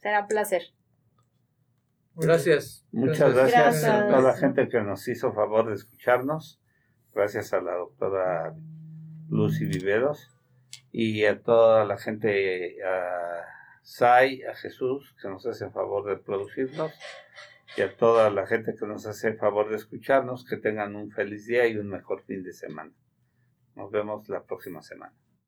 Será un placer. Gracias. Muchas gracias, gracias a toda la gente que nos hizo favor de escucharnos. Gracias a la doctora Lucy Viveros y a toda la gente, a Sai, a Jesús, que nos hace favor de producirnos y a toda la gente que nos hace favor de escucharnos. Que tengan un feliz día y un mejor fin de semana. Nos vemos la próxima semana.